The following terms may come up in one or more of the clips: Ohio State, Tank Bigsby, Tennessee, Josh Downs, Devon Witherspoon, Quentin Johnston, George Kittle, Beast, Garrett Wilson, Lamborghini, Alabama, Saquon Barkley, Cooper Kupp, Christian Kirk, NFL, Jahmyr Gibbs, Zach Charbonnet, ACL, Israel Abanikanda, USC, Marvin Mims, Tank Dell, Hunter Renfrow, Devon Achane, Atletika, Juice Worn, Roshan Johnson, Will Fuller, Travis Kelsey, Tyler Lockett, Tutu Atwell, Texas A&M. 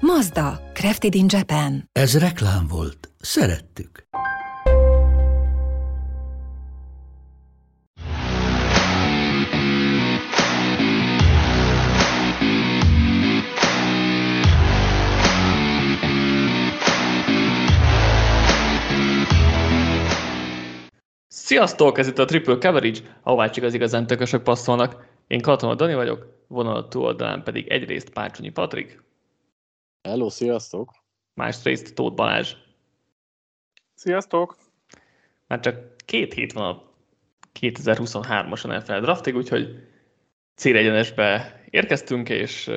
Mazda, crafted in Japan. Ez reklám volt. Szerettük. Sziasztok! Ez itt a Triple Coverage, ahová csak az igazán tökösök passzolnak. Én Katona Dani vagyok, vonal túloldalán pedig egyrészt Párcsonyi Patrik. Hello, sziasztok! Másrészt Tóth Balázs. Sziasztok! Már csak 2 hét van a 2023-as NFL draftig, úgyhogy célegyenesbe érkeztünk, és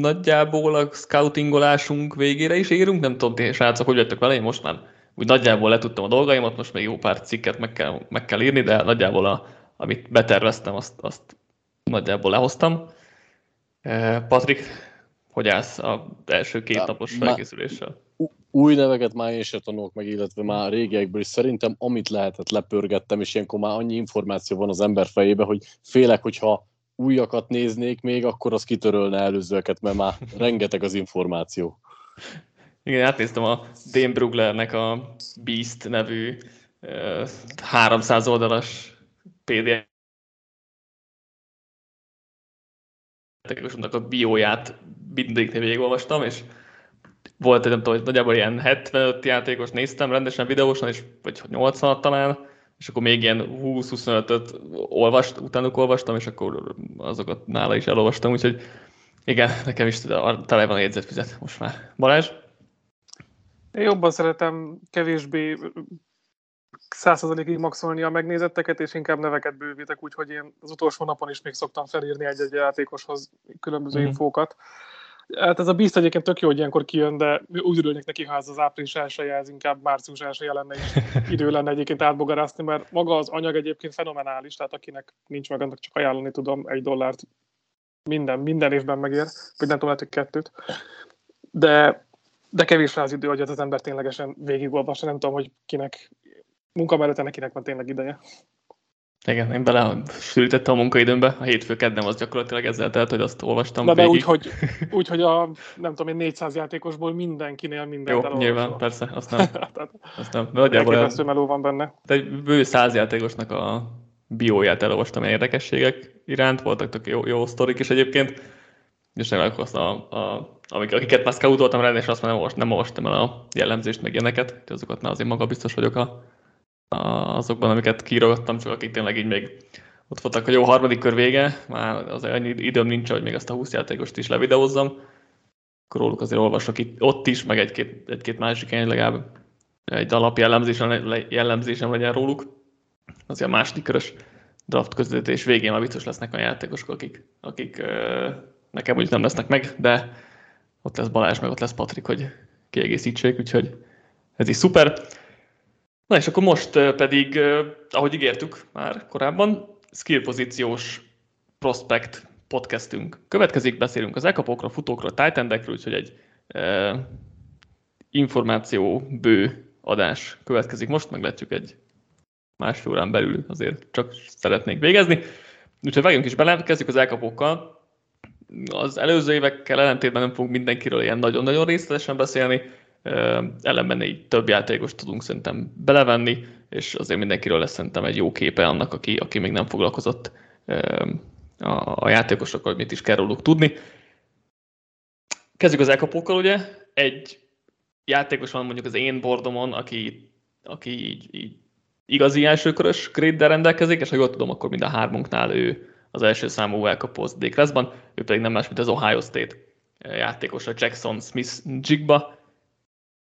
nagyjából a scoutingolásunk végére is érünk. Nem tudom, ti srácok, hogy jöttök vele, én most már úgy nagyjából letudtam a dolgaimat, most még jó pár cikket meg kell írni, de nagyjából amit beterveztem, azt nagyjából lehoztam. Patrik, hogy állsz az első 2 napos felkészüléssel? Új neveket már én sem tanulok meg, illetve már régiekből is szerintem, amit lehetett lepörgettem, és ilyenkor már annyi információ van az ember fejében, hogy félek, hogyha újakat néznék még, akkor az kitörölne előzőeket, mert már rengeteg az információ. Igen, átnéztem a Dane Bruglernek a Beast nevű 300 oldalas PDF a bióját mindegyiknél végigolvastam, és volt egy, nem tudom, nagyjából ilyen 75 játékos néztem rendesen videósan, és, vagy 80 talán, és akkor még ilyen 20-25-öt utánuk olvastam, és akkor azokat nála is elolvastam, úgyhogy igen, nekem is tele van a jegyzetfüzet most már. Balázs? Én jobban szeretem kevésbé 100%-ig maxolni a megnézetteket, és inkább neveket bővítek, úgyhogy én az utolsó napon is még szoktam felírni egy-egy játékoshoz különböző infókat. Hát ez a Beast egyébként tök jó, hogy ilyenkor kijön, de úgy örülnék neki, ha ez az április 1-je, ez inkább március 1-je lenne, és idő lenne egyébként átbogarászni, mert maga az anyag egyébként fenomenális, tehát akinek nincs meg, annak csak ajánlani tudom, $1 minden évben megér, vagy nem tudom, lehet, hogy 2-t. De kevés rá az idő, hogy az ember ténylegesen végigolvassa, nem tudom, hogy kinek munka mellett ennek van tényleg ideje. Igen, én belesűrítettem a munkaidőmbe, a hétfő kedden az gyakorlatilag ezzel telt, hogy azt olvastam végig. De úgy, hogy a, nem tudom én, 400 játékosból mindenkinél mindent elolvasom. Jó, nyilván, persze, azt nem. Elképesztő meló van benne. De egy bő 100 játékosnak a bióját elolvastam, ilyen érdekességek iránt voltak, tök jó sztorik is egyébként. És akiket már scoutoltam rá, és azt már nem olvastam el a jellemzést, meg ilyeneket, hogy azokat már azért magabiztos vagyok azokban, amiket kiírogattam, csak akik tényleg így még ott voltak, hogy jó, harmadik kör vége, már azért annyi időm nincs, hogy még azt a 20 játékost is levideózzam, akkor róluk azért olvasok itt, ott is, meg egy-két másik, legalább egy alapjellemzésem legyen róluk. Azért a második körös draft közvetítés végén már biztos lesznek a játékosok, akik nekem úgy nem lesznek meg, de ott lesz Balázs, meg ott lesz Patrik, hogy kiegészítsék, úgyhogy ez is szuper. Na és akkor most pedig, ahogy ígértük már korábban, skill pozíciós prospect podcastünk következik, beszélünk az elkapókra, futókra, tight endekről, úgyhogy egy információbő adás következik most, meglátjuk egy másfél órán belül, azért csak szeretnék végezni. Úgyhogy vágjunk is bele, kezdjük az elkapókkal. Az előző évekkel ellentétben nem fogunk mindenkiről ilyen nagyon-nagyon részletesen beszélni, ellenben így több játékost tudunk szerintem belevenni, és azért mindenkiről lesz szerintem egy jó képe annak, aki még nem foglalkozott a játékosokkal, mit is kell róluk tudni. Kezdjük az elkapókkal, ugye? Egy játékos van mondjuk az én bordomon, aki így igazi elsőkörös gréddel rendelkezik, és ha jól tudom, akkor mind a hármunknál ő az első számú elkapó az D-klasszban, ő pedig nem más, mint az Ohio State játékosa, Jaxon Smith-Njigba.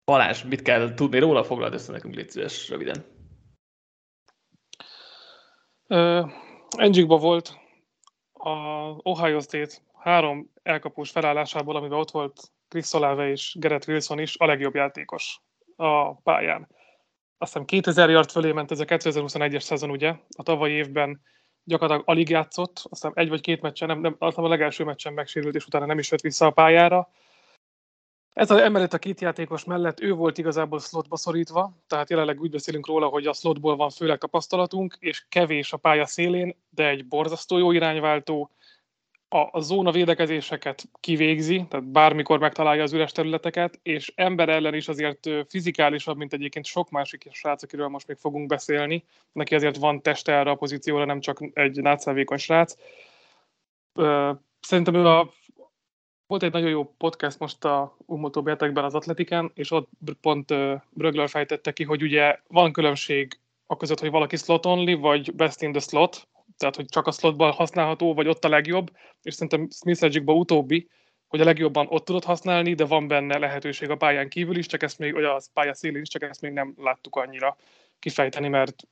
Balázs, mit kell tudni róla? Foglald össze nekünk, légy szíves, röviden. Njigba volt a Ohio State három elkapós felállásából, amiben ott volt Chris Olave és Garrett Wilson is, a legjobb játékos a pályán. Azt hiszem 2000 yard fölé ment ez a 2021-es szezon, ugye? A tavalyi évben gyakorlatilag alig játszott, azt hiszem egy vagy két meccsen, a legelső meccsen megsérült, és utána nem is jött vissza a pályára. Ez emellett a két játékos mellett ő volt igazából slotba szorítva, tehát jelenleg úgy beszélünk róla, hogy a slotból van főleg tapasztalatunk, és kevés a pálya szélén, de egy borzasztó jó irányváltó, a zóna védekezéseket kivégzi, tehát bármikor megtalálja az üres területeket, és ember ellen is azért fizikálisabb, mint egyébként sok másik srác, akiről most még fogunk beszélni. Neki azért van teste erre a pozícióra, nem csak egy nátszávékony srác. Szerintem ő volt egy nagyon jó podcast most a utóbbi hetekben az Atletikán, és ott pont Brugler fejtette ki, hogy ugye van különbség a között, hogy valaki slot only, vagy best in the slot, tehát hogy csak a slotban használható, vagy ott a legjobb, és szerintem Smith-Njigba utóbbi, hogy a legjobban ott tudod használni, de van benne lehetőség a pályán kívül is, csak ezt még, vagy a pálya szélén is, csak ezt még nem láttuk annyira kifejteni, mert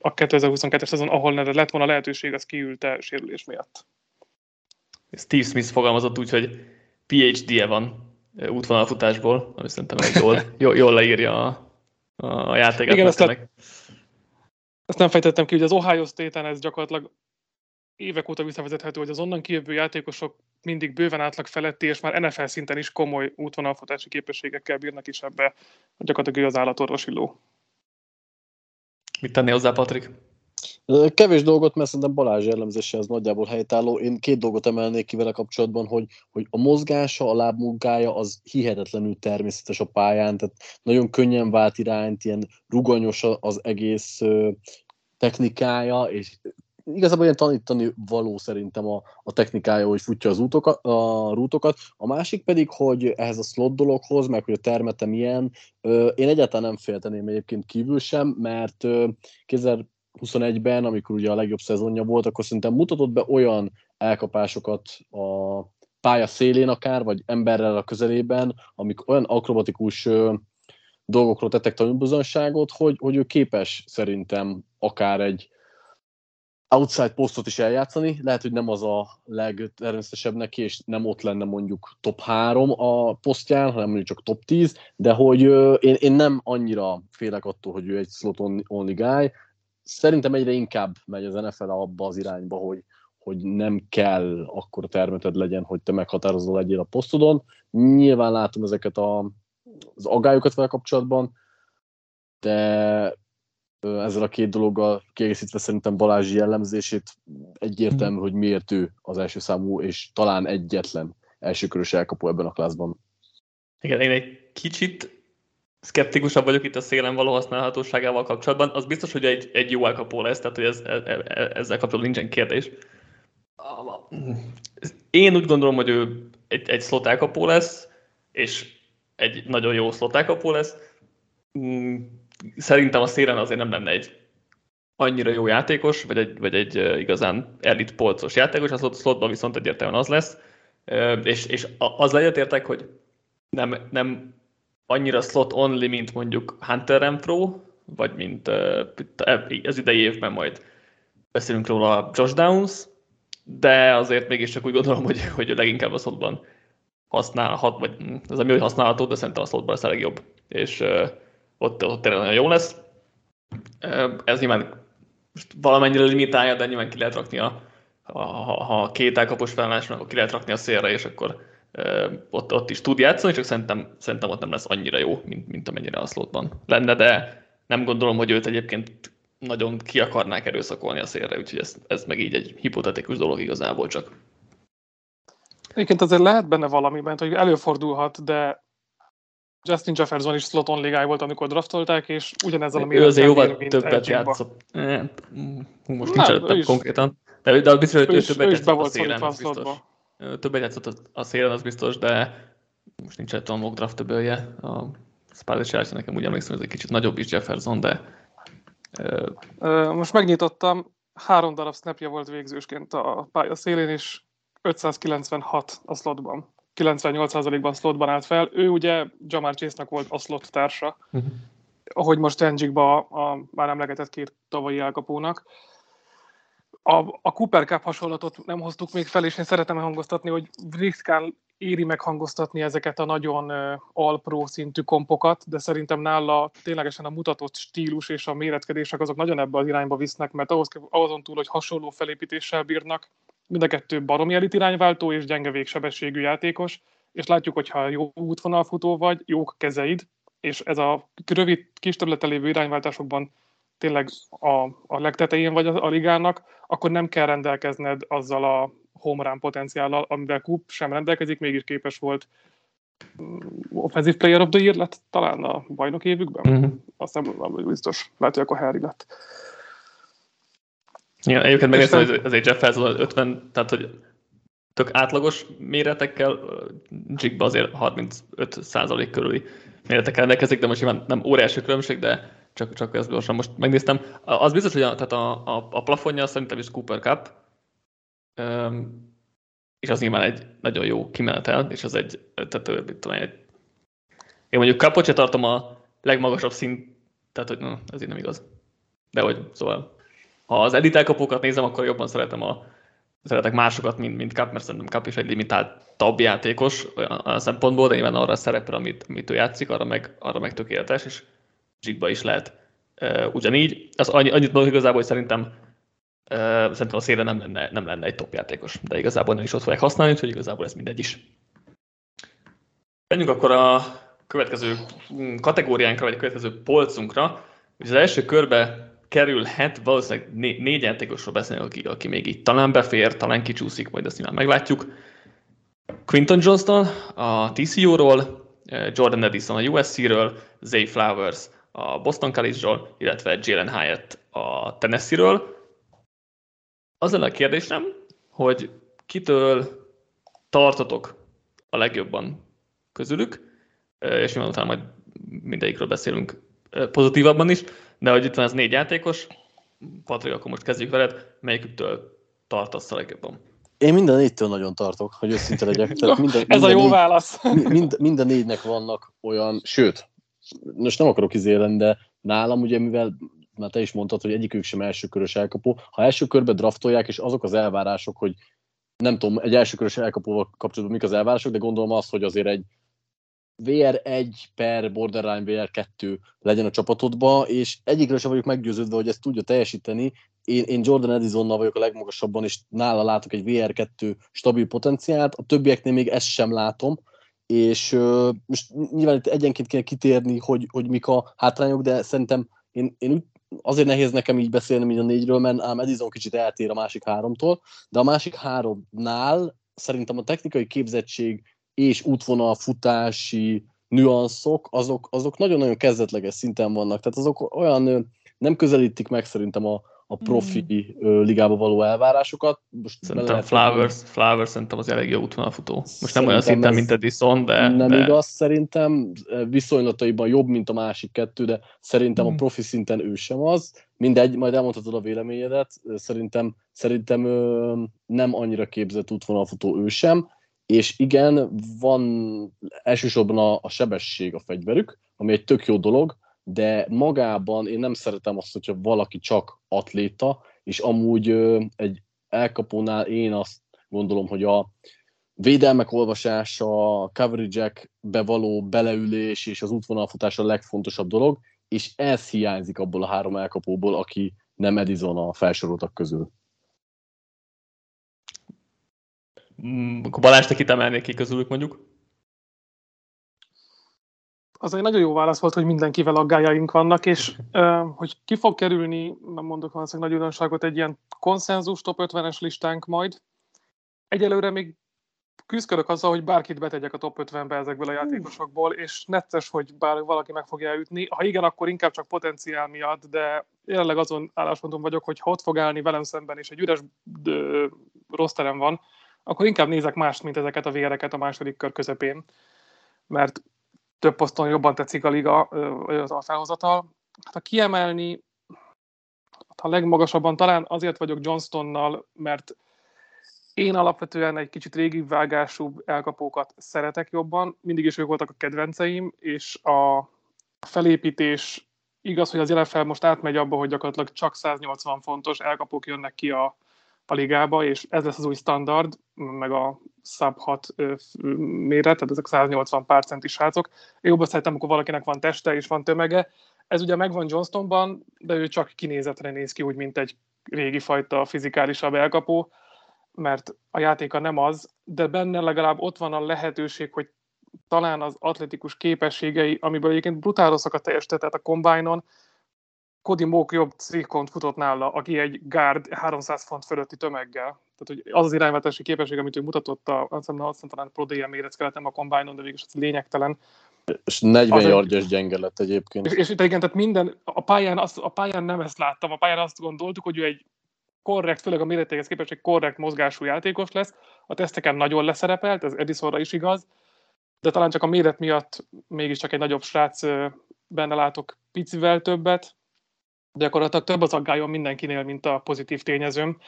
a 2022-es szezon, ahol lett volna lehetőség, az kiülte sérülés miatt. Steve Smith fogalmazott úgy, hogy PhD-je van útvonalfutásból, ami szerintem egy jól leírja a játékát. Igen, ezt nem fejtettem ki, hogy az Ohio State-en ez gyakorlatilag évek óta visszavezethető, hogy az onnan kijövő játékosok mindig bőven átlag feletti, és már NFL szinten is komoly útvonalfutási képességekkel bírnak is ebbe. Gyakorlatilag az állatorvosi ló. Mit tenné hozzá, Patrik? Kevés dolgot, mert szerintem Balázs jellemzése az nagyjából helytálló. Én két dolgot emelnék ki vele kapcsolatban, hogy a mozgása, a lábmunkája az hihetetlenül természetes a pályán, tehát nagyon könnyen vált irányt, ilyen ruganyos az egész technikája, és igazából ilyen tanítani való szerintem a technikája, hogy futja az rútokat. A másik pedig, hogy ehhez a slot dologhoz, meg hogy a termete milyen, én egyáltalán nem félteném egyébként kívül sem, mert 2021-ben, amikor ugye a legjobb szezonja volt, akkor szerintem mutatott be olyan elkapásokat a pálya szélén akár, vagy emberrel a közelében, amik olyan akrobatikus dolgokról tettek tanúbizonyságot, hogy ő képes szerintem akár egy outside postot is eljátszani. Lehet, hogy nem az a legtermészetesebb neki, és nem ott lenne mondjuk top 3 a posztján, hanem mondjuk csak top 10, de hogy én nem annyira félek attól, hogy ő egy slot only guy. Szerintem egyre inkább megy az NFL abba az irányba, hogy nem kell akkora termeted legyen, hogy te meghatározó legyél a posztodon. Nyilván látom ezeket az aggályokat vele kapcsolatban, de ezzel a két dologgal kiegészítve szerintem Balázs jellemzését egyértelmű, hogy miért ő az első számú, és talán egyetlen elsőkörös elkapó ebben a klászban. Igen, én egy kicsit szkeptikusabb vagyok itt a szélen való használhatóságával kapcsolatban. Az biztos, hogy egy jó elkapó lesz, tehát hogy ezzel kapcsolatban nincsen kérdés. Én úgy gondolom, hogy ő egy slot elkapó lesz, és egy nagyon jó slot elkapó lesz. Szerintem a szélen azért nem lenne egy annyira jó játékos, vagy egy igazán elit polcos játékos, a slotban viszont egyértelműen az lesz. És azzal egyetértek, hogy nem annyira slot only, mint mondjuk Hunter Renfrow, vagy mint az idei évben majd beszélünk róla Josh Downs, de azért mégiscsak úgy gondolom, hogy leginkább a slotban használhat, vagy ez ami, hogy használható, de szerintem a slotban lesz a legjobb, és ott tényleg nagyon jó lesz. Ez nyilván most valamennyire limitálja, de nyilván ki lehet rakni ha két elkapos felállásban, akkor ki lehet rakni a szélre, és akkor ott is tud játszani, csak szerintem ott nem lesz annyira jó, mint amennyire a slotban lenne, de nem gondolom, hogy őt egyébként nagyon ki akarnák erőszakolni a szélre, úgyhogy ez meg így egy hipotetikus dolog igazából csak. Egyébként azért lehet benne valami, mert hogy előfordulhat, de Justin Jefferson is slot only guy volt, amikor draftolták, és ugyanezzel a mérőt nem ér, mint többet játszott. Most nincs előttem konkrétan, de az biztos, hogy ő többet játszott a szélen, az biztos. Többet játszott a szélen, az biztos, de most nincs egy a mock draftable-je. A Spallet nekem úgy emlékszem, hogy ez egy kicsit nagyobb is Jefferson, de... Most megnyitottam, 3 darab snapje volt végzősként a pálya szélén, és 596 a slotban. 98%-ban slotban állt fel. Ő ugye Jahmyr Chase-nak volt a slot társa, ahogy most Njigba a már emlegetett két tavalyi elkapónak. A Cooper Kupp hasonlatot nem hoztuk még fel, és én szeretem hangoztatni, hogy ritkán éri meg hangoztatni ezeket a nagyon all-pro szintű kompokat, de szerintem nála ténylegesen a mutatott stílus és a méretkedések azok nagyon ebbe az irányba visznek, mert azon túl, hogy hasonló felépítéssel bírnak, mind a kettő baromi elit irányváltó és gyenge végsebességű játékos, és látjuk, hogyha jó útvonalfutó vagy, jók kezeid, és ez a rövid, kis területen lévő irányváltásokban tényleg a legtetején vagy a ligának, akkor nem kell rendelkezned azzal a home run potenciállal, amivel Kupp sem rendelkezik, mégis képes volt offensive player of the year lett talán a bajnok évükben. Mm-hmm. Azt nem tudom, hogy biztos. Lehet, hogy akkor Harry lett. Ja, egyébként megnéztem, hogy azért Jefferson 50, tehát hogy tök átlagos méretekkel, Jigba azért 35% körüli méretekkel rendelkezik, de most nyilván nem óriási különbség, de csak ezt gyorsan most megnéztem. Az biztos, hogy tehát a plafonja szerintem is Cooper Kupp, és az nyilván egy nagyon jó kimenetel, és az egy tető, én mondjuk Kuppot se tartom a legmagasabb szint, tehát hogy ez így nem igaz. De hogy szóval, ha az edit elkapókat nézem, akkor jobban szeretek másokat, mint Kupp, mert szerintem Kupp is egy limitáltabb játékos olyan szempontból, de nyilván arra szerepel, amit ő játszik, arra meg tökéletes, és Zsigba is lehet ugyanígy. Az annyit mondok igazából, hogy szerintem a szélre nem lenne egy top játékos, de igazából nem is ott fogják használni, úgyhogy igazából ez mindegy is. Menjünk akkor a következő kategóriánkra, vagy a következő polcunkra, és az első körbe kerülhet valószínűleg négy játékosról beszélni, aki még így talán befér, talán kicsúszik, majd azt nyilván meglátjuk. Quentin Johnston a TCU-ról, Jordan Addison a USC-ről, Zay Flowers a Boston College-ról, illetve Jalin Hyatt a Tennessee-ről. Az lenne a kérdésem, hogy kitől tartotok a legjobban közülük, és nyilván utána majd mindegyikről beszélünk pozitívabban is, de hogy itt van ez négy játékos, Patrik, akkor most kezdjük veled, melyiküktől tartasz a legjobban? Én minden négytől nagyon tartok, hogy őszinte legyek. Ez a jó négy, válasz. Minden négynek vannak olyan, sőt, most nem akarok izélni, de nálam ugye, mivel már te is mondtad, hogy egyikük sem elsőkörös elkapó, ha első körbe draftolják, és azok az elvárások, hogy nem tudom, egy elsőkörös elkapóval kapcsolatban mik az elvárások, de gondolom azt, hogy azért egy VR1 per borderline VR2 legyen a csapatodba, és egyikről sem vagyok meggyőződve, hogy ezt tudja teljesíteni. Én Jordan Addisonnal vagyok a legmagasabban, és nála látok egy VR2 stabil potenciált, a többieknél még ezt sem látom, és most nyilván itt egyenként kéne kitérni, hogy mik a hátrányok, de szerintem én azért nehéz nekem így beszélni így a négyről, mert ám Addison kicsit eltér a másik háromtól, de a másik háromnál szerintem a technikai képzettség és útvonalfutási nüanszok, azok nagyon-nagyon kezdetleges szinten vannak, tehát azok olyan nem közelítik meg szerintem a profi ligába való elvárásokat. Most szerintem Flowers szerintem az elég jó útvonalfutó. Most szerintem nem olyan szinten, mint Addison, de... Nem igaz, szerintem viszonylataiban jobb, mint a másik kettő, de szerintem a profi szinten ő sem az. Mindegy, majd elmondhatod a véleményedet. Szerintem nem annyira képzett útvonalfutó ő sem, és igen, van elsősorban a sebesség a fegyverük, ami egy tök jó dolog, de magában én nem szeretem azt, hogyha valaki csak atléta, és amúgy egy elkapónál én azt gondolom, hogy a védelmek olvasása, a coverage-ekbe való beleülés és az útvonalfutás a legfontosabb dolog, és ez hiányzik abból a három elkapóból, aki nem Addison a felsoroltak közül. Akkor Balázs, te kit emelnék ki közülük mondjuk? Az egy nagyon jó válasz volt, hogy mindenkivel aggályaink vannak, és hogy ki fog kerülni, nem mondok valószínűleg nagy újdonságot, egy ilyen konszenzus top 50-es listánk majd. Egyelőre még küzdködök azzal, hogy bárkit betegyek a top 50-be ezekből a játékosokból, és necces, hogy bár valaki meg fogja elütni. Ha igen, akkor inkább csak potenciál miatt, de jelenleg azon állásponton vagyok, hogy ha ott fog állni velem szemben, és egy üres rossz terem van, akkor inkább nézek mást, mint ezeket a véreket a második kör közepén, mert több poszton jobban tetszik a liga, a felhozatal. Hát ha kiemelni, ha legmagasabban talán azért vagyok Johnstonnal, mert én alapvetően egy kicsit régi vágású elkapókat szeretek jobban, mindig is ők voltak a kedvenceim, és a felépítés igaz, hogy az jelenfel most átmegy abba, hogy gyakorlatilag csak 180 fontos elkapók jönnek ki a a ligába, és ez lesz az új standard, meg a sub-6 méret, tehát ezek 180 pár centi srácok. Én jobban szeretem, amikor valakinek van teste és van tömege. Ez ugye megvan Johnstonban, de ő csak kinézetre néz ki úgy, mint egy régi fajta fizikálisabb elkapó, mert a játéka nem az, de benne legalább ott van a lehetőség, hogy talán az atletikus képességei, amiből egyébként brutálosak a teljes tetet a combine-on, Cody Moke jobb cikkont futott nála, aki egy guard 300 font fölötti tömeggel. Tehát, hogy az az irányváltási képesség, amit ő mutatott, azt hiszem talán Pro DM érezkeletem a combine-on, de végülis ez lényegtelen. És 40 yardjas gyenge lett egyébként. És igen, tehát minden, a pályán nem ezt láttam, a pályán azt gondoltuk, hogy ő egy korrekt, főleg a méretéhez képest egy korrekt mozgású játékos lesz, a teszteken nagyon leszerepelt, ez Edisonra is igaz, de talán csak a méret miatt mégiscsak egy nagyobb srác, benne látok picivel többet, de gyakorlatilag több az aggályon mindenkinél, mint a pozitív tényezőm.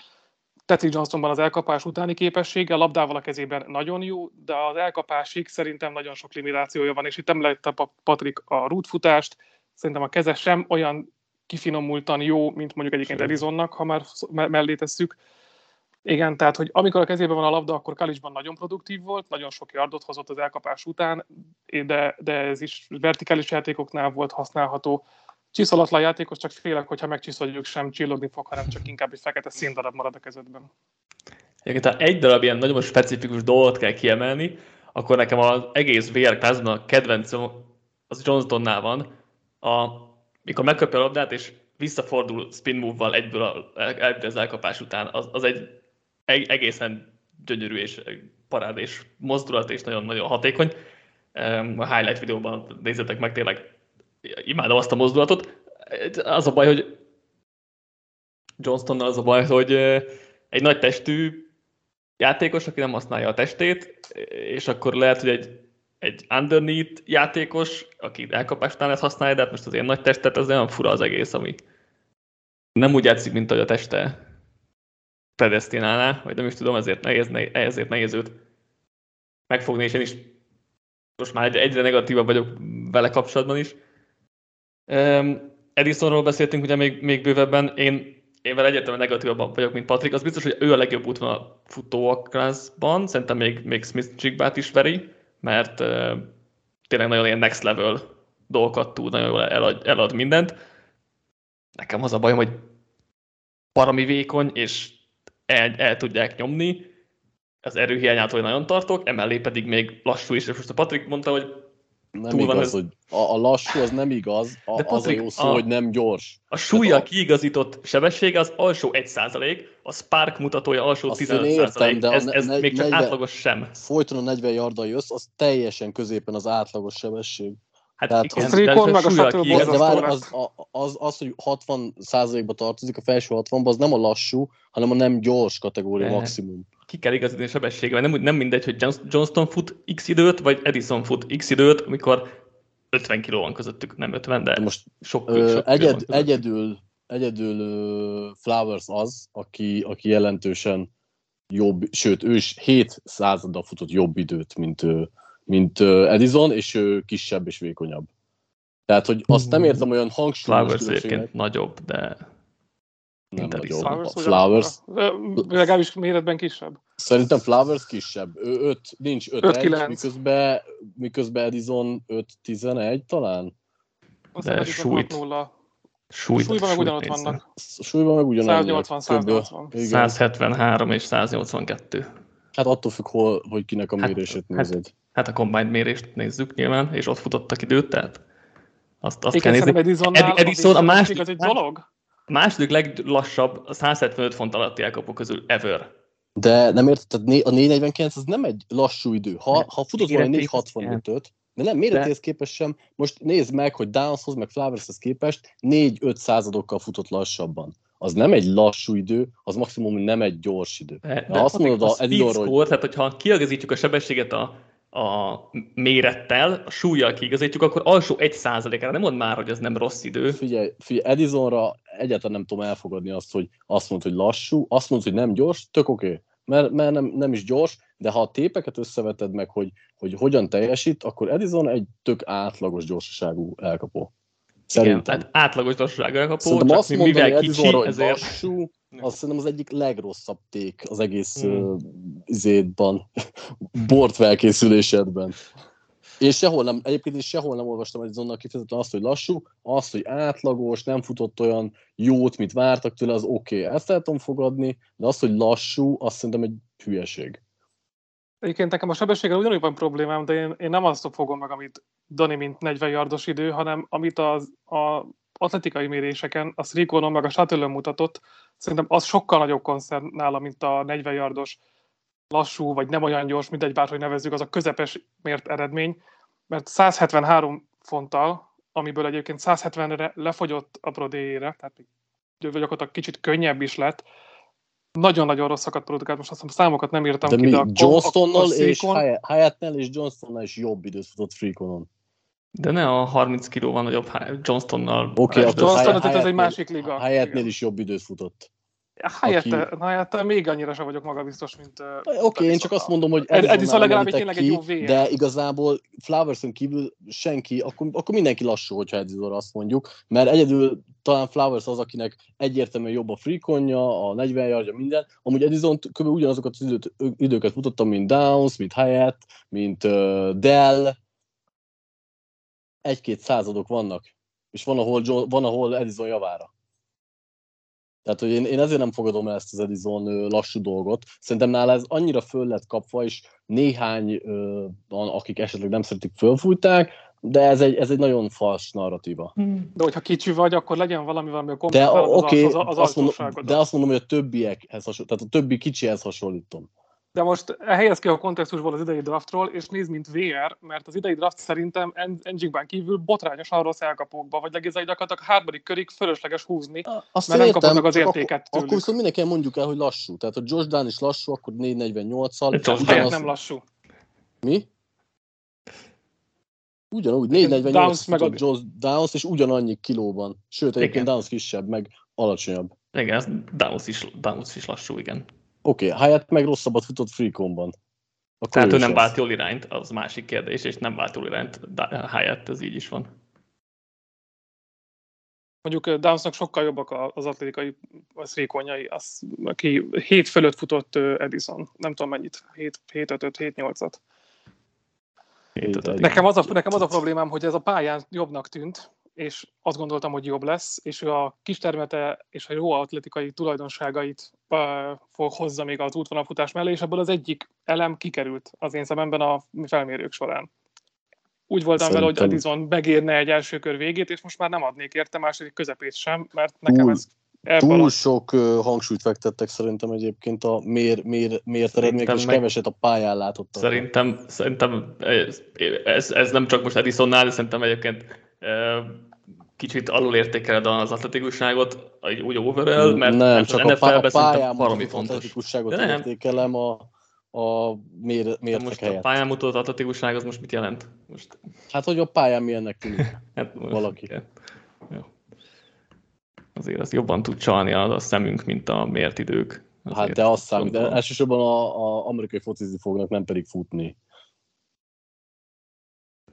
Tetszik Johnstonban az elkapás utáni képessége, a labdával a kezében nagyon jó, de az elkapásig szerintem nagyon sok limitációja van, és itt említette Patrik a rútfutást, szerintem a keze sem olyan kifinomultan jó, mint mondjuk egyébként Edisonnak, ha már mellé tesszük. Igen, tehát, hogy amikor a kezében van a labda, akkor college-ban nagyon produktív volt, nagyon sok yardot hozott az elkapás után, de ez is vertikális játékoknál volt használható. Csiszolatlan játékos, csak félek, hogyha megcsiszoljuk, sem csillogni fog, hanem csak inkább egy fekete színdarab marad a kezedben. Egyébként, ha egy darab ilyen nagyon specifikus dolgot kell kiemelni, akkor nekem az egész VR classban a kedvencem az Johnstonnál van, mikor megkapja a labdát és visszafordul spin move-val egyből az elkapás után, az egy egészen gyönyörű és parádés mozdulat, és nagyon-nagyon hatékony. A highlight videóban nézzetek meg, tényleg imádom azt a mozdulatot. Az a baj, hogy Johnstonnal az a baj, hogy egy nagy testű játékos, aki nem használja a testét, és akkor lehet, hogy egy underneath játékos, aki elkapásnál ezt használja, de hát most az ilyen nagy testet, az olyan fura az egész, ami nem úgy játszik, mint ahogy a teste predesztinálná, vagy nem is tudom, ezért nehéz őt megfogni, és én is most már egyre negatívabb vagyok vele kapcsolatban is. Edisonról beszéltünk ugye még bővebben, én vele egyértelműen negatívabban vagyok, mint Patrik. Az biztos, hogy ő a legjobb útvonal futó a classban, szerintem még Smith-Njigbát is veri, mert tényleg nagyon ilyen next level dolgokat tud, nagyon jól elad mindent. Nekem az a bajom, hogy parami vékony, és el tudják nyomni, az erőhiányától nagyon tartok, emellé pedig még lassú is, és most a Patrik mondta, hogy nem túl igaz, van ez. Hogy a lassú az nem igaz, Patrik, az a jó szó, hogy nem gyors. A súlya kiigazított sebessége az alsó 1%, a Spark mutatója alsó 15%, ez még csak átlagos sem. Folyton a 40 yarddal jössz, az teljesen középen az átlagos sebesség. Hát igen, az, hogy 60%-ba tartozik, a felső 60-ba, az nem a lassú, hanem a nem gyors kategória maximum. Ki kell igazítani a sebességével, nem mindegy, hogy Johnston fut x időt, vagy Edison fut x időt, amikor 50 kiló van közöttük, nem 50, de most sok egyedül Flowers az, aki jelentősen jobb, sőt, ő is 7%-dal futott jobb időt, mint Edison, és ő kisebb és vékonyabb. Tehát, hogy azt nem értem olyan hangsúlyos Flowers egyébként nagyobb, de... Nem nagyobb. Flowers. Legalábbis méretben kisebb. Szerintem Flowers kisebb. Nincs 5-1, miközben Edison 5-11 talán. De súlyban meg ugyanott vannak. Súlyban meg ugyanott vannak. 173 és 182. Hát attól függ, hogy kinek a mérését nézed. Hát a combined mérést nézzük nyilván, és ott futottak időt, tehát azt kell nézni. Edison a másik, az egy dolog? A második leglassabb a 175 font alatti elkapó közül ever. De nem érted, a 449 az nem egy lassú idő. Ha futott volna 465-öt, de nem méretéhez képest sem, most nézd meg, hogy Downshoz meg Flowershez képest 4-5%-kal futott lassabban. Az nem egy lassú idő, az maximum nem egy gyors idő. De azt mondod, a speed score, tehát hogyha kiigazítjuk a sebességet a mérettel, a súllyal kiigazítjuk, akkor alsó 1%-ára. Nem mondd már, hogy ez nem rossz idő. Figyelj, Edisonra egyáltalán nem tudom elfogadni azt, hogy azt mondod, hogy lassú, azt mondod, hogy nem gyors, tök oké. Mert nem is gyors, de ha a tépeket összeveted meg, hogy hogyan teljesít, akkor Edison egy tök átlagos gyorsaságú elkapó. Szerintem. Igen, tehát átlagos gyorsaságú elkapó, szerintem csak mivel kicsi, ezért... Lassú, Azt szerintem az egyik legrosszabb ték az egész izétban, bortfelkészülésedben. És egyébként sehol nem olvastam egy zonnak kifejezetten azt, hogy lassú, azt, hogy átlagos, nem futott olyan jót, mint vártak tőle, az oké, ezt el tudom fogadni, de azt, hogy lassú, azt szerintem egy hülyeség. Egyébként nekem a sebességgel ugyanúgy van problémám, de én nem azt fogom meg, amit Dani, mint 40 yardos idő, hanem amit az atletikai méréseken, azt Riconon meg a Sátölön mutatott, szerintem az sokkal nagyobb koncern nála, mint a 40 yardos lassú, vagy nem olyan gyors, mindegy, bárhogy nevezzük, az a közepes mért eredmény, mert 173 fonttal, amiből egyébként 170-re lefogyott a prodéjére, tehát gyakorlatilag kicsit könnyebb is lett, nagyon-nagyon rosszakat produkált, most azt hiszem számokat nem írtam de ki, de Johnstonnal és Hyattnál és Johnstonnal is jobb időt futott Freakonon. De ne a 30 kilóval nagyobb Johnstonnal. Oké, ez egy másik liga. Hyattnél is jobb időt futott. Hyatt, még annyira sem vagyok magabiztos, mint... Oké, én csak azt mondom, hogy Edison legalább tényleg egy jó vér. De igazából Flowerson kívül senki, akkor mindenki lassú, hogyha Edisonra azt mondjuk, mert egyedül talán Flowers az, akinek egyértelműen jobb a freekonja, a 40 yardja, minden. Amúgy Edison kb. Ugyanazokat az időket mutatta, mint Downs, mint Hyatt, mint Dell. 1-2 századok vannak, és van, ahol Edison javára. Tehát, hogy én ezért nem fogadom el ezt az Edison lassú dolgot. Szerintem nála ez annyira föl lett kapva, és néhány, akik esetleg nem szeretik, fölfújták, de ez egy nagyon fals narratíva. De hogyha kicsi vagy, akkor legyen valami a kompletál az altóságodat. De azt mondom, hogy a többiekhez hasonlítom, tehát a többi kicsihez hasonlítom. De most helyez ki a kontextusból az idei draftról, és nézd, mint VR, mert az idei draft szerintem Njigban kívül botrányosan rossz elkapókba, vagy legizai gyakorlatilag 3. körig fölösleges húzni, mert nem kapnak az értéket tőlük. Akkor viszont mindenki mondjuk el, hogy lassú. Tehát, hogy Josh Downs is lassú, akkor 4.48-al. Josh Downs nem lassú. Mi? Ugyanúgy, 4.48 meg Josh Downs, és ugyanannyi kilóban. Sőt, egyébként Downs kisebb, meg alacsonyabb. Igen, Downs is lassú, igen. Oké, Hyatt meg rosszabbat futott Freeconban. Tehát ő nem vált jól irányt, az másik kérdés, és nem vált jól irányt Hyatt, ez így is van. Mondjuk Downsnak sokkal jobbak az atlétikai Freeconjai, az, aki 7 fölött futott Edison, nem tudom mennyit, 7-5-5, 7-8-at. Nekem az a problémám, hogy ez a pályán jobbnak tűnt, és azt gondoltam, hogy jobb lesz, és ő a kis termete és a jó atletikai tulajdonságait hozza még az útvonalfutás mellé, és ebből az egyik elem kikerült az én szememben a felmérők során. Úgy voltam szerintem vele, hogy Edison megérne egy első kör végét, és most már nem adnék érte második közepét sem, mert nekem ez... Túl sok hangsúlyt fektettek szerintem egyébként a mért eredmények, és keveset a pályán látottak. Szerintem ez nem csak most Edisonnál, de szerintem egyébként kicsit alulértékeled az atletikusságot, úgy overall, mert nem, csak az NFL-ben szerintem valami fontos. Atletikusságot értékelem a mértek helyett. A pályán mutatott atletikusság az most mit jelent? Most... Hát, hogy a pályán milyennek tűnik valaki. Jó. Azért az jobban tud csalni a szemünk, mint a mért idők. Azért hát de azt számít, de elsősorban az amerikai focizni fognak, nem pedig futni.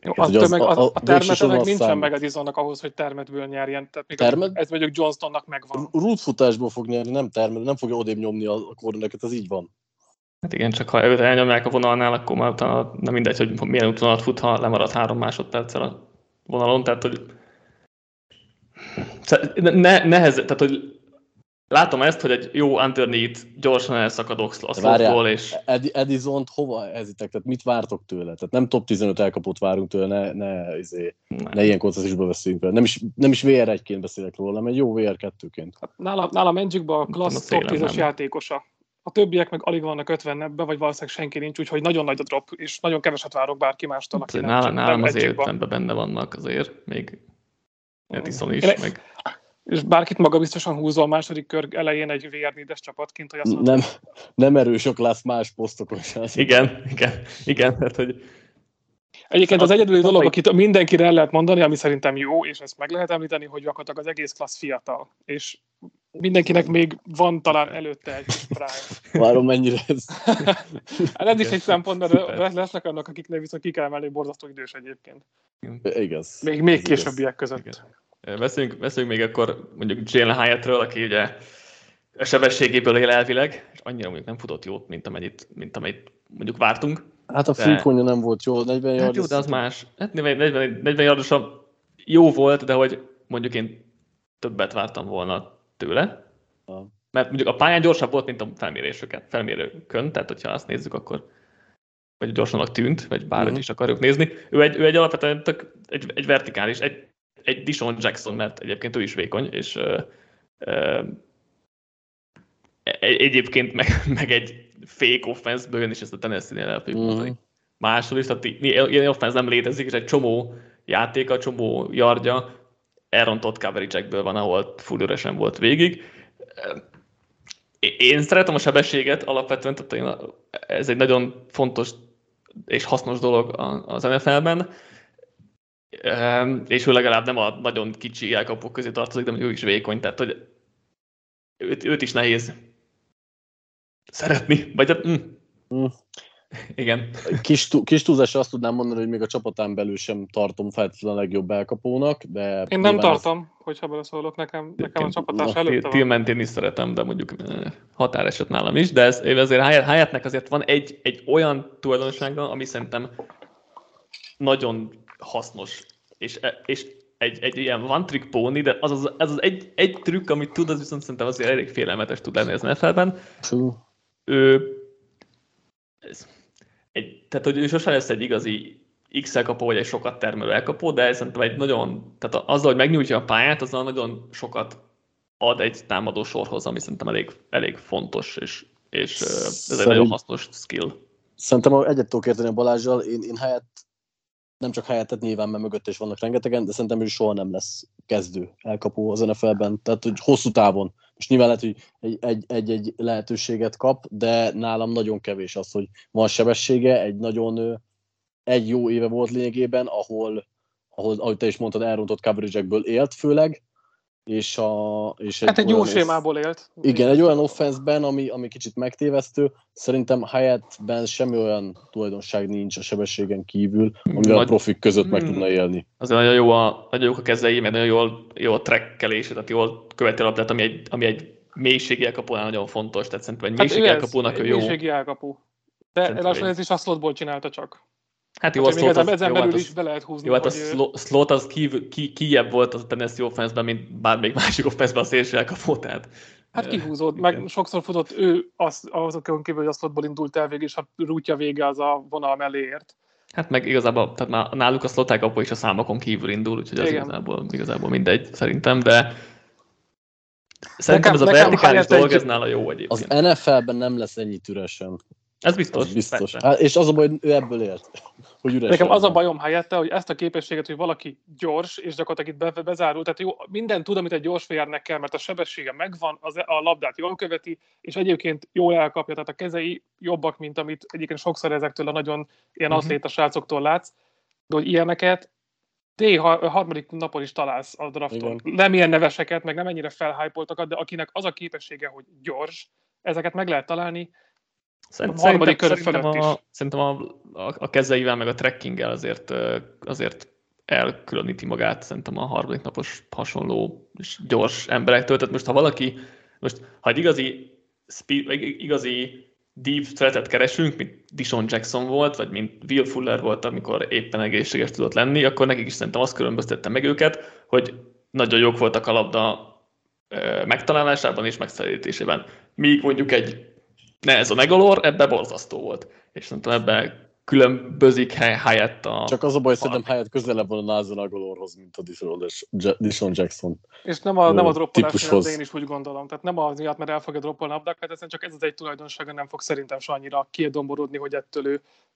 Jó, a termete meg nincsen meg Edisonnak ahhoz, hogy termetből nyerjen. Tehát még ez mondjuk Johnstonnak megvan. Rútfutásból fog nyerni, nem fogja odébb nyomni a kornereket, ez így van. Hát igen, csak ha őt elnyomják a vonalnál, akkor már utána nem mindegy, hogy milyen útvonalat fut, ha lemarad 3 másodperccel a vonalon. Tehát, hogy tehát, hogy látom ezt, hogy egy jó underneath gyorsan elszakad a slotból, és... Edisont hova helyezitek? Tehát mit vártok tőle? Tehát nem top 15 elkapót várunk tőle, ne ilyen koncessziósba veszünk vele. Nem is VR1-ként beszélek róla, hanem egy jó VR2-ként. Hát nála Njigba a klassz top 10-es játékosa. A többiek meg alig vannak 50-ben, vagy valószínűleg senki nincs, úgyhogy nagyon nagy a drop, és nagyon keveset várok bárki mástól. Hát, nálam azért benne vannak azért, még Edison is, meg... És bárkit magabiztosan húzol a második kör elején egy VR4-es csapatként, hogy azt mondom. Nem erősök lesz más posztokon sem. Igen. Hát, hogy... Egyébként az egyedüli dolog, akit mindenkire el lehet mondani, ami szerintem jó, és ezt meg lehet említeni, hogy gyakorlatilag az egész klassz fiatal. És mindenkinek még van talán előtte egy prime. Várom, mennyire ez. Hát ez is egy szempont, mert lesznek annak, akiknek viszont ki kell emelni, borzasztó idős egyébként. Igaz. Még későbbiek között. Igen. Beszéljünk még akkor mondjuk Jalin Hyattről, aki ugye a sebességéből él elvileg, és annyira mondjuk nem futott jót, mint amit mondjuk vártunk. Hát a flikonja nem volt jó, 40 yard. Hát jó, de az más. Hát 40 yardosa jó volt, de hogy mondjuk én többet vártam volna tőle. Ha. Mert mondjuk a pályán gyorsabb volt, mint a felmérőkön, tehát hogyha azt nézzük, akkor vagy gyorsanak tűnt, vagy bárhogy is akarjuk nézni. Ő egy alapvetően egy vertikális, egy DeSean Jackson, mert egyébként ő is vékony, és egyébként meg egy fake offense-ből jön is ezt a Tennessee-nél elfékózni. Máshol is, tehát ilyen offense nem létezik, és egy csomó játéka, csomó yardja elrontott coverage-ekből van, ahol full üresen volt végig. Én szeretem a sebességet alapvetően, tehát ez egy nagyon fontos és hasznos dolog az NFL-ben, és ő legalább nem a nagyon kicsi elkapók közé tartozik, de ő is vékony, tehát hogy őt is nehéz szeretni, vagy igen. Kis túlzásra azt tudnám mondani, hogy még a csapatán belül sem tartom feltétlenül a legjobb elkapónak, de... Én nem tartom, hogyha beleszólok, nekem a csapatás előtte van. Én is szeretem, de mondjuk határeset nálam is, de ezért Hyattnek azért van egy olyan tulajdonsága, ami szerintem nagyon hasznos, és egy ilyen one trick pony, de az egy trükk, amit tud, az viszont szerintem azért elég félelmetes tud lenni az NFL-ben. Tehát, hogy ő sosem lesz egy igazi X elkapó, vagy egy sokat termelő elkapó, de szerintem egy nagyon, tehát azzal, hogy megnyújtja a pályát, azzal nagyon sokat ad egy támadó sorhoz, ami szerintem elég fontos, és ez egy nagyon hasznos skill. Szerintem egyet tudok érteni a Balázsral, én Hyatt, nem csak Hyattet nyilván, mert mögött is vannak rengetegen, de szerintem ő soha nem lesz kezdő elkapó az NFL-ben, tehát hogy hosszú távon. Most nyilván lehet, hogy egy lehetőséget kap, de nálam nagyon kevés az, hogy van sebessége, egy jó éve volt lényegében, ahol ahogy te is mondtad, elrontott coverage-ekből élt főleg, és hát egy jó sémából élt. Igen, egy olyan offense-ben, ami kicsit megtévesztő. Szerintem Hyattben semmi olyan tulajdonság nincs a sebességen kívül, amivel a profik között meg tudna élni. Azért nagyon jók a kezei, mert nagyon jó a trekkelése, tehát jól követi a labdát, ami egy mélységi elkapónál nagyon fontos. Tehát szerintem egy mélységi elkapónak jó. Mélységi elkapó. De lassan ez is a slotból csinálta csak. Hát jó, hát, ezen belül is be lehet húzni. Jó, hát a slot az kijebb volt az a Tennessee offense-ben, mint bármelyik másik offense-ben a szélső elkapó, tehát... Hát kihúzott, meg sokszor futott ő azokon kívül, hogy a slotból indult el végig, és a rútja vége az a vonal mellé ért. Hát meg igazából, tehát már náluk a slot elkapó is a számokon kívül indul, úgyhogy az igazából mindegy, szerintem, de... Szerintem ez a vertikális dolog, ez nála jó egyébként. Az NFL-ben nem lesz ennyit üresen. Ez biztos. Hát, és az a baj, hogy ő ebből élt. Hogy üres. Nekem az a bajom helyette, hogy ezt a képességet, hogy valaki gyors, és gyakorlatilag itt bezárul, tehát jó, minden tud, amit egy gyors VR-nek kell, mert a sebessége megvan, a labdát jól követi, és egyébként jól elkapja, tehát a kezei jobbak, mint amit egyébként sokszor ezektől a nagyon ilyen atléta srácoktól látsz, de hogy ilyeneket harmadik napon is találsz a drafton. Igen. Nem ilyen neveseket, meg nem ennyire felhypoltakat, de akinek az a képessége, hogy gyors, ezeket meg lehet találni. Szerintem a kezeivel meg a trekkinggel azért elkülöníti magát szerintem a harmadik napos hasonló és gyors emberektől. Tehát most ha egy igazi deep threatet keresünk, mint DeSean Jackson volt, vagy mint Will Fuller volt, amikor éppen egészséges tudott lenni, akkor nekik is szerintem azt különböztette meg őket, hogy nagyon jók voltak a labda megtalálásában és megszerítésében. Míg mondjuk ez a Megalor, ebbe borzasztó volt. És szerintem ebbe különbözik Hyatt a... Csak az a baj, szerintem Hyatt közelebb van a Názon Agalorhoz, mint a DeSean Jackson. És nem a droppoláshoz, de én is úgy gondolom. Tehát nem az miatt, mert el fogja droppolni a labdákat, hát csak ez az egy tulajdonsága nem fog szerintem se annyira kiedomborodni, hogy ettől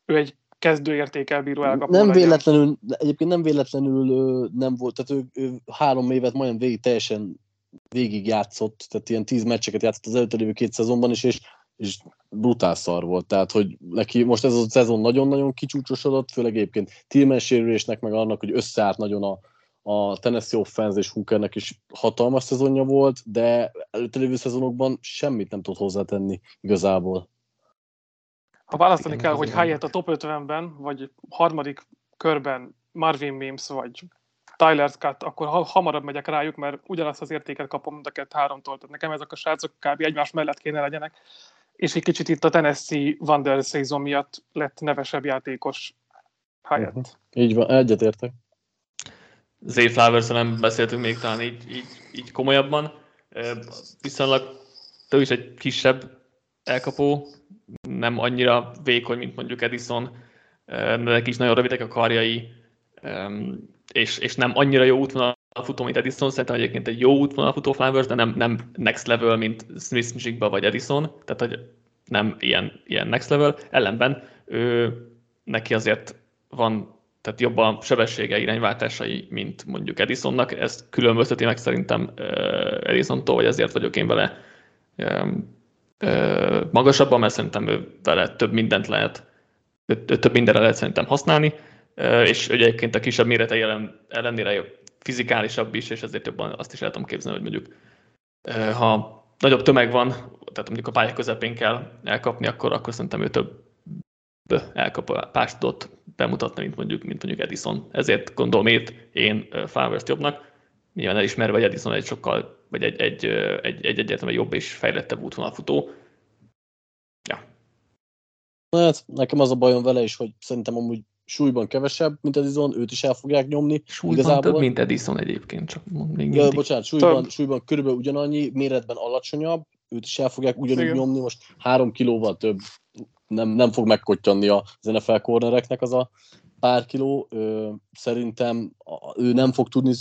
ő egy kezdőértékkel bíró elkapó. Egyébként nem véletlenül nem volt, tehát ő 3 évet majdnem teljesen végig játszott, tehát ilyen 10 meccseket játszott az előtte lévő 2 szezonban is, és brutál szar volt, tehát hogy neki most ez a szezon nagyon-nagyon kicsúcsosodott, főleg egyébként Tillman sérülésnek, meg annak, hogy összeállt nagyon a Tennessee offense és Hookernek is hatalmas szezonja volt, de előtte lévő szezonokban semmit nem tudott hozzátenni igazából. Ha választani kell, hogy Hyatt a top 50-ben, vagy harmadik körben Marvin Mims, vagy Tyler Scott, akkor hamarabb megyek rájuk, mert ugyanazt az értéket kapom mind a kettő-háromtól. Tehát nekem ezek a srácok kb. Egymás mellett kéne legyenek. És egy kicsit itt a Tennessee Wonder szezon miatt lett nevesebb játékos Hyatt. Uh-huh. Így van, egyetértek. Zay Flowers-ről nem beszéltünk még talán így komolyabban. Viszonylag ő is egy kisebb elkapó, nem annyira vékony, mint mondjuk Addison, de neki is nagyon rövidek a karjai, és nem annyira jó útvonalfutó, mint Addison. Szerintem egyébként egy jó útvonalfutó Flowers, de nem next level, mint Smith-Njigba vagy Addison, tehát hogy nem ilyen next level. Ellenben neki azért van, tehát jobb a sebessége, irányváltásai, mint mondjuk Addisonnak. Ez különbözteti meg szerintem Addisontól, vagy ezért vagyok én vele magasabban, mert szerintem ő vele több mindenre lehet szerintem használni, és egyébként a kisebb méretei ellenére fizikálisabb is, és ezért jobban azt is el tudom képzelni, hogy mondjuk ha nagyobb tömeg van, tehát mondjuk a pálya közepén kell elkapni, akkor szerintem ő több elkapást tudott bemutatni, mint mondjuk Addison. Ezért gondolom én Flowers-t jobbnak, nyilván elismerve, hogy Addison egy sokkal, vagy egy egyértelműen jobb és fejlettebb útvonalfutó. Ja. Hát, nekem az a bajom vele is, hogy szerintem amúgy súlyban kevesebb, mint Addison, őt is el fogják nyomni. Súlyban igazából több, mint Addison egyébként, csak mondom. Ja, bocsánat, súlyban körülbelül ugyanannyi, méretben alacsonyabb, őt is el fogják ugyanúgy nyomni, most 3 kilóval több. Nem fog megkottyanni az NFL cornereknek az a pár kiló. Szerintem ő nem fog tudni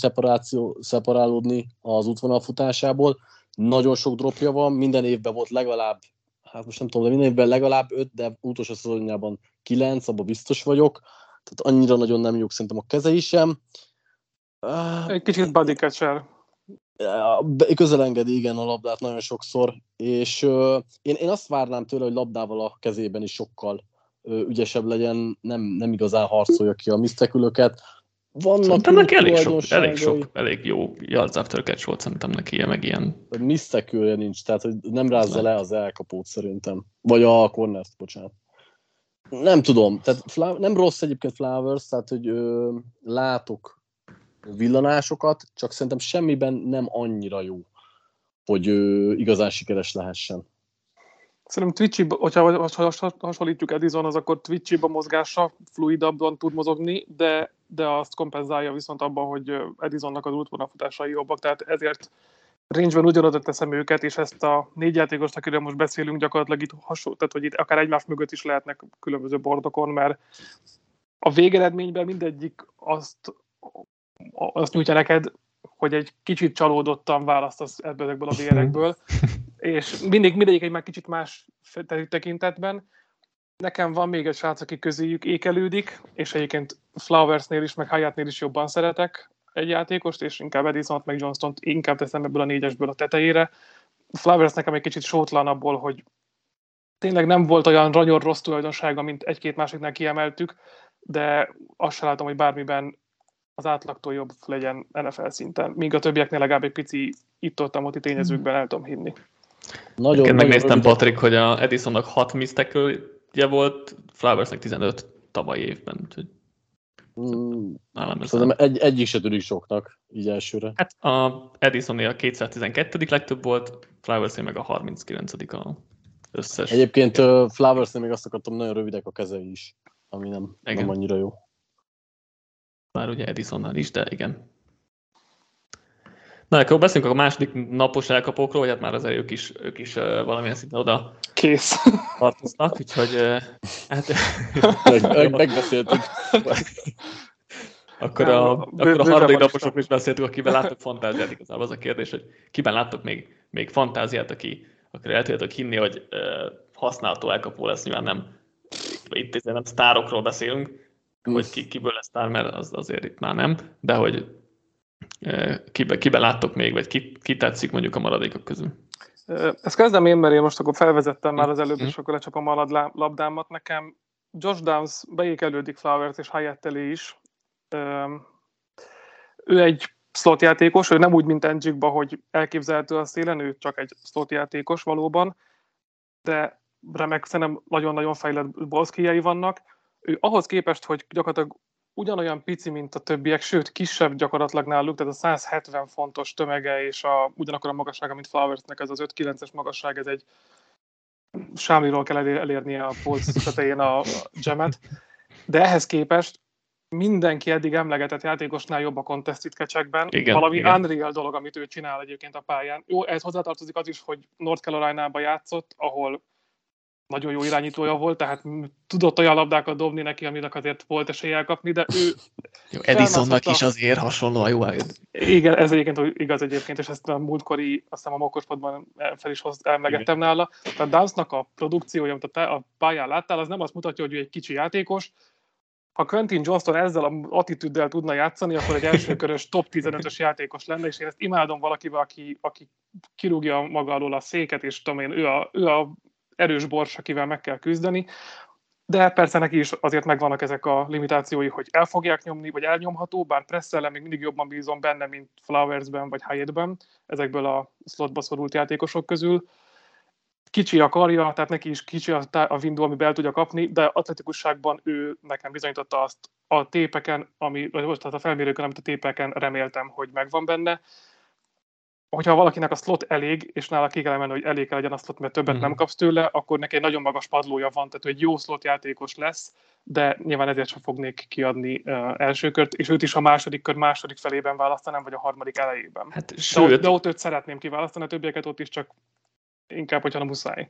szeparálódni az útvonalfutásából. Nagyon sok dropja van, minden évben volt legalább, hát most nem tudom, de minden évben legalább 5, de utolsó szezonjában 9, abban biztos vagyok. Tehát annyira nagyon nem jók szerintem a kezei sem. Egy kicsit body catcher. Közel engedi, igen, a labdát nagyon sokszor, és én azt várnám tőle, hogy labdával a kezében is sokkal ügyesebb legyen, nem igazán harcolja ki a misztekülöket. Szerintem neki elég jó yards after catch volt, szerintem neki ilyen, meg ilyen. Misztekülje nincs, tehát hogy nem rázza le az elkapót szerintem, vagy a cornert, bocsánat. Nem tudom, tehát nem rossz egyébként Flowers, tehát hogy látok villanásokat, csak szerintem semmiben nem annyira jó, hogy igazán sikeres lehessen. Szerintem Twitchy, hogyha hasonlítjuk Addisonhoz, akkor Twitchy-ba mozgása fluidabban tud mozogni, de azt kompenzálja viszont abban, hogy Addisonnak az útvonalfutásai jobbak, tehát ezért range-ben ugyanoda teszem őket, és ezt a 4 játékost, akiről most beszélünk, gyakorlatilag itt hasonló, tehát hogy itt akár egymás mögött is lehetnek különböző bordokon, mert a végeredményben mindegyik azt nyújtja neked, hogy egy kicsit csalódottan választasz ezekből a vérekből, és mindegyik egy már kicsit más tekintetben. Nekem van még egy srác, aki közéjük ékelődik, és egyébként Flowersnél is, meg Hyattnél is jobban szeretek egy játékost, és inkább Addisont, meg Johnstont inkább teszem ebből a 4-esből a tetejére. Flowers nekem egy kicsit sótlan abból, hogy tényleg nem volt olyan nagyon rossz tulajdonsága, mint egy-két másiknál kiemeltük, de azt sem látom, hogy bármiben az átlagtól jobb legyen NFL szinten, míg a többieknél legalább egy pici itt-ott-ott tényezőkben el tudom hinni. Nagyon megnéztem, Patrik, hogy a Addisonnak 6 misztekülje volt, Flowersnek 15 tavalyi évben. Szerintem egyik se tűnik soknak, így elsőre. Hát a Addisonnél a 212. legtöbb volt, Flowersnél meg a 39. a összes. Egyébként Flowersnél még azt akartam, nagyon rövidek a kezei is, ami nem annyira jó. Már ugye Addisonnal is, de igen. Na, akkor beszélünk a második napos elkapókról, hogy hát már azért ők is valamilyen szinten oda kész tartoznak, úgyhogy hát... Megbeszéltük. Akkor a harmadik naposokról is beszéltük, akiben láttok fantáziát, igazából az a kérdés, hogy kiben láttok még fantáziát, akire el tudjátok hinni, hogy használható elkapó lesz, nyilván nem, itt nem sztárokról beszélünk, hogy kiből lesz sztár, mert azért itt már nem, de hogy kiben láttok még, vagy ki tetszik mondjuk a maradékok közül? Ezt kezdem én, mert én most akkor felvezettem már az előbb, és akkor lecsapom a labdámat. Nekem Josh Downs beékelődik Flowers és Hyatt elé is. Ő egy slot játékos, ő nem úgy, mint Njigba, hogy elképzelhető a szélen, ő csak egy slot játékos valóban, de remek, szerintem nagyon-nagyon fejlett ballskilljei vannak. Ő ahhoz képest, hogy gyakorlatilag ugyanolyan pici, mint a többiek, sőt kisebb gyakorlatilag náluk, tehát a 170 fontos tömege és ugyanakkor a magassága, mint Flowersnek, ez az 5-9-es magasság, ez egy sámliról kell elérnie a polc tetején a gemet, de ehhez képest mindenki eddig emlegetett játékosnál jobb a contested catch-ekben. Valami unreal dolog, amit ő csinál egyébként a pályán. Jó, ez hozzátartozik az is, hogy North Carolina-ba játszott, ahol nagyon jó irányítója volt, tehát tudott olyan labdákat dobni neki, aminek azért volt esélye elkapni, de ő... Edisonnak is azért hasonlóan jó eljött. Igen, ez egyébként igaz egyébként, és ezt a múltkori, azt hiszem a Mokkospodban fel is emlegettem nála. Tehát Downsnak a produkciója, amit a pályán láttál, az nem azt mutatja, hogy ő egy kicsi játékos. Ha Quentin Johnston ezzel az attitűddel tudna játszani, akkor egy elsőkörös top 15-ös játékos lenne, és én ezt imádom valakivel, aki kirúgja maga alól a széket, és tudom én, ő a erős bors, akivel meg kell küzdeni, de persze neki is azért megvannak ezek a limitációi, hogy el fogják nyomni, vagy elnyomható, bár presszel még mindig jobban bízom benne, mint Flowersben vagy Hyattben, ezekből a slotba szorult játékosok közül. Kicsi a karja, tehát neki is kicsi a window, amiben el tudja kapni, de atletikusságban ő nekem bizonyította azt a tépeken, tehát a felmérőkön, amit a tépeken reméltem, hogy megvan benne. Hogyha valakinek a slot elég, és nála ki kell emelni, hogy elég kell legyen a slot, mert többet nem kapsz tőle, akkor neki egy nagyon magas padlója van, tehát egy jó slot játékos lesz, de nyilván ezért sem fognék kiadni első kört, és őt is a második kör második felében választanám, vagy a harmadik elejében. Hát, de ott őt szeretném kiválasztani, a többieket ott is csak inkább, hogyha nem muszáj.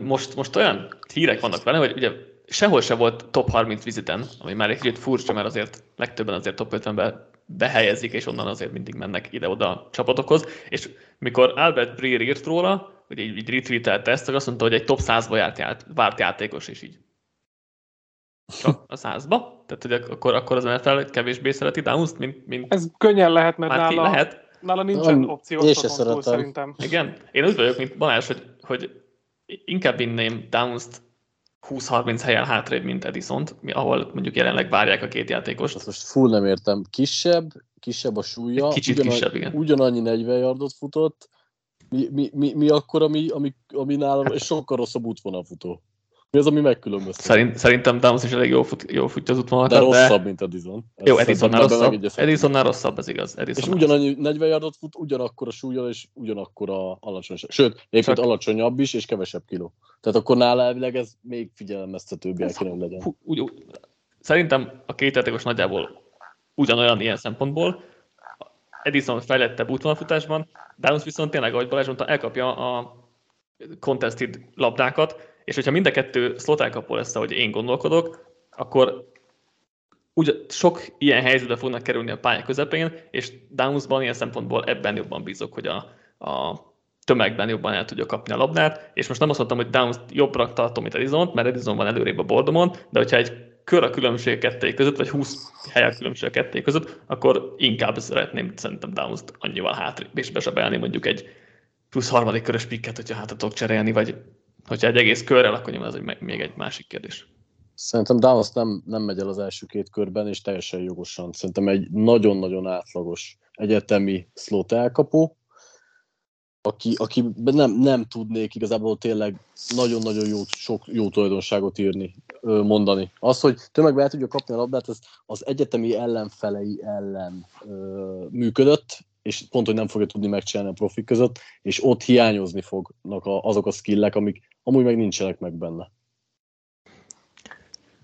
Most olyan hírek vannak vele, hogy ugye sehol se volt top 30 viziten, ami már egy kicsit furcsa, mert azért legtöbben azért top 50-ben behelyezik, és onnan azért mindig mennek ide-oda a csapatokhoz, és mikor Albert Breer írt róla, hogy így retweetelte ezt, azt mondta, hogy egy top 100-ba várt játékos, és így csak a 100-ba, tehát hogy akkor az NFL kevésbé szereti Downs-t, mint... Ez könnyen lehet, mert nála nincsen opciós szakon szerintem. Igen, én úgy vagyok, mint Balázs, hogy inkább vinném Downs-t 20-30 helyen hátrébb, mint Edisont, ahol mondjuk jelenleg várják a két játékost. Azt most full nem értem. Kisebb a súlya. Kicsit kisebb, igen. Ugyanannyi 40 yardot futott. Mi akkor, ami nálam sokkal rosszabb útvonal futó? Mi az, ami megkülönböztet? Szerintem Downs is elég jól futja az útvonal. De rosszabb, mint Edison. Jó, Edisonnál rosszabb. Edisonnál rosszabb, ez igaz. És ugyanannyi 40 yardot fut, ugyanakkor a súlya és ugyanakkor a alacsonyság. Sőt, egyébként alacsonyabb is és kevesebb kiló. Tehát akkor nála elvileg ez még figyelmeztetőbb el kéne legyen. Szerintem a két játékos nagyjából ugyanolyan ilyen szempontból. Edison fejlettebb útvonalfutásban, Downs viszont tényleg, ahogy Balázs mondta, elkapja a contested labdákat, és hogyha mind a kettő slot elkapó lesz, ahogy én gondolkodok, akkor sok ilyen helyzetbe fognak kerülni a pálya közepén, és Downsban ilyen szempontból ebben jobban bízok, hogy a tömegben jobban el tudja kapni a labdát, és most nem azt mondtam, hogy Downs jobbra tartom, mint Edison, mert Edison van előrébb a bordomon, de hogyha egy kör a különbség a kették között, vagy 20 hely a különbség a kették között, akkor inkább szeretném szerintem Downs-t annyival hátrébb és bezsebelni mondjuk egy plusz harmadik körös pikket, hogyha hátatok cserélni, vagy hogyha egy egész körrel, akkor nyilván ez még egy másik kérdés. Szerintem Downs nem megy el az első két körben, és teljesen jogosan. Szerintem egy nagyon-nagyon átlagos egyetemi slot elkapó, aki nem tudnék igazából tényleg nagyon-nagyon sok jó tulajdonságot írni, mondani. Az, hogy tömegbe el tudja kapni a labdát, ez az egyetemi ellenfelei ellen működött, és pont, hogy nem fogja tudni megcsinálni a profik között, és ott hiányozni fognak azok a skillek, amik amúgy meg nincsenek meg benne.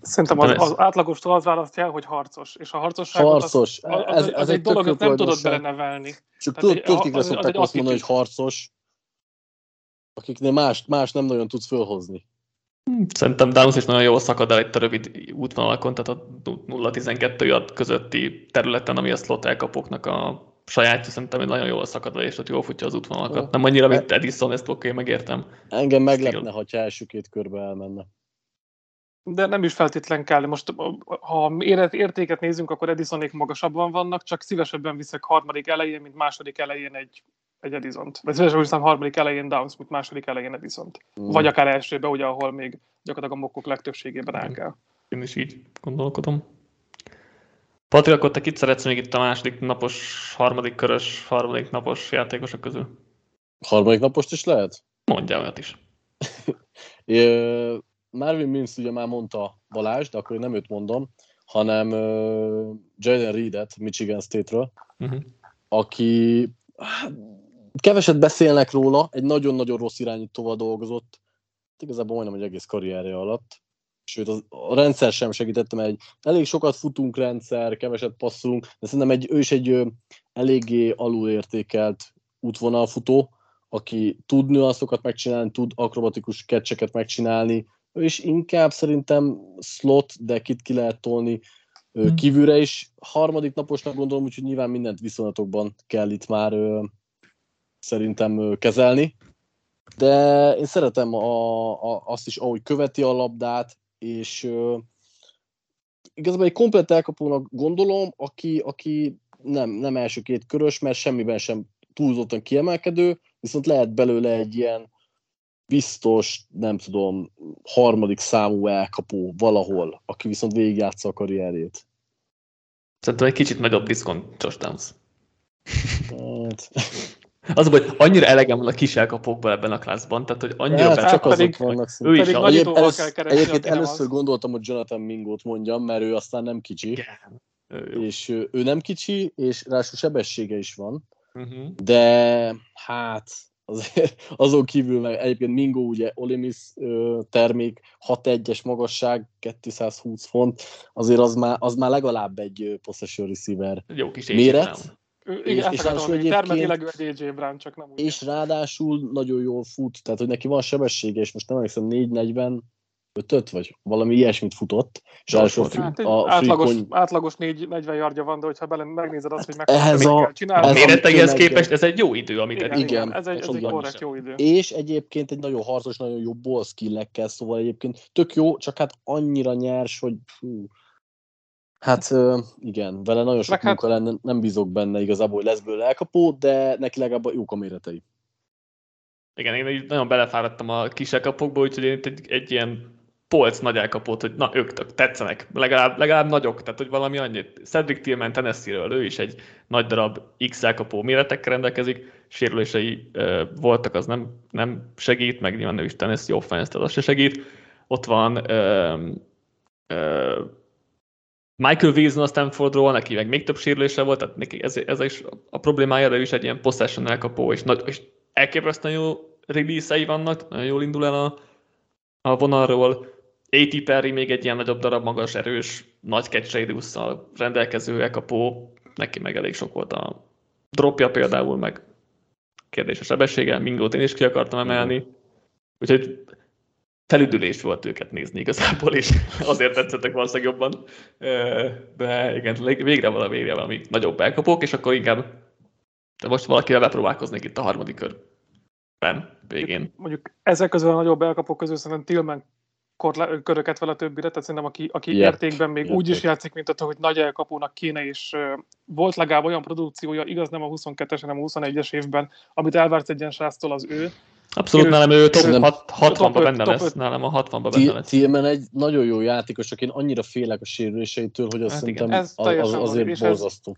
Szerintem az átlagostól az választja el, hogy harcos, és a harcosságot ez egy dolog, amit nem tudod belenevelni. Csak tudtikre szokták azt mondani, hogy harcos, akiknél más nem nagyon tudsz fölhozni. Szerintem Downs is nagyon jól szakad el itt a rövid útvonalakon, tehát a 0-12 yard közötti területen, ami a slot elkapóknak a sajátja, szerintem nagyon jól szakad el, és ott jól futja az útvonalakat. Nem annyira, mint Edison, ezt oké, megértem. Engem meglepne, ha első két körbe elmenne. De nem is feltétlen kell. Most, ha értéket nézünk, akkor Edisonék magasabban vannak, csak szívesebben viszek harmadik elején, mint második elején egy Edisont. Vagy szívesebben viszem harmadik elején Downs, mint második elején Edisont. Vagy akár elsőbe, ugye, ahol még gyakorlatilag a mokkok legtöbbségében áll kell. Én is így gondolkodom. Patrik, akkor te kit szeretsz még itt a második napos, harmadik napos játékosok közül? Harmadik napost is lehet? Mondjál olyat is. Marvin Mims ugye már mondta Balázs, de akkor én nem őt mondom, hanem Jalen Reedet Michigan State-ről, aki keveset beszélnek róla, egy nagyon-nagyon rossz irányítóval dolgozott, igazából majdnem egy egész karrierje alatt. Sőt, a rendszer sem segítette, mert egy elég sokat futunk rendszer, keveset passzolunk, de szerintem ő is egy eléggé alulértékelt útvonalfutó, aki tud nüanszokat megcsinálni, tud akrobatikus catcheket megcsinálni, ő is inkább szerintem slot, de kit ki lehet tolni kívülre is. Harmadik naposnak gondolom, úgyhogy nyilván mindent viszonylatokban kell itt már szerintem kezelni. De én szeretem azt is, ahogy követi a labdát, és igazából egy komplet elkapónak gondolom, aki nem első két körös, mert semmiben sem túlzottan kiemelkedő, viszont lehet belőle egy ilyen biztos, nem tudom, harmadik számú elkapó valahol, aki viszont végigjátsza a karrierjét. Szerintem egy kicsit meg a piszkon Josh Downs. Az, hogy annyira elegem van a kis elkapókban ebben a klászban, tehát hogy annyira csak azok vannak szintén. Ő is egyébként először gondoltam, hogy Jonathan Mingot mondjam, mert ő aztán nem kicsi. Igen. És ő nem kicsi, és ráadásul sebessége is van. De hát azon kívül, meg egyébként Mingo ugye Olimis termék, 6'1-es magasság, 220 font, azért az már legalább egy possession receiver méret. Igen, termetileg ő egy AJ Brown, csak nem úgy. És ráadásul nagyon jól fut, tehát hogy neki van sebessége, és most nem emlékszem, 4.45 vagy valami ilyesmit futott. És átlagos 4.40 yardja van, de hogyha megnézed azt, hogy meg csinálni. A méreteghez képest ez egy jó idő, amit eddig. Igen, ez egy korrekt jó idő. És egyébként egy nagyon harcos, nagyon jó ball skill-ekkel, szóval egyébként tök jó, csak hát annyira nyers, hogy hát igen, vele nagyon sok munka lenne, nem bízok benne igazából, hogy lesz belőle elkapó, de neki legalább jók a méretei. Igen, én nagyon belefáradtam a kis elkapókba, úgyhogy én egy ilyen polc nagy elkapót, hogy na, ők tetszenek, legalább nagyok, tehát hogy valami annyit. Cedric Tillman Tennessee-ről, ő is egy nagy darab X elkapó méretekkel rendelkezik, sérülései voltak, az nem segít, meg nyilván ő is Tennessee offense, az se segít. Ott van Michael Wilson a Stanfordról, neki meg még több sérülése volt, tehát neki ez is a problémája, de ő is egy ilyen possession elkapó, és elképesztően jó release-ei vannak, nagyon jól indul el a vonalról. A.T. Perry még egy ilyen nagyobb darab, magas, erős, nagy catch radiusszal rendelkező elkapó, neki meg elég sok volt a dropja például, meg kérdés a sebessége, Mingót én is ki akartam emelni, úgyhogy felüdülés volt őket nézni igazából, és azért tetszettek valószínűleg jobban. De igen, végre valami nagyobb elkapók, és akkor inkább most valakivel bepróbálkoznék itt a harmadik körben végén. Mondjuk ezek közül a nagyobb elkapók közül szerintem Tillman köröket vele többire, tehát szerintem aki értékben még úgy is játszik, mint attól, hogy nagy elkapónak kéne, és volt legalább olyan produkciója, igaz nem a 22-es, hanem a 21-es évben, amit elvársz egy ilyen sráctól, az ő. Abszolút, nálam ő top 60-ban benne lesz. Nálam a 60-ban benne lesz. Tillman egy nagyon jó játékos, csak én annyira félek a sérüléseitől, hogy azt szerintem azért borzasztó.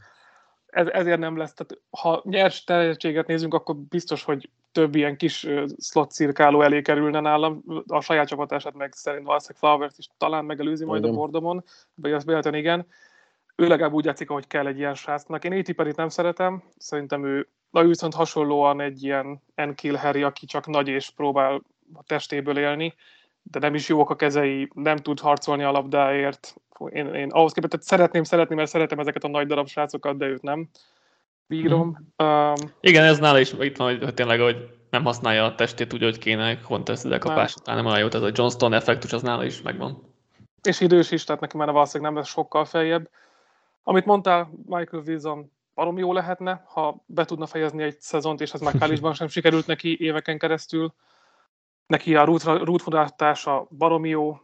Ezért nem lesz. Tehát, ha nyers tehetséget nézünk, akkor biztos, hogy több ilyen kis slot cirkáló elé kerülne nálam. A saját csapatását meg szerint valószínűleg Flowers is talán megelőzi majd a bordomon. Bejelten igen. Ő legalább úgy játszik, ahogy kell egy ilyen srácnak. Én A.T. Perryt nem szeretem. Szerintem ő viszont hasonlóan egy ilyen N.Kill Harry, aki csak nagy és próbál a testéből élni, de nem is jók a kezei, nem tud harcolni a labdáért. Én ahhoz képest, tehát szeretném, mert szeretem ezeket a nagy darab srácokat, de őt nem bírom. Igen, ez nála is itt van, hogy tényleg, hogy nem használja a testét úgy, hogy kéne, kontesztide kapás után nem olyan jót, ez a Johnston effektus, az nála is megvan. És idős is, tehát neki már valószínűleg nem lesz sokkal feljebb. Amit mondtál, Michael Wilson, baromi jó lehetne, ha be tudna fejezni egy szezont, és ez már college-ban sem sikerült neki éveken keresztül. Neki a rútfutása baromi jó.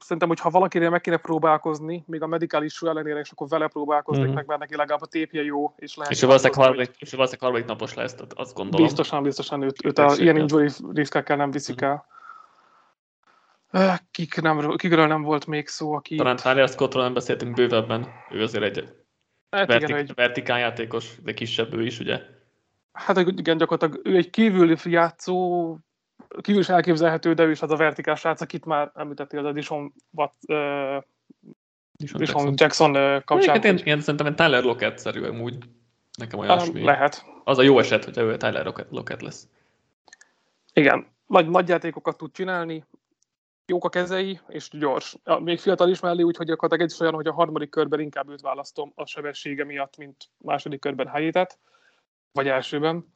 Szerintem, hogyha valakire meg kéne próbálkozni, még a medical issue ellenére, és akkor vele próbálkoznék meg, mert neki legalább a tépje jó, és lehet... És valószínűleg harmadik napos lesz, tehát azt gondolom. Biztosan őt a ilyen injury riskekkel nem viszik el. Kikről nem volt még szó, aki... Talán Tyler Scottról nem beszéltünk bővebben, ő azért egy... vertikál játékos, de kisebb ő is, ugye? Hát igen, gyakorlatilag ő egy kívül is elképzelhető, de ő is az a vertikál srác, akit már említettél, az a DeSean Dishon Jackson kapcsán. Hát én szerintem Tyler Lockett-szerű amúgy. Nekem olyasmi. Lehet. Az a jó eset, hogyha ő Tyler Lockett lesz. Igen. Nagy játékokat tud csinálni, jók a kezei, és gyors. Még fiatal is mellé, úgyhogy akadtak egy is olyan, hogy a harmadik körben inkább őt választom a sebessége miatt, mint második körben Hyatt-et, vagy elsőben.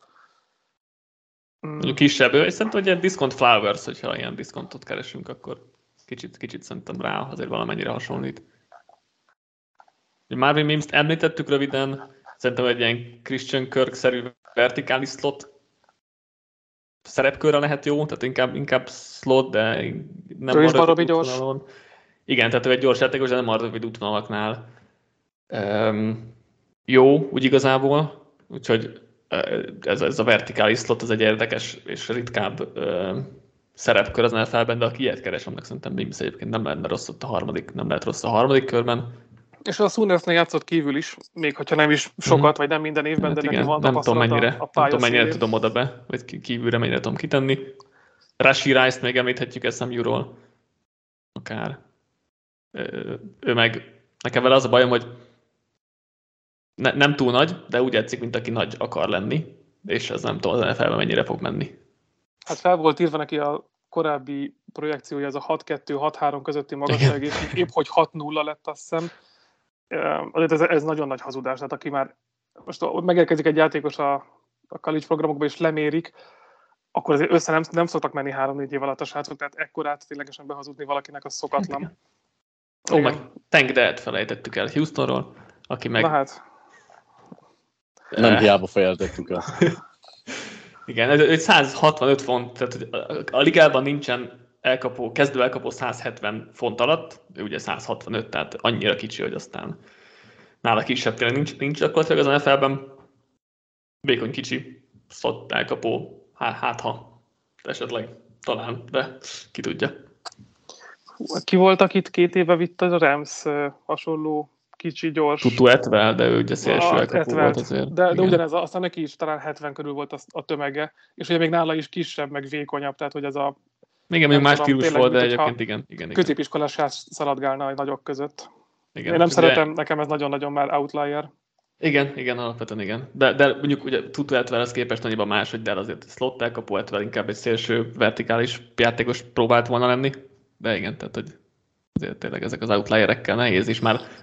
Kisebb, és szerintem, hogy egy Discount Flowers, hogyha ilyen diszkontot keresünk, akkor kicsit szerintem rá azért valamennyire hasonlít. Marvin Mims-t említettük röviden, szerintem egy ilyen Christian Kirk-szerű vertikális slot szerepkörre lehet jó, tehát inkább slot, de nem a rövid útvonalon. Igen, tehát ő egy gyors játékos, de nem a rövid útvonalaknál jó, úgy igazából, úgyhogy ez a vertikális slot, ez egy érdekes és ritkább szerepkör az NFL-ben, de aki ilyet keres, annak szerintem Mims egyébként nem lehet rossz a harmadik körben. És a Soonersnél játszott kívül is, még hogyha nem is sokat, vagy nem minden évben, hát de igen, neki van tapasztalata a pályaszélén. Nem tudom, mennyire tudom oda be, vagy kívülre mennyire tudom kitenni. Rashi Rice-t még említhetjük SMU-ról, akár. Ő meg, nekem vele az a bajom, hogy nem túl nagy, de úgy játszik, mint aki nagy akar lenni, és ez nem tudom, az NFL-ben mennyire fog menni. Hát fel volt írva neki a korábbi projekciója, ez a 6-2-6-3 közötti magasság, és épp hogy 6-0 lett, azt hiszem. Ez nagyon nagy hazudás, tehát aki már most megérkezik egy játékos a college programokba és lemérik, akkor azért össze nem szoktak menni 3-4 év alatt a srácok, tehát ekkorát ténylegesen behazudni valakinek, az szokatlan. Ó, meg Tank Delt felejtettük el Houstonról, aki meg... Hát. Nem hiába felejtettük el. Igen, egy 165 font, tehát a ligában nincsen kezdő elkapó 170 font alatt, ugye 165, tehát annyira kicsi, hogy aztán nála kisebb tényleg nincs gyakorlatilag az NFL-ben. Vékony kicsi slot elkapó, hátha esetleg talán, de ki tudja. Ki volt, akit 2 éve vitt a Rams hasonló kicsi, gyors? Tutu Etvel, de ő ugye szélső elkapó volt azért. De ugyanez, aztán neki is talán 70 körül volt a tömege, és ugye még nála is kisebb, meg vékonyabb, tehát hogy ez a... Igen, még más stílus volt, de egyébként igen. Középiskolás szaladgálna a nagyok között. Igen, én nem szeretem, nekem ez nagyon-nagyon már outlier. Igen, alapvetően igen. De mondjuk ugye Tutu Etvelhez képest annyiban más, hogy de azért slot elkapó, Etvel inkább egy szélső vertikális játékos próbált volna lenni, de igen, tehát hogy azért tényleg ezek az outlierekkel nehéz, és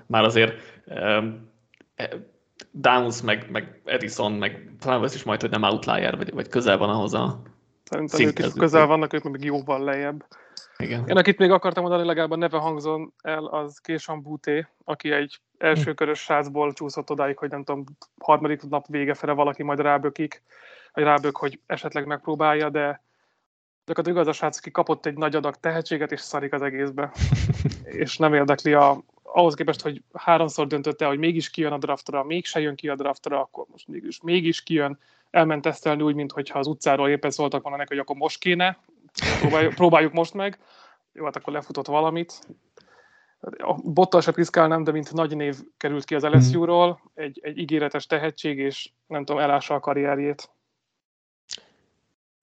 már azért Downs, meg Edison, meg Flowers is majd, hogy nem outlier, vagy közel van ahhoz a... Szerintem ők is közel vannak, ők még jóval lejjebb. Igen. Én akit még akartam mondani, legalább a neve hangzon el, az Késan Bouté, aki egy elsőkörös srácból csúszott odáig, hogy nem tudom, harmadik nap vége fele valaki majd rábök, hogy esetleg megpróbálja, de gyakorlatilag az a srác, aki kapott egy nagy adag tehetséget, és szarik az egészbe. És nem érdekli ahhoz képest, hogy 3-szor döntött el, hogy mégis kijön a draftra, mégse jön ki a draftra, akkor most mégis kijön. Elment tesztelni úgy, mintha az utcáról éppen szóltak volna neki, hogy akkor most kéne, próbáljuk most meg. Jó, hát akkor lefutott valamit. A bottal se piszkálnám, de mint nagy név került ki az LSU-ról, egy ígéretes tehetség, és nem tudom, elássa a karrierjét.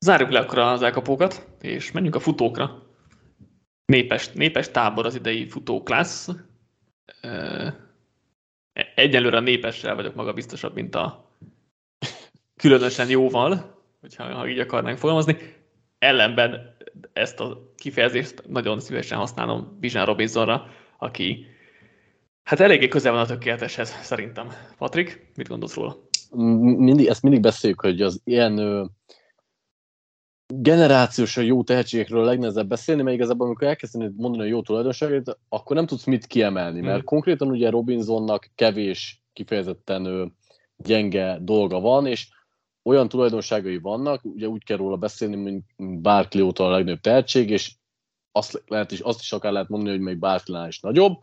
Zárjuk le akkor az elkapókat, és menjünk a futókra. Népes tábor az idei futóklász. Egyelőre a népessel vagyok maga biztosabb, mint a különösen jóval, ha így akarnánk fogalmazni. Ellenben ezt a kifejezést nagyon szívesen használom Bijan Robinsonra, aki hát eléggé közel van a tökéleteshez, szerintem. Patrik, mit gondolsz róla? Ezt mindig beszéljük, hogy az ilyen generációsan jó tehetségekről legnehezebb beszélni, mert igazából amikor elkezdeni mondani a jó tulajdonságait, akkor nem tudsz mit kiemelni, mert konkrétan ugye Robinsonnak kevés kifejezetten gyenge dolga van, és olyan tulajdonságai vannak, ugye úgy kell róla beszélni, mint Barkley óta a legnagyobb tehetség, és azt is akár lehet mondani, hogy még Barkley-nál is nagyobb.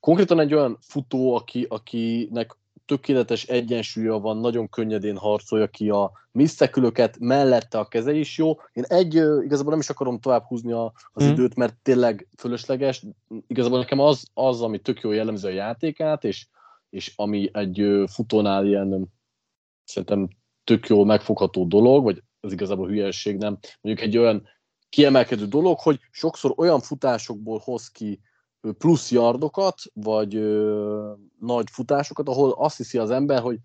Konkrétan egy olyan futó, akinek tökéletes egyensúlya van, nagyon könnyedén harcolja ki a misszekülöket, mellette a keze is jó. Én igazából nem is akarom tovább húzni az időt, mert tényleg fölösleges. Igazából nekem az ami tök jó jellemző a játékát, és ami egy futónál ilyen szerintem tök jól megfogható dolog, vagy ez igazából hülyeség, nem? Mondjuk egy olyan kiemelkedő dolog, hogy sokszor olyan futásokból hoz ki plusz yardokat, vagy nagy futásokat, ahol azt hiszi az ember, hogy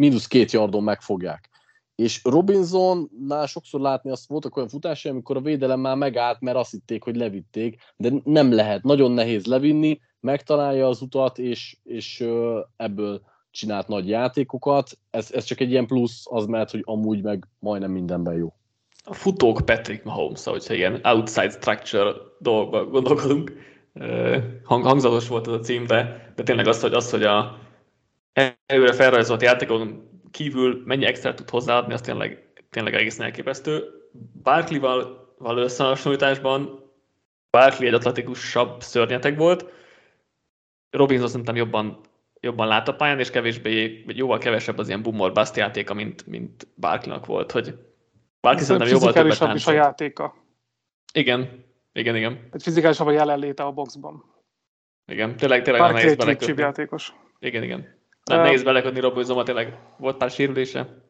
mínusz 2 yardon megfogják. És Robinsonnál sokszor látni azt, voltak olyan futásai, amikor a védelem már megállt, mert azt hitték, hogy levitték, de nem lehet, nagyon nehéz levinni, megtalálja az utat, és ebből csinált nagy játékokat. Ez csak egy ilyen plusz, az mert, hogy amúgy meg majdnem mindenben jó. A futók Patrick Mahomes, hogyha ilyen outside structure dolgokba gondolkodunk. Hangzatos volt ez a cím, de tényleg az, hogy a előre felrajzolt játékon kívül mennyi extra tud hozzáadni, az tényleg egészen elképesztő. Barkley-val való összehasonlításban Barkley egy atletikusabb szörnyetek volt. Robinson szerintem jobban lát a pályán, és jóval kevesebb az ilyen boom or bust játéka, mint Barkley-nak volt, hogy Barkley szerintem jóval többet táncolt. Is a játéka. Igen. Egy fizikálisabb a jelenléte a boxban. Igen, tényleg Barkley nehéz belekötni. Játékos. Igen. Nem nehéz belekötni Robinsonba, tényleg volt pár sérülése.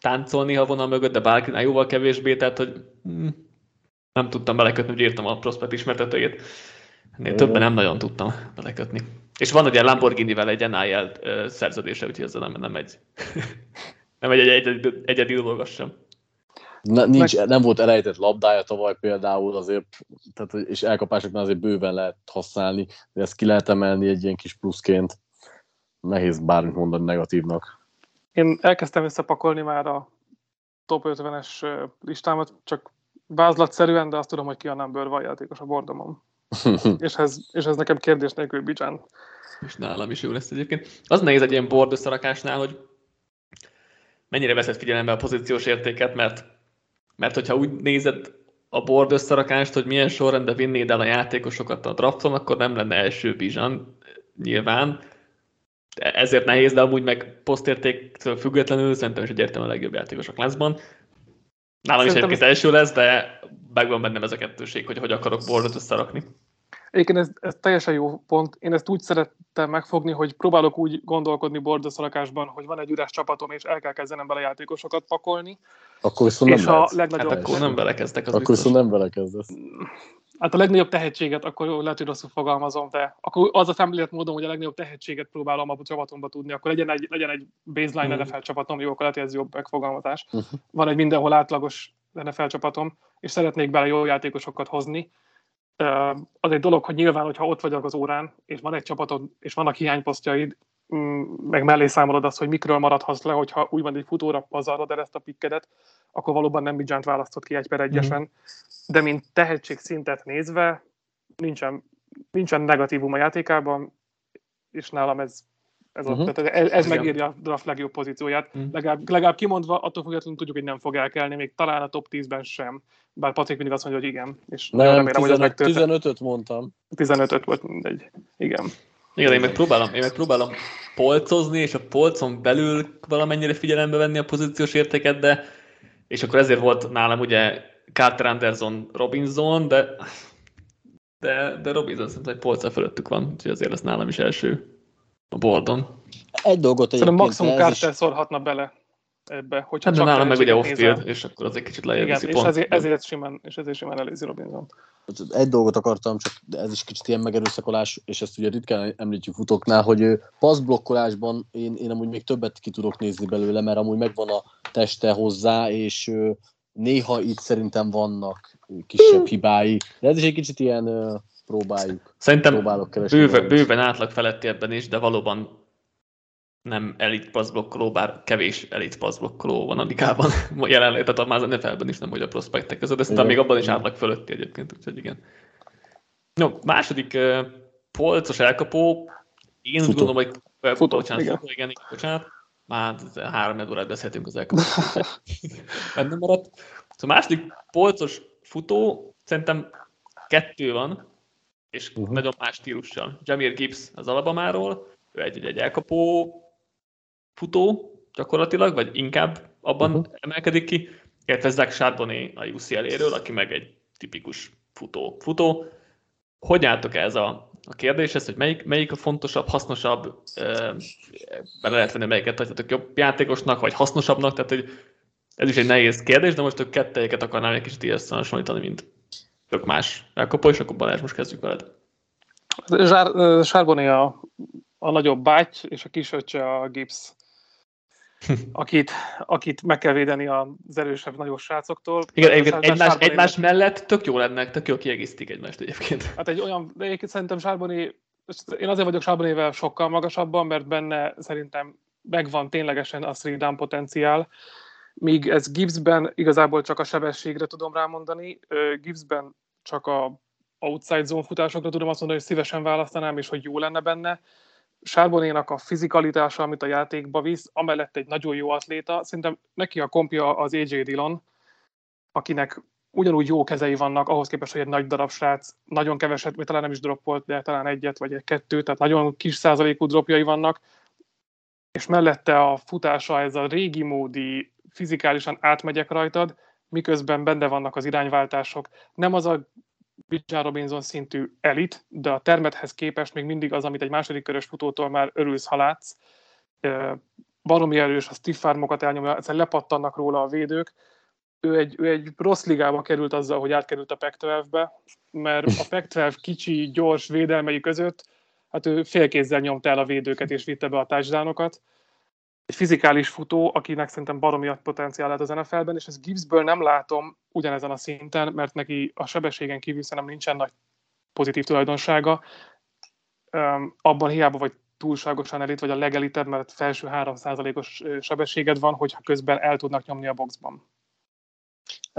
Táncolni a vonal mögött, de Barkley-nál jóval kevésbé, tehát hogy nem tudtam belekötni, hogy írtam a prospekt ismertetőjét. Többen nem nagyon tudtam belekötni. És van ugye Lamborghini-vel egy NIL szerződése, úgyhogy ezzel nem megy. Nem megy egyedi dolog sem. Nem volt elejtett labdája tavaly például azért, tehát, és elkapásoknál azért bőven lehet használni, de ezt ki lehet emelni egy ilyen kis pluszként. Nehéz bármit mondani negatívnak. Én elkezdtem visszapakolni már a top 50-es listámat, csak vázlatszerűen, de azt tudom, hogy ki a number one játékos a bordomon. és ez nekem kérdés nélkül Bijan. És nálam is jó lesz egyébként. Az nehéz egy ilyen board összerakásnál, hogy mennyire veszed figyelembe a pozíciós értéket, mert hogyha úgy nézed a board összerakást, hogy milyen sorrendben vinnéd el a játékosokat a drafton, akkor nem lenne első Bijan nyilván. Ezért nehéz, de amúgy meg posztértéktől függetlenül szerintem is egyértelműen a legjobb játékos a klászban. Nálam is egyébként első lesz, de megvan bennem ez a kettőség, hogy akarok boardot összerakni. Egyébként ez teljesen jó pont. Én ezt úgy szerettem megfogni, hogy próbálok úgy gondolkodni board összerakásban, hogy van egy üres csapatom, és el kell kezdenem bele játékosokat pakolni. Akkor viszont nem lehet. Akkor nem belekezdek. Akkor viszont nem belekezdesz. Hát a legnagyobb tehetséget, akkor lehet, hogy rosszul fogalmazom, de akkor az a szemléletmódom, hogy a legnagyobb tehetséget próbálom a csapatomba tudni, akkor legyen egy baseline NFL csapatom, jó, akkor lehet, hogy ez jobb megfogalmazás. Van egy mindenhol átlagos NFL csapatom, és szeretnék bele jó játékosokat hozni. Az egy dolog, hogy nyilván, hogyha ott vagyok az órán, és van egy csapatod, és vannak hiányposztjaid, meg mellé számolod azt, hogy mikről maradhatsz le, hogyha úgymond egy futóra pazarod el ezt a pikkedet, akkor valóban nem Bijant választod ki 1-1-esen. De mint tehetségszintet nézve, nincsen negatívum a játékában, és nálam ez megírja a draft legjobb pozícióját. Legalább kimondva, attól függetlenül tudjuk, hogy nem fog elkelni, még talán a top 10-ben sem. Bár Patrik mindig azt mondja, hogy igen. És nem, remélem, 15-öt mondtam. 15-öt volt mindegy, igen. Igen, én megpróbálom polcozni, és a polcon belül valamennyire figyelembe venni a pozíciós értéket, de és akkor ezért volt nálam ugye Carter, Anderson, Robinson, de Robinson szerintem egy polca fölöttük van, úgyhogy azért lesz nálam is első a boardon. Egy dolgot egyébként... Szerintem maximum Carter szorhatna bele ebbe, hogyha hát csak... De nálam meg ugye off-field, és akkor az egy kicsit lejjebb. Igen, ezért simán előzi Robinson. Egy dolgot akartam, csak ez is kicsit ilyen megerőszakolás, és ezt ugye ritkán említjük futóknál, hogy passzblokkolásban én amúgy még többet ki tudok nézni belőle, mert amúgy megvan a teste hozzá, és... Néha itt szerintem vannak kisebb hibái, de ez is egy kicsit ilyen próbáljuk. Szerintem bőven átlag feletti ebben is, de valóban nem elit passzblokkoló, bár kevés elit passzblokkoló van a ligában jelenleg, tehát már az NFL-ben is nem, hogy a prospektek között, de szerintem még abban is átlag feletti egyébként, úgyhogy igen. No, második polcos elkapó, én úgy gondolom, hogy futó, bocsánat. Már 3 órát beszéltünk az elkapásról. Benne maradt. Szóval második polcos futó, szerintem 2 van, és nagyon más stílussal. Jahmyr Gibbs az Alabamáról, ő egy elkapó futó gyakorlatilag, vagy inkább abban emelkedik ki. Illetve Zach Charbonnet a UCLA-ről, aki meg egy tipikus futó. Hogy álltok ez a kérdés, ez, hogy melyik a fontosabb, hasznosabb, bele lehet venni, melyiket tartjátok jobb játékosnak, vagy hasznosabbnak, tehát hogy ez is egy nehéz kérdés, de most ők kettejéket akarnám egy kicsit ilyesztően hasonlítani, mint tök más elkapó, és akkor Balázs, most kezdjük veled. Sárboni a nagyobb báty, és a kisöccse a Gibbs, akit meg kell védeni az erősebb, nagyobb srácoktól. Igen, egymás mellett tök jó lennek, tök jól kiegészítik egymást egyébként. Hát egy olyan, de egyébként szerintem Sárboni, én azért vagyok Sárbonivel sokkal magasabban, mert benne szerintem megvan ténylegesen a three down potenciál, míg ez Gibbsben igazából csak a sebességre tudom rámondani, Gibbsben csak a outside zone futásokra tudom azt mondani, hogy szívesen választanám, és hogy jó lenne benne. Charbonnénak a fizikalitása, amit a játékba visz, amellett egy nagyon jó atléta. Szerintem neki a kompja az AJ Dillon, akinek ugyanúgy jó kezei vannak, ahhoz képest, hogy egy nagy darab srác, nagyon keveset, vagy talán nem is droppolt, de talán egyet vagy egy-kettőt, tehát nagyon kis százalékú dropjai vannak, és mellette a futása, ez a régi módi, fizikálisan átmegyek rajtad, miközben benne vannak az irányváltások. Nem az a Bijan Robinson szintű elit, de a termethez képest még mindig az, amit egy második körös futótól már örülsz, ha látsz. Baromi erős, a stiff armokat elnyomja, egyszerűen lepattannak róla a védők. Ő egy rossz ligába került azzal, hogy átkerült a Pac-12-be, mert a Pac-12 kicsi, gyors védelmei között hát ő félkézzel nyomta el a védőket és vitte be a touchdownokat. Egy fizikális futó, akinek szerintem baromi potenciál lehet az NFL-ben, és ezt Gibbsből nem látom ugyanezen a szinten, mert neki a sebességen kívül szerintem nincsen nagy pozitív tulajdonsága. Abban hiába vagy túlságosan elit, vagy a legelitebb, mert felső 3%-os sebességed van, hogyha közben el tudnak nyomni a boxban.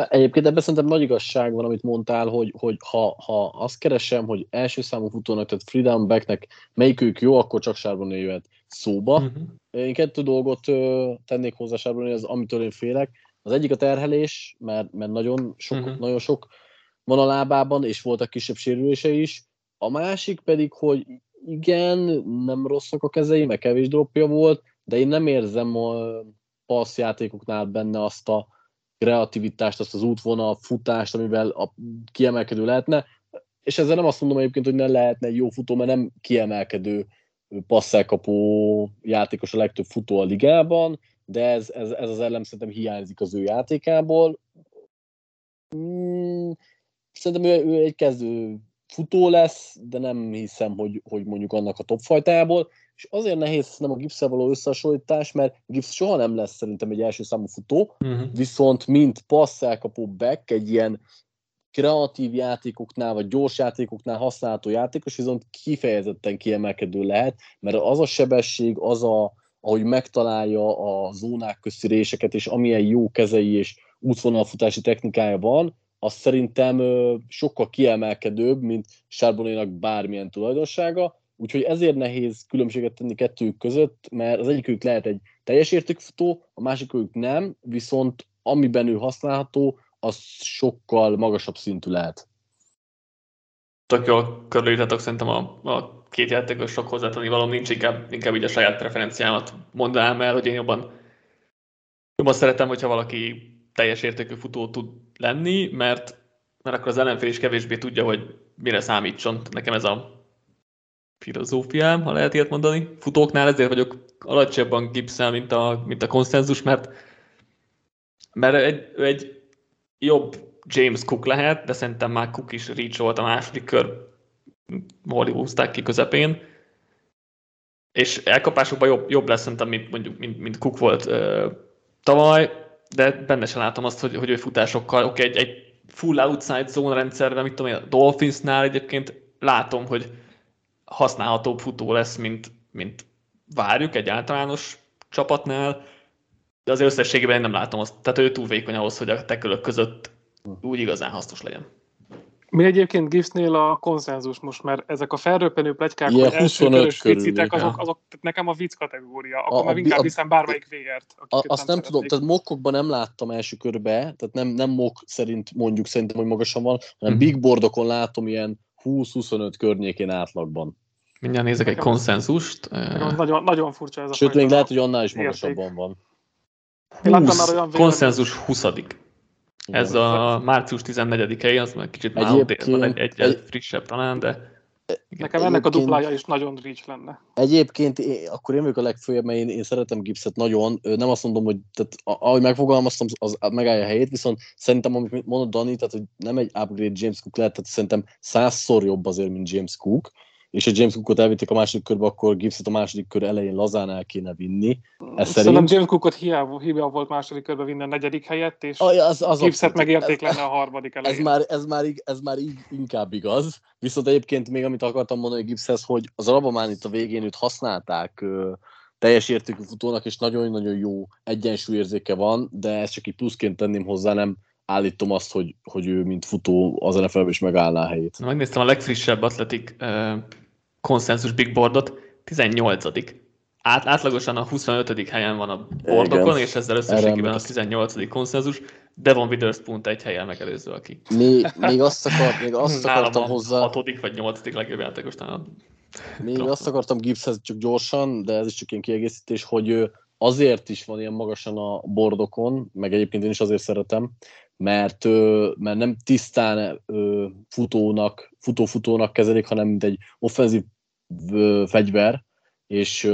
Egyébként ebben szerintem nagy igazság van, amit mondtál, hogy ha azt keresem, hogy első számú futónak, tehát free down backnek melyikük jó, akkor csak Charbonnet jöhet szóba. Uh-huh. Én kettő dolgot tennék hozzá Charbonnethez, az amitől én félek. Az egyik a terhelés, mert nagyon sok van a lábában, és voltak kisebb sérülései is. A másik pedig, hogy igen, nem rosszak a kezei, meg kevés dropja volt, de én nem érzem a passzjátékoknál benne azt a kreativitást, azt az útvonal, futást, amivel kiemelkedő lehetne, és ezzel nem azt mondom egyébként, hogy ne lehetne egy jó futó, mert nem kiemelkedő passzelkapó játékos a legtöbb futó a ligában, de ez az elem szerintem hiányzik az ő játékából. Szerintem ő egy kezdő futó lesz, de nem hiszem, hogy mondjuk annak a topfajtájából, és azért nehéz nem a Gibbs-szel való összehasonlítás, mert Gibbs soha nem lesz szerintem egy első számú futó, viszont mint passzelkapó back, egy ilyen kreatív játékoknál, vagy gyors játékoknál használható játékos, viszont kifejezetten kiemelkedő lehet, mert az a sebesség, ahogy megtalálja a zónák közti réseket, és amilyen jó kezei és útvonalfutási technikája van, az szerintem sokkal kiemelkedőbb, mint Charbonnénak bármilyen tulajdonsága, úgyhogy ezért nehéz különbséget tenni kettőjük között, mert az egyikük lehet egy teljes értékfutó, a másikük nem, viszont amiben ő használható, az sokkal magasabb szintű lehet. Tök jól körülírtátok, szerintem a két játékos sok hozzátenni való nincs, inkább így a saját referenciámat mondanám el, hogy én jobban szeretem, hogyha valaki teljes értékű futó tud lenni, mert akkor az ellenfél is kevésbé tudja, hogy mire számítson. Nekem ez a filozófiám, ha lehet ilyet mondani. Futóknál ezért vagyok alacsonyabban Gibbs-el, mint a konszenzus, mert egy jobb James Cook lehet, de szerintem már Cook is reach volt a második kör, hol húzták ki közepén. És elkapásokban jobb lesz szerintem, mint Cook volt tavaly, de benne sem látom azt, hogy ő futásokkal, oké, egy full outside zone rendszerben, mit tudom én, a Dolphinsnál egyébként látom, hogy használhatóbb futó lesz, mint várjuk egy általános csapatnál, de azért összességében én nem látom azt. Tehát ő túl vékony ahhoz, hogy a tekölök között úgy igazán hasznos legyen. Mi egyébként Gibbsnél a konszenzus most, mert ezek a felröppenő pletykák, hogy első körös picitek, azok nekem a vicc kategória, akkor már inkább hiszem bármelyik VR-t. Azt nem tudom, tehát mockokban nem láttam első körbe, tehát nem mock szerint mondjuk szerintem, hogy magasan van, hanem big boardokon látom ilyen 20-25 környékén átlagban. Mindjárt nézek egy konszenzust. Nagyon, nagyon furcsa ez a... Sőt, még lehet, hogy annál is magasabban van. Konszenzus 20. Ez a március 14-ei, az már kicsit már outdated, van egy frissebb talán, de... Nekem ennek a duplája is nagyon reach lenne. Egyébként akkor én vagyok a legfőjebb, mert én szeretem Gibbset nagyon. Nem azt mondom, hogy tehát, ahogy megfogalmaztam, az megállja a helyét, viszont szerintem, amit mondott Dani, tehát hogy nem egy upgrade James Cook lehet, tehát szerintem 100-szor jobb azért, mint James Cook. és ha James Cookot elvitték a második körbe, akkor Gibbset a második kör elején lazán el kéne vinni. Szerintem James Cookot hiába volt második körbe vinni a negyedik helyett, és Gibbset megérték lenne a harmadik elején. Ez már így inkább igaz. Viszont egyébként még amit akartam mondani Gibbshez, hogy az alapomán itt a végén őt használták teljes értékű futónak, és nagyon-nagyon jó egyensúlyérzéke van, de ezt csak így pluszként tenném hozzá, nem állítom azt, hogy ő mint futó az NFL-ben is megállná a helyét. Na, megnéztem a legfrissebb atletik konszenzus big boardot, 18. Átlagosan a 25. helyen van a boardokon, igen, és ezzel összességében a 18. konszenzus. Devon Witherspoon egy helyen megelőző, aki. Még azt akartam hozzá... 6. vagy 8. legjobb játékosnál. Még azt akartam Gibbshez csak gyorsan, de ez is csak ilyen kiegészítés, hogy azért is van ilyen magasan a boardokon, meg egyébként én is azért szeretem, mert nem tisztán futónak kezelik, hanem mint egy offenzív fegyver, és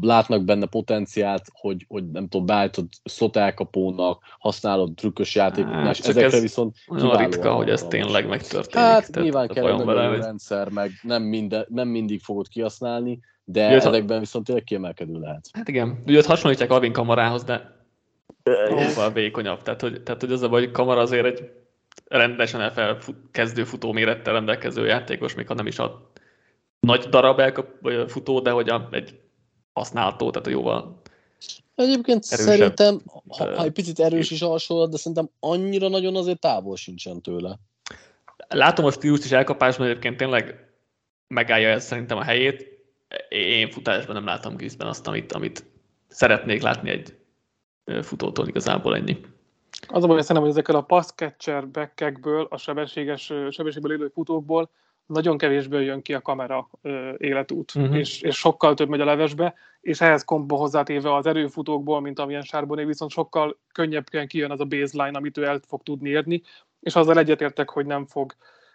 látnak benne potenciált, hogy nem tudom, beállítod slot elkapónak, használod trükkös játékoknál, ezekre ez viszont kiválóan ritka, hogy ez tényleg megtörténik. Hát nyilván kell a rendszer, meg nem mindig fogod kihasználni, de ezekben viszont tényleg kiemelkedő lehet. Hát igen, ugye ott hasonlítják Alvin Kamarához, de jóval vékonyabb. Tehát, hogy az a baj, hogy Kamara azért egy rendesen kezdő futó mérettel rendelkező játékos, még ha nem is a nagy darab futó, de hogy egy használható, tehát jóval egyébként szerintem, ha egy picit erős is hasonló, de szerintem annyira nagyon azért távol sincsen tőle. Látom a stílust is elkapásban, egyébként tényleg megállja ezt szerintem a helyét. Én futásban nem látom Gibbsben azt, amit szeretnék látni egy futótól, igazából ennyi. Az a baj, szerintem, hogy ezekkel a pass-catcher back-ekből, a sebességből élő futókból nagyon kevésből jön ki a kamera életút, és sokkal több megy a levesbe, és ehhez komba hozzátéve az erőfutókból, mint amilyen Charbonnet, viszont sokkal könnyebben kijön az a baseline, amit ő el fog tudni érni, és azzal egyetértek, hogy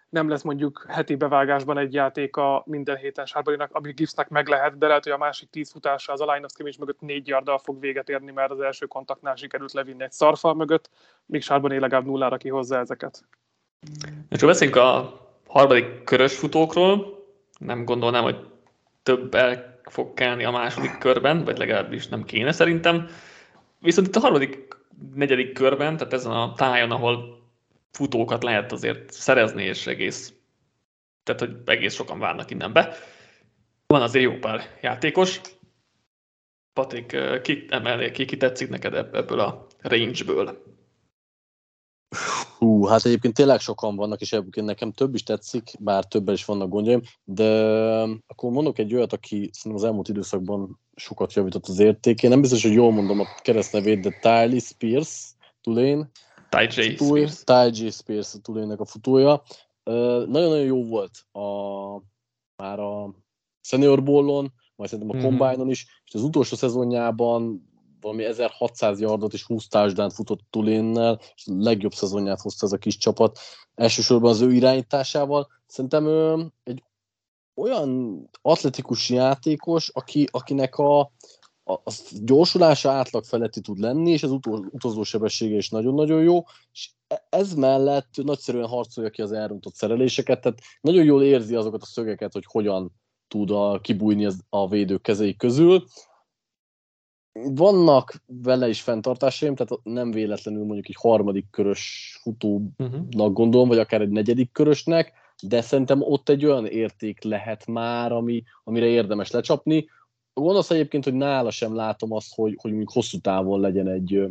nem lesz mondjuk heti bevágásban egy játéka minden héten Charbonnetnak, ami Gibbsnek meg lehet, de lehet, hogy a másik 10 futása az a line of scrimmage mögött 4 yarddal fog véget érni, mert az első kontaktnál sikerült levinni egy szarfal mögött, míg Charbonnet legalább nullára kihozza ezeket. És beszéljünk a harmadik körös futókról, nem gondolnám, hogy több el fog kelni a második körben, vagy legalábbis nem kéne szerintem. Viszont itt a negyedik körben, tehát ezen a tájon, ahol futókat lehet azért szerezni, és egész sokan várnak innen be. Van azért jó pár játékos. Patrik, ki tetszik neked ebből a range-ből? Hát egyébként tényleg sokan vannak, és egyébként nekem több is tetszik, bár többen is vannak gondjaim, de akkor mondok egy olyat, aki szerintem az elmúlt időszakban sokat javított az értékén. Nem biztos, hogy jól mondom a keresztnevét, de Tyler Spears, Tulane. Ty J. Spears a Tulane-nek a futója. Nagyon-nagyon jó volt már a Senior Bowl-on, majd szerintem a Combine-on is, és az utolsó szezonjában valami 1600 yardot és 20 touchdown futott Tulane-nel, és a legjobb szezonját hozta ez a kis csapat. Elsősorban az ő irányításával. Szerintem egy olyan atletikus játékos, akinek a gyorsulása átlag feletti tud lenni, és az utazó sebessége is nagyon-nagyon jó, és ez mellett nagyszerűen harcolja ki az elrontott szereléseket, tehát nagyon jól érzi azokat a szögeket, hogy hogyan tud kibújni a védők kezei közül. Vannak vele is fenntartásaim, tehát nem véletlenül mondjuk egy harmadik körös futónak gondolom, vagy akár egy negyedik körösnek, de szerintem ott egy olyan érték lehet már, amire érdemes lecsapni. Gondolsz egyébként, hogy nála sem látom azt, hogy mondjuk hosszú távon legyen egy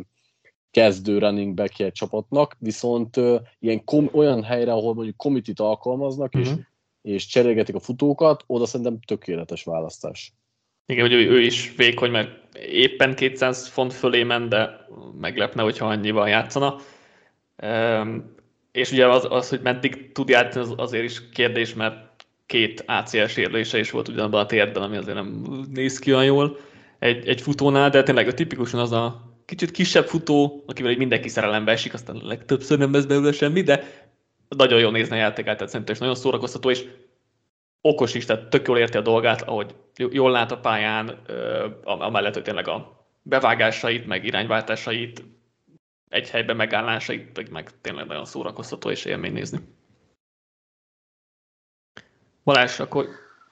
kezdő running back egy csapatnak, viszont ilyen olyan helyre, ahol mondjuk committee-t alkalmaznak, és cserélgetik a futókat, oda szerintem tökéletes választás. Igen, hogy ő is vékony, mert éppen 200 font fölé ment, de meglepne, hogyha annyival játszana. És ugye az, hogy meddig tud játszani, az azért is kérdés, mert 2 ACL sérülése is volt ugyanabban a térben, ami azért nem néz ki olyan jól egy futónál, de tényleg tipikusan az a kicsit kisebb futó, akivel mindenki szerelembe esik, aztán legtöbbször nem vesz belőle semmi, de nagyon jól nézne a játékát, tehát szerintem is nagyon szórakoztató, és okos is, tehát tök jól érti a dolgát, ahogy jól lát a pályán, amellett, hogy tényleg a bevágásait, meg irányváltásait, egy helyben megállásait, meg tényleg nagyon szórakoztató és élmény nézni. Balázs, akkor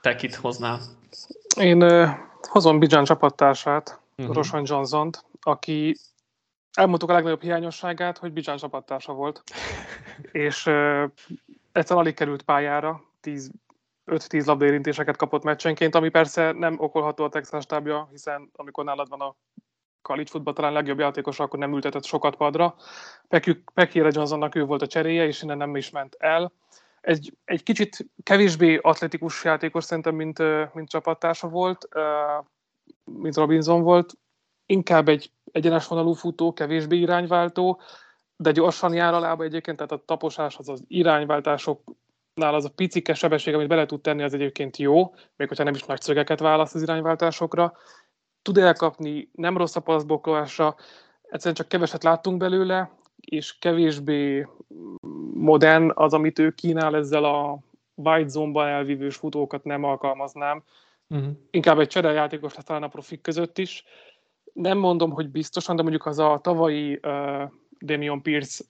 te kit hoznál? Én hozom Bijan csapattársát, Roshan Johnson-t, aki elmondtuk a legnagyobb hiányosságát, hogy Bijan csapattársa volt, és egyszerűen alig került pályára, 5-10 labdaérintéseket kapott meccsenként, ami persze nem okolható a Texans stábja, hiszen amikor nálad van a college futball talán legjobb játékos, akkor nem ültetett sokat padra. Pekére Johnsonnak ő volt a cseréje, és innen nem is ment el. Egy kicsit kevésbé atletikus játékos szerintem, mint csapattársa volt, mint Robinson volt. Inkább egy egyenes vonalú futó, kevésbé irányváltó, de gyorsan jár a lába egyébként, tehát a taposás, az irányváltásoknál az a picike sebesség, amit bele tud tenni, az egyébként jó, még hogyha nem is nagy szögeket választ az irányváltásokra. Tud elkapni, nem rossz a passzblokkolásra, egyszerűen csak keveset láttunk belőle, és kevésbé modern az, amit ő kínál, ezzel a wide zone-ban elvívős futókat nem alkalmaznám. Inkább egy cserejátékos lesz talán a profik között is. Nem mondom, hogy biztosan, de mondjuk az a tavalyi Dameon Pierce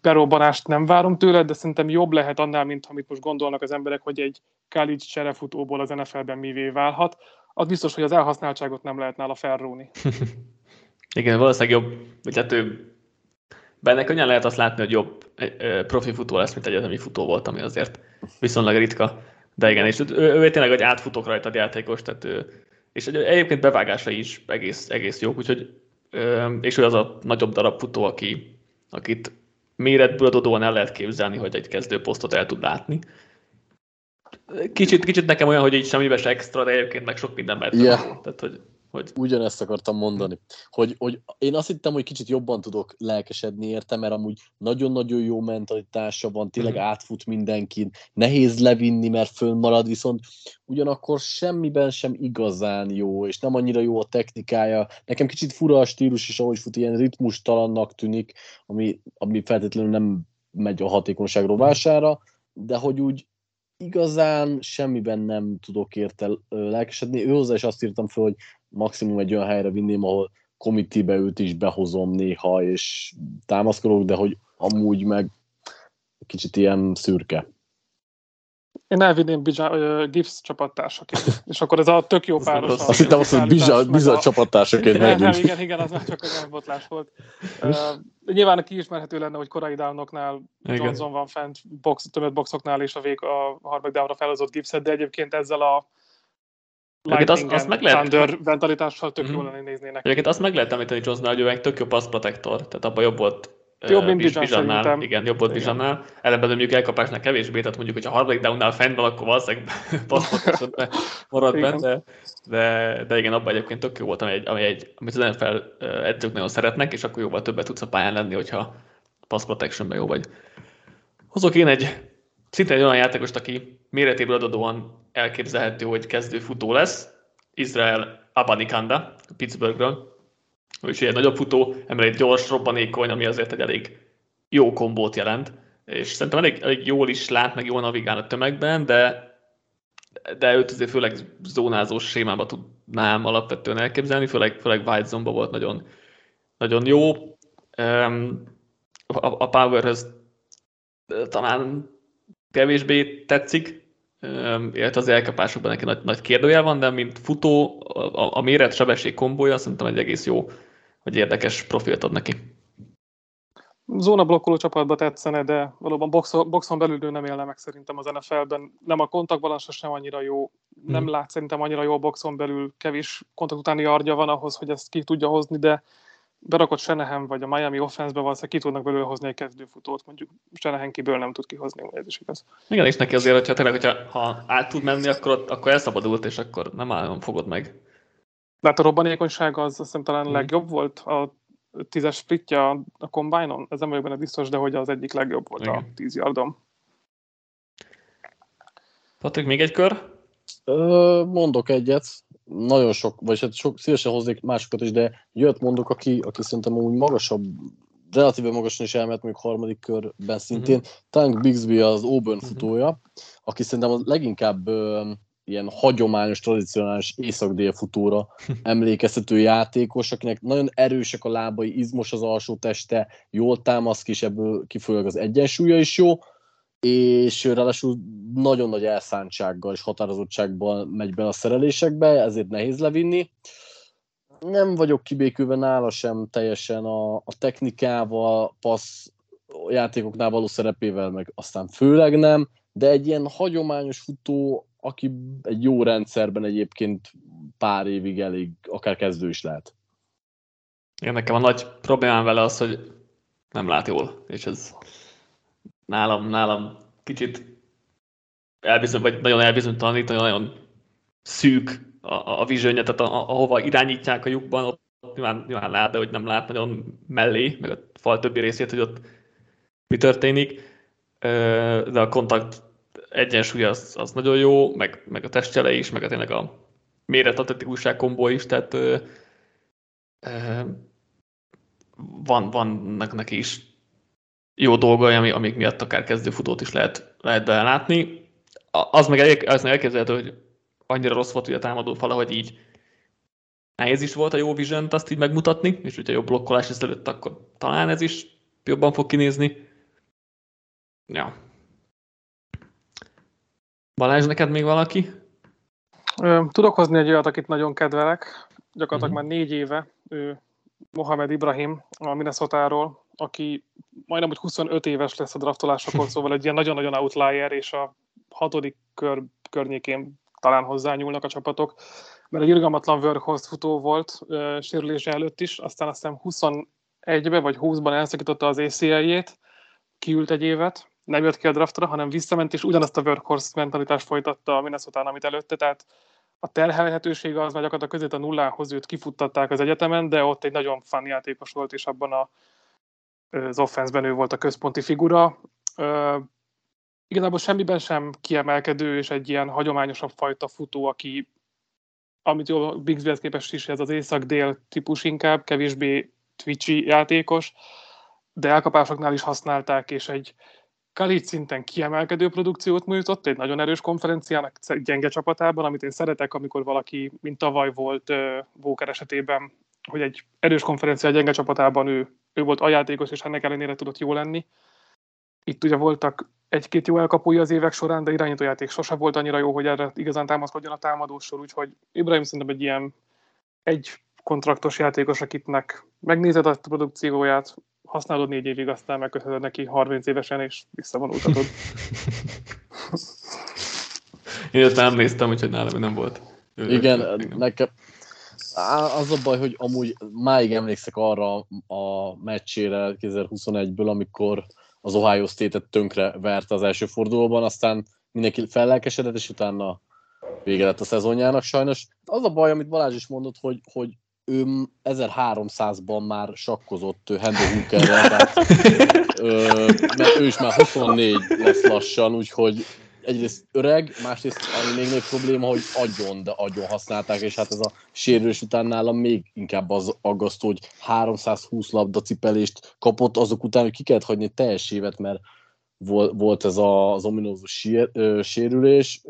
berobbanást nem várom tőle, de szerintem jobb lehet annál, mint amit most gondolnak az emberek, hogy egy college cserefutóból az NFL-ben mivé válhat. Az biztos, hogy az elhasználtságot nem lehet nála felróni. Igen, valószínűleg jobb, hogy hát ő benne könnyen lehet azt látni, hogy jobb profi futó lesz, mint egyetemi futó volt, ami azért viszonylag ritka. De igen, és ő tényleg, hogy átfutok rajtad játékos, tehát ő, és egyébként bevágásai is egész jók, úgyhogy, és ő az a nagyobb darab futó, akit méretből adódóan el lehet képzelni, hogy egy kezdőposztot el tud látni. Kicsit nekem olyan, hogy így semmibe se extra, de egyébként meg sok minden mellett. Yeah. Tehát, hogy... Ugyanezt akartam mondani. Hogy én azt hittem, hogy kicsit jobban tudok lelkesedni érte, mert amúgy nagyon-nagyon jó mentalitása van, tényleg átfut mindenkin, nehéz levinni, mert fönnmarad, viszont ugyanakkor semmiben sem igazán jó, és nem annyira jó a technikája. Nekem kicsit fura a stílus is, ahogy fut, ilyen ritmustalannak tűnik, ami feltétlenül nem megy a hatékonyság rovására, de hogy úgy igazán semmiben nem tudok érte lelkesedni. Őhozzá is azt írtam fel, hogy maximum egy olyan helyre vinném, ahol komitibe őt is behozom néha, és támaszkodok, de hogy amúgy meg kicsit ilyen szürke. Én elvinném Gibbs csapattársaként, és akkor ez a tök jó páros. Azt hittem azt, hogy Bijan csapattársaként megint. Igen, az már csak az elbotlás volt. Nyilván kiismerhető lenne, hogy korai downoknál Johnson van fent, tömött boxoknál, és a harmadik downra felhozott Gibbset, de egyébként ezzel a Lightning and Thunder mentalitással tök jól lenni néznének. Egyébként azt meg lehet említeni Johnsonnál, hogy ő egy tök jó pass protector, tehát abban jobb volt. Jobb, mint Bizsannál. Igen, jobb volt Bizsannál. Ellenben mondjuk elkapásnál kevésbé, tehát mondjuk, hogyha a harmadik downnál fent van, akkor valószínűleg passzolásod marad benne. De igen, abban egyébként tök jó volt, amit az NFL edzők nagyon szeretnek, és akkor jóval többet tudsz a pályán lenni, hogyha pass protectionben jó vagy. Hozok én szintén egy olyan játékost, aki méretéből adódóan elképzelhető, hogy kezdő futó lesz. Israel Abanikanda, Pittsburghről. Úgyhogy egy nagyobb futó, emellett gyors, robbanékony, ami azért egy elég jó kombót jelent. És szerintem elég jól is lát, meg jól navigál a tömegben, de őt azért főleg zónázós sémába tudnám alapvetően elképzelni, főleg wide zone-ba volt nagyon, nagyon jó. A powerhöz talán kevésbé tetszik, illetve az elkapásokban neki nagy kérdőjel van, de mint futó, a méret-sebesség kombója szerintem egy egész jó, vagy érdekes profilt ad neki. Zóna blokkoló csapatba tetszene, de valóban boxon belül nem élne meg szerintem az NFL-ben. Nem a kontaktbalansa sem annyira jó, nem lát szerintem annyira jó boxon belül, kevés kontakt utáni yardja van ahhoz, hogy ezt ki tudja hozni, de berakott Shanahan vagy a Miami offense-be valószínűleg ki tudnak belőle hozni egy kezdőfutót, mondjuk Shanahan kiből nem tud kihozni, ez is igaz. Igen, és neki azért, hogyha tényleg, ha át tud menni, akkor elszabadult, és akkor nem fogod meg. De hát a robbanékonyság az azt hiszem talán legjobb volt, a 10-es splitja a combine-on, ez nem vagyok benne biztos, de hogy az egyik legjobb volt. Igen. A 10 yardom. Patrik, még egy kör? Mondok egyet. Nagyon sok, vagy hát szívesen hoznék másokat is, de jött mondok, aki szerintem úgy magasabb, relatíve magasan is elmehet, mondjuk harmadik körben szintén. Tank Bigsby az Auburn futója, aki szerintem az leginkább ilyen hagyományos, tradicionális észak-dél futóra emlékeztető játékos, akinek nagyon erősek a lábai, izmos az alsó teste, jól támasz ki, és ebből kifolyólag az egyensúlya is jó. és ráadásul nagyon nagy elszántsággal és határozottsággal megy be a szerelésekbe, ezért nehéz levinni. Nem vagyok kibékülve nála sem teljesen a technikával, passz játékoknál való szerepével, meg aztán főleg nem, de egy ilyen hagyományos futó, aki egy jó rendszerben egyébként pár évig elég, akár kezdő is lehet. Igen, nekem a nagy problémám vele az, hogy nem lát jól, és ez nálam kicsit vagy nagyon elbizonytalanít, nagyon szűk a visionje, tehát ahova irányítják a lyukban, ott nyilván lát, de hogy nem lát nagyon mellé, meg a fal többi részét, hogy ott mi történik, de a kontakt egyensúly az nagyon jó, meg a testcsele is, meg a tényleg a méret atletikusság kombó is, tehát vannak neki is jó dolgai, amik miatt akár kezdőfutót is lehet belátni. Az meg elképzelhető, hogy annyira rossz volt, hogy a támadó fala, hogy így nehéz is volt a jó visiont azt így megmutatni, és hogyha jobb blokkolás lesz előtt, akkor talán ez is jobban fog kinézni. Ja. Balázs, neked még valaki? Tudok hozni egy olyat, akit nagyon kedvelek. Gyakorlatilag már 4 éve ő Mohamed Ibrahim a Minnesotáról, aki majdnem hogy 25 éves lesz a draftolásakor, szóval egy ilyen nagyon-nagyon outlier, és a 6. kör környékén talán hozzányúlnak a csapatok, mert egy irgalmatlan workhorse futó volt sérülése előtt is, aztán azt hiszem 21-ben vagy 20-ban elszakította az ACL-jét, kiült egy évet, nem jött ki a draftra, hanem visszament, és ugyanazt a workhorse mentalitást folytatta a Minnesotán, amit előtte, tehát a terhelhetősége az már gyakorlatilag között a nullához, őt kifuttatták az egyetemen, de ott egy nagyon fun játékos volt, és abban az offenszben ő volt a központi figura. Igazából semmiben sem kiemelkedő, és egy ilyen hagyományosabb fajta futó, aki, amit jól Bigsbyhez képest is, ez az észak-dél típus inkább, kevésbé twitchy játékos, de elkapásoknál is használták, és egy Khalid szinten kiemelkedő produkciót mutatott egy nagyon erős konferenciának gyenge csapatában, amit én szeretek, amikor valaki, mint tavaly volt Walker esetében, hogy egy erős konferencia gyenge csapatában ő volt a játékos, és ennek ellenére tudott jó lenni. Itt ugye voltak egy-két jó elkapói az évek során, de irányítójáték sose volt annyira jó, hogy erre igazán támaszkodjon a támadósor, úgyhogy Ibrahim szerintem egy ilyen egy kontraktos játékos, akitnek megnézed a produkcióját, használod 4 évig, aztán megköszönöd neki 30 évesen, és visszavonultatod. Én ott nem néztem, úgyhogy nálam nem volt. Igen, nekem az a baj, hogy amúgy máig emlékszek arra a meccsére 2021-ből, amikor az Ohio State-et tönkre verte az első fordulóban, aztán mindenki fellelkesedett, és utána vége lett a szezonjának sajnos. Az a baj, amit Balázs is mondott, hogy ő 1300-ban már sakkozott Hendon Hookerrel, mert ő is már 24 lesz lassan, úgyhogy egyrészt öreg, másrészt ami még nagy probléma, hogy agyon használták, és hát ez a sérülés után nálam még inkább az aggasztó, hogy 320 labdacipelést kapott azok után, hogy ki kellett hagyni teljes évet, mert volt ez az ominózus sérülés.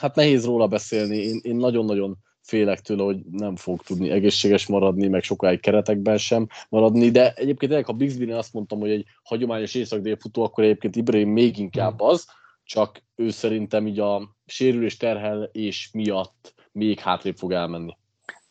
Hát nehéz róla beszélni, én nagyon-nagyon félek tőle, hogy nem fog tudni egészséges maradni, meg sokáig keretekben sem maradni, de egyébként ha Bigsbynél azt mondtam, hogy egy hagyományos észak-dél futó, akkor egyébként Ibrahim még inkább az, csak ő szerintem így a sérülés terhelés miatt még hátrébb fog elmenni.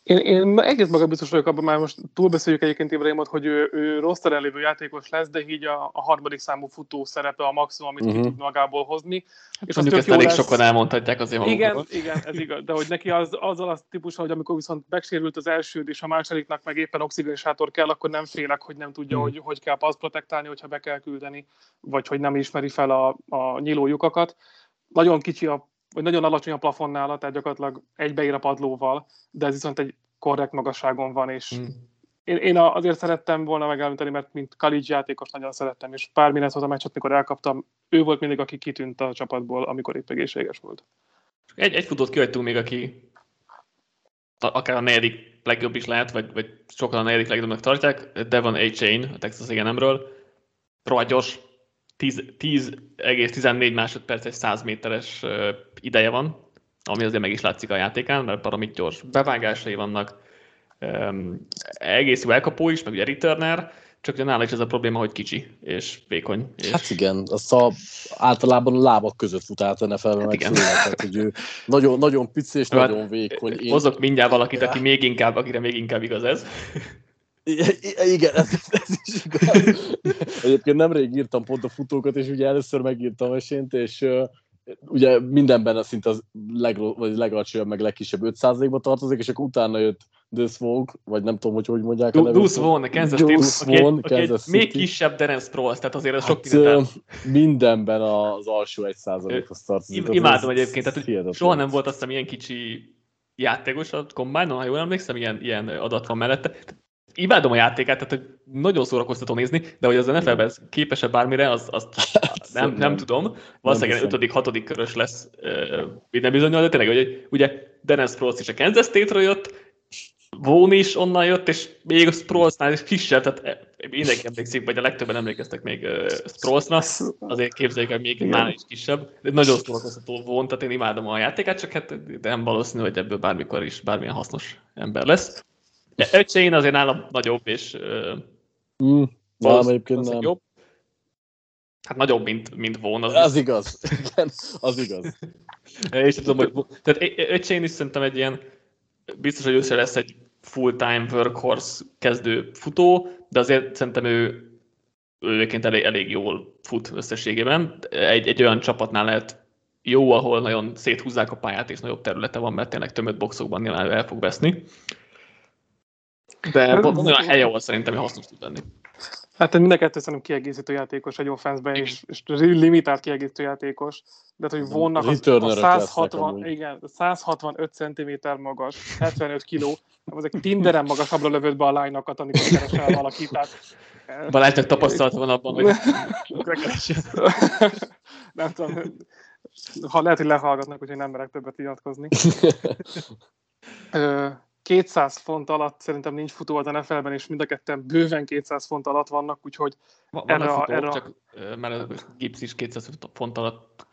Én egész magabiztos vagyok abban, már most túlbeszéljük egyébként Ibrahimot, hogy ő rosszterrel lévő játékos lesz, de így a 3. számú futó szerepe a maximum, amit ki tud magából hozni. Hát és mondjuk ezt elég sokan elmondhatják azért magukról. Igen, ez igaz, de hogy neki azzal az típusa, hogy amikor viszont megsérült az elsőd, és a másodiknak meg éppen oxigénsátor kell, akkor nem félek, hogy nem tudja, hogy kell passz protektálni, hogyha be kell küldeni, vagy hogy nem ismeri fel a nyíló lyukakat. Nagyon kicsi vagy nagyon alacsony a plafon nála, tehát gyakorlatilag egybeír a padlóval, de ez viszont egy korrekt magasságon van, és én azért szerettem volna megemlíteni, mert mint college játékos nagyon szerettem, és pár Minnesota meccset, mikor elkaptam, ő volt mindig, aki kitűnt a csapatból, amikor épp egészséges volt. Egy futót kihagytunk még, aki akár a 4. legjobb is lehet, vagy sokan a 4. legjobbnak tartják, Devon A. Chain, a Texas A&M-ről, rohadt gyors, 10,14 másodperc egy 100 méteres ideje van, ami azért meg is látszik a játékán, mert valamit gyors bevágásai vannak, egész jó elkapó is, meg ugye returner, Csak nála is ez a probléma, hogy kicsi és vékony. És... Hát igen, azt általában a lábak között fut át NFL-ben, hát meg főleg, tehát, hogy ő nagyon, nagyon pici és hát, nagyon vékony. Hozok mindjárt valakit, aki még inkább, akire még inkább igaz ez. Igen, ez is igaz. Egyébként nemrég írtam pont a futókat, és ugye először megírtam esélyt, és... ugye mindenben szinte az legalacsonyabb, meg legkisebb 5%-ba tartozik, és akkor utána jött Juice Worn, vagy nem tudom, hogy mondják. Juice Worn, Kansas State, aki egy még kisebb Darren Sproles, tehát azért az sok mindent. Mindenben az alsó 1%-hoz tartozik. Imádom egyébként, tehát soha nem volt azt hiszem ilyen kicsi játékos a combine-on, ha jól emlékszem, ilyen adat van mellette. Imádom a játékát, tehát hogy nagyon szórakoztató nézni, de hogy az NFL-ben képes-e bármire, azt nem tudom. Valószínűleg 5.-6. körös lesz minden bizonnyal, de tényleg, hogy ugye Darren Sproles is a Kansas State-ről jött, Vaughn is onnan jött, és még a Sprolesnál is kisebb, tehát mindenki emlékszik, vagy a legtöbben emlékeztek még Sprolesra, azért képzeljük, hogy még nála is kisebb, de nagyon szórakoztató Vaughn, tehát én imádom a játékát, csak hát nem valószínű, hogy ebből bármikor is bármilyen hasznos ember lesz. De Öcsén azért nálam nagyobb, és valószínűleg jobb. Hát nagyobb, mint Vaughn. Az igaz. Igen, az igaz. És tudom, hogy Öcsén is szerintem egy ilyen, biztos, hogy össze lesz egy full-time workhorse kezdő futó, de azért szerintem ő elég jól fut összességében. Egy olyan csapatnál lehet jó, ahol nagyon széthúzzák a pályát, és nagyobb területe van, mert tényleg tömött boxokban nyilván el fog veszni. De olyan helye volt szerintem, hogy hasznos tud lenni. Hát mind a kettő szerintem kiegészítő játékos egy offenszben, és limitált kiegészítő játékos. De hogy vonnak a 165 cm magas, 75 kg, az egy Tinderen magasabbra lövött be a lányokat, amikor keresel valaki. Balázs csak tapasztalat van abban, hogy nem tudom, ha lehet, hogy lehallgatnak, úgyhogy nem merek többet iratkozni. 200 font alatt szerintem nincs futó az NFL-ben, és mind a ketten bőven 200 font alatt vannak, úgyhogy... Mert a Gibbs is 200 font alatt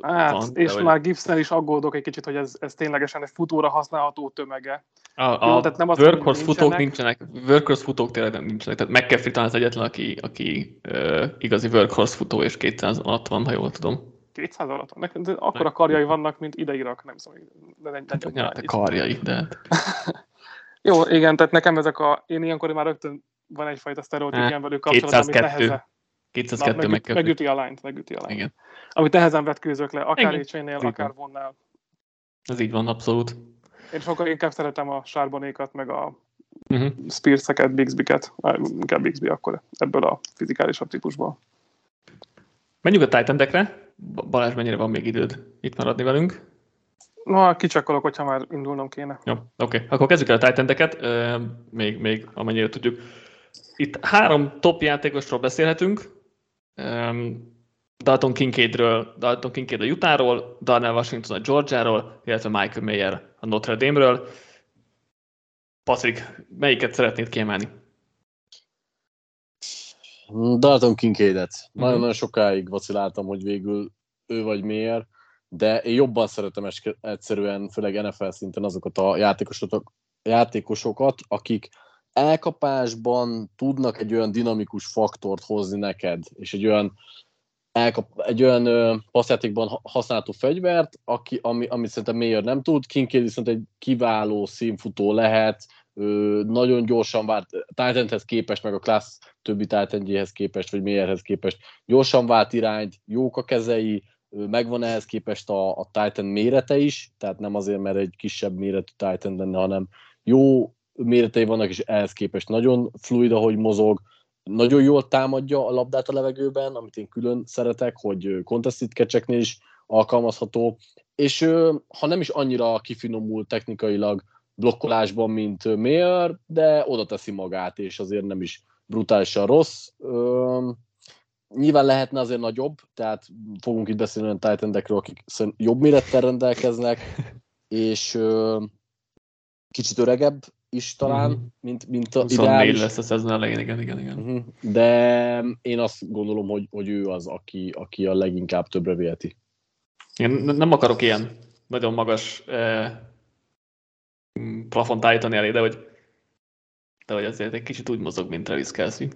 van. És de, már Gibbsnél is aggódok egy kicsit, hogy ez ténylegesen egy futóra használható tömege. A workhorse futók nincsenek, workhorse futók tényleg nincsenek, tehát McCaffrey talán az egyetlen, aki igazi workhorse futó, és 200 alatt van, ha jól tudom. 200 alatt van. Akkora karjai vannak, mint ideirak, nem szóval. De karjai, de... Jó, igen, tehát nekem ezek a... Én ilyenkor már rögtön van egyfajta sztereotípián velük kapcsolatban, amit nehezen... 202 megüti a lányt. Igen. Amit nehezen vetkőzök le, akár H-nél, akár vonnál. Ez így van, abszolút. Én sokkal inkább szeretem a Sárbonékat, meg a Spears-eket, Bigsby-ket. Inkább Bigsby akkor ebből a fizikálisabb típusból. Menjünk a Titan-dekre. Balázs, mennyire van még időd itt maradni velünk? Na, kicsekkolok, hogyha már indulnom kéne. Jó, oké. Akkor kezdjük el a tight endeket, még amennyire tudjuk. Itt 3 top játékosról beszélhetünk. Dalton Kincaid a Utahról, Darnell Washington a Georgiáról, illetve Michael Mayer a Notre Dame-ről. Patrik, melyiket szeretnéd kiemelni? Dalton Kincaidet. Nagyon sokáig vaciláltam, hogy végül ő vagy Mayer, de én jobban szeretem egyszerűen, főleg NFL szinten azokat a játékosokat, akik elkapásban tudnak egy olyan dinamikus faktort hozni neked, és egy olyan passzjátékban használható fegyvert, amit szerintem Mayer nem tud. Kincaid viszont egy kiváló színfutó lehet, nagyon gyorsan vált, tight endhez képest, meg a class többi tight endjéhez képest, vagy Mayerhez képest gyorsan vált irányt, jók a kezei, megvan ehhez képest a tight end mérete is, tehát nem azért, mert egy kisebb méretű tight end lenne, hanem jó méretei vannak, és ehhez képest nagyon fluid, ahogy mozog, nagyon jól támadja a labdát a levegőben, amit én külön szeretek, hogy contested catch-eknél is alkalmazható, és ha nem is annyira kifinomul technikailag blokkolásban, mint Mayer, de oda teszi magát, és azért nem is brutálisan rossz. Nyilván lehetne azért nagyobb, tehát fogunk itt beszélni olyan tight endekről, akik jobb mérettel rendelkeznek, és kicsit öregebb is talán, mint a ideális. 24 lesz a szezon elején, igen. De én azt gondolom, hogy ő az, aki a leginkább többre viheti. Én nem akarok ilyen nagyon magas... plafont állítani elé, de hogy azért egy kicsit úgy mozog, mint Travis Kelce.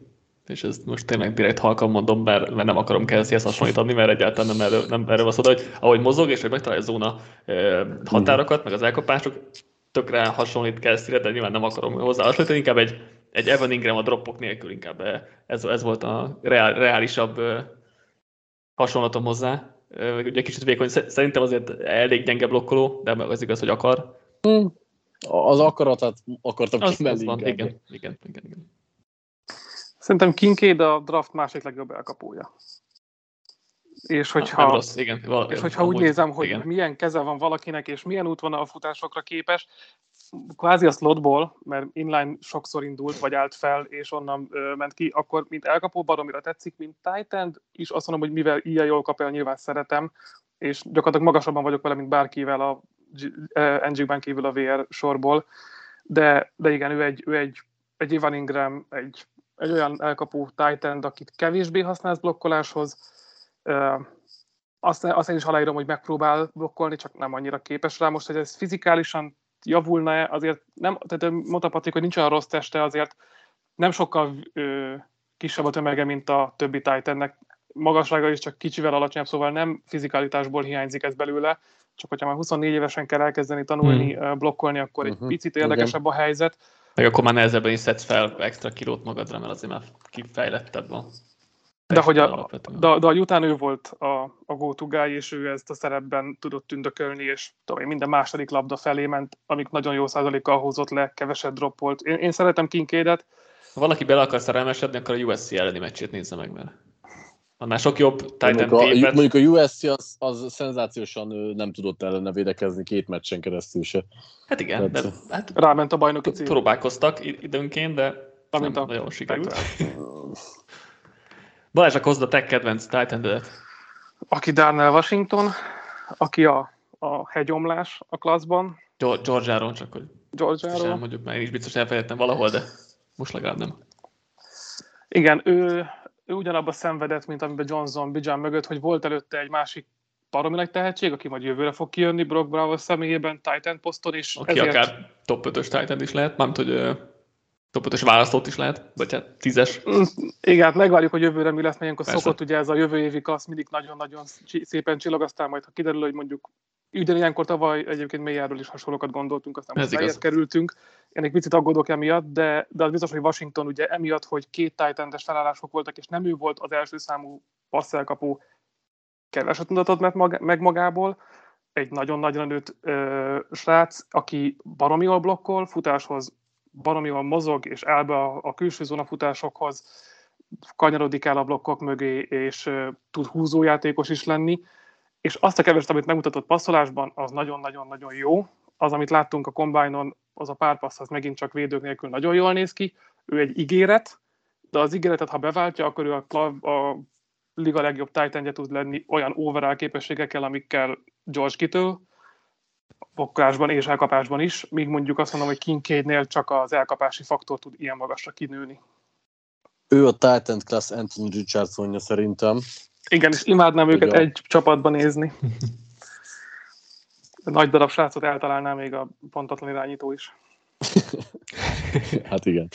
és ezt most tényleg direkt halkan mondom, mert nem akarom Kelsey-hez hasonlítani, mert egyáltalán nem erről van szó, de hogy ahogy mozog, és hogy megtalálja a zóna határokat, meg az elkapások, tökre hasonlít Kelsey-re, de nyilván nem akarom hozzá hasonlítani, inkább egy Evan Ingram a droppok nélkül, inkább ez volt a reálisabb hasonlatom hozzá. Ugye kicsit vékony, szerintem azért elég gyenge blokkoló, de az igaz, hogy akar. Az akaratát akartam kimelni. Igen. Szerintem Kincaid a draft másik legjobb elkapója. És hogyha úgy nézem, hogy igen, milyen keze van valakinek, és milyen útvonalfutásokra képes, kvázi a slotból, mert inline sokszor indult, vagy állt fel, és onnan ment ki, akkor mint elkapó baromira tetszik, mint tight end, és azt mondom, hogy mivel ilyen jól kap el, nyilván szeretem, és gyakorlatilag magasabban vagyok vele, mint bárkivel a NG-ben kívül a VR sorból, de igen, ő egy Evan Ingram, egy olyan elkapó tight end, akit kevésbé használsz blokkoláshoz. Azt én is aláírom, hogy megpróbál blokkolni, csak nem annyira képes rá. Most, hogy ez fizikálisan javulna-e, azért nem, tehát mondta Patrik, hogy nincs olyan rossz teste, azért nem sokkal kisebb a tömege, mint a többi titannek. Magassága is csak kicsivel alacsonyabb, szóval nem fizikálitásból hiányzik ez belőle, csak hogyha már 24 évesen kell elkezdeni tanulni blokkolni, akkor egy picit érdekesebb a helyzet. Meg akkor már nehezebben is szedsz fel extra kilót magadra, mert azért már kifejlettebb van. De hogy után ő volt a go-to guy, és ő ezt a szerepben tudott tündökölni, és minden második labda felé ment, amik nagyon jó százalékkal hozott le, keveset droppolt. Én szeretem Kinkaidet. Ha valaki bele akar szerelmesedni, akkor a USC elleni meccsét nézze meg vele. Annál sok jobb tight end képet. Mondjuk a USC az szenzációsan nem tudott ellene védekezni két meccsen keresztül se. Hát igen, de ráment a bajnoki cím. Próbálkoztak időnként, de nem nagyon sikerült. Balázs, hozd a te kedvenc tight endedet. Aki Darnell Washington, aki a hegyomlás a klasszban. Georgiáról csak, hogy Georgiáról. Elmondjuk, mert én is biztos elfelejtettem valahol, de most legalább nem. Igen, ő ugyanabban szenvedett, mint amiben Johnson Bijan mögött, hogy volt előtte egy másik baromileg tehetség, aki majd jövőre fog kijönni Brock Bowers személyében, tight end poszton is. Aki ezért akár top 5-ös tight end is lehet, mármint, hogy top 5-ös választót is lehet, vagy hát 10-es. Igen, hát megvárjuk, hogy jövőre mi lesz, mert ilyenkor szokott ugye ez a jövő évi klassz mindig nagyon-nagyon szépen csillog, aztán majd ha kiderül, hogy mondjuk ugyanilyenkor tavaly egyébként mélyáról is hasonlókat gondoltunk, aztán most helyet kerültünk. Én egy picit aggódok emiatt, de az biztos, hogy Washington ugye emiatt, hogy két tight endes felállások voltak, és nem ő volt az első számú passzelkapó, keveset mutatott meg magából. Egy nagyon-nagyon nőtt srác, aki baromi jól blokkol, futáshoz baromi jól mozog, és áll be a külső zónafutásokhoz, kanyarodik el a blokkok mögé, és tud húzójátékos is lenni, és azt a keveset, amit megmutatott passzolásban, az nagyon-nagyon-nagyon jó. Az, amit láttunk a Combine-on, az a párpassz, az megint csak védők nélkül nagyon jól néz ki. Ő egy ígéret, de az ígéretet, ha beváltja, akkor ő a liga legjobb tight endje tud lenni olyan overall képességekkel, amikkel George kitől, blokkolásban és elkapásban is, míg mondjuk azt mondom, hogy Kincaidnél csak az elkapási faktor tud ilyen magasra kinőni. Ő a tight end class Anthony Richardsonja szerintem. Igen, és imádnám őket egy csapatban nézni. Nagy darab srácot eltalálná még a pontatlan irányító is. Hát igen.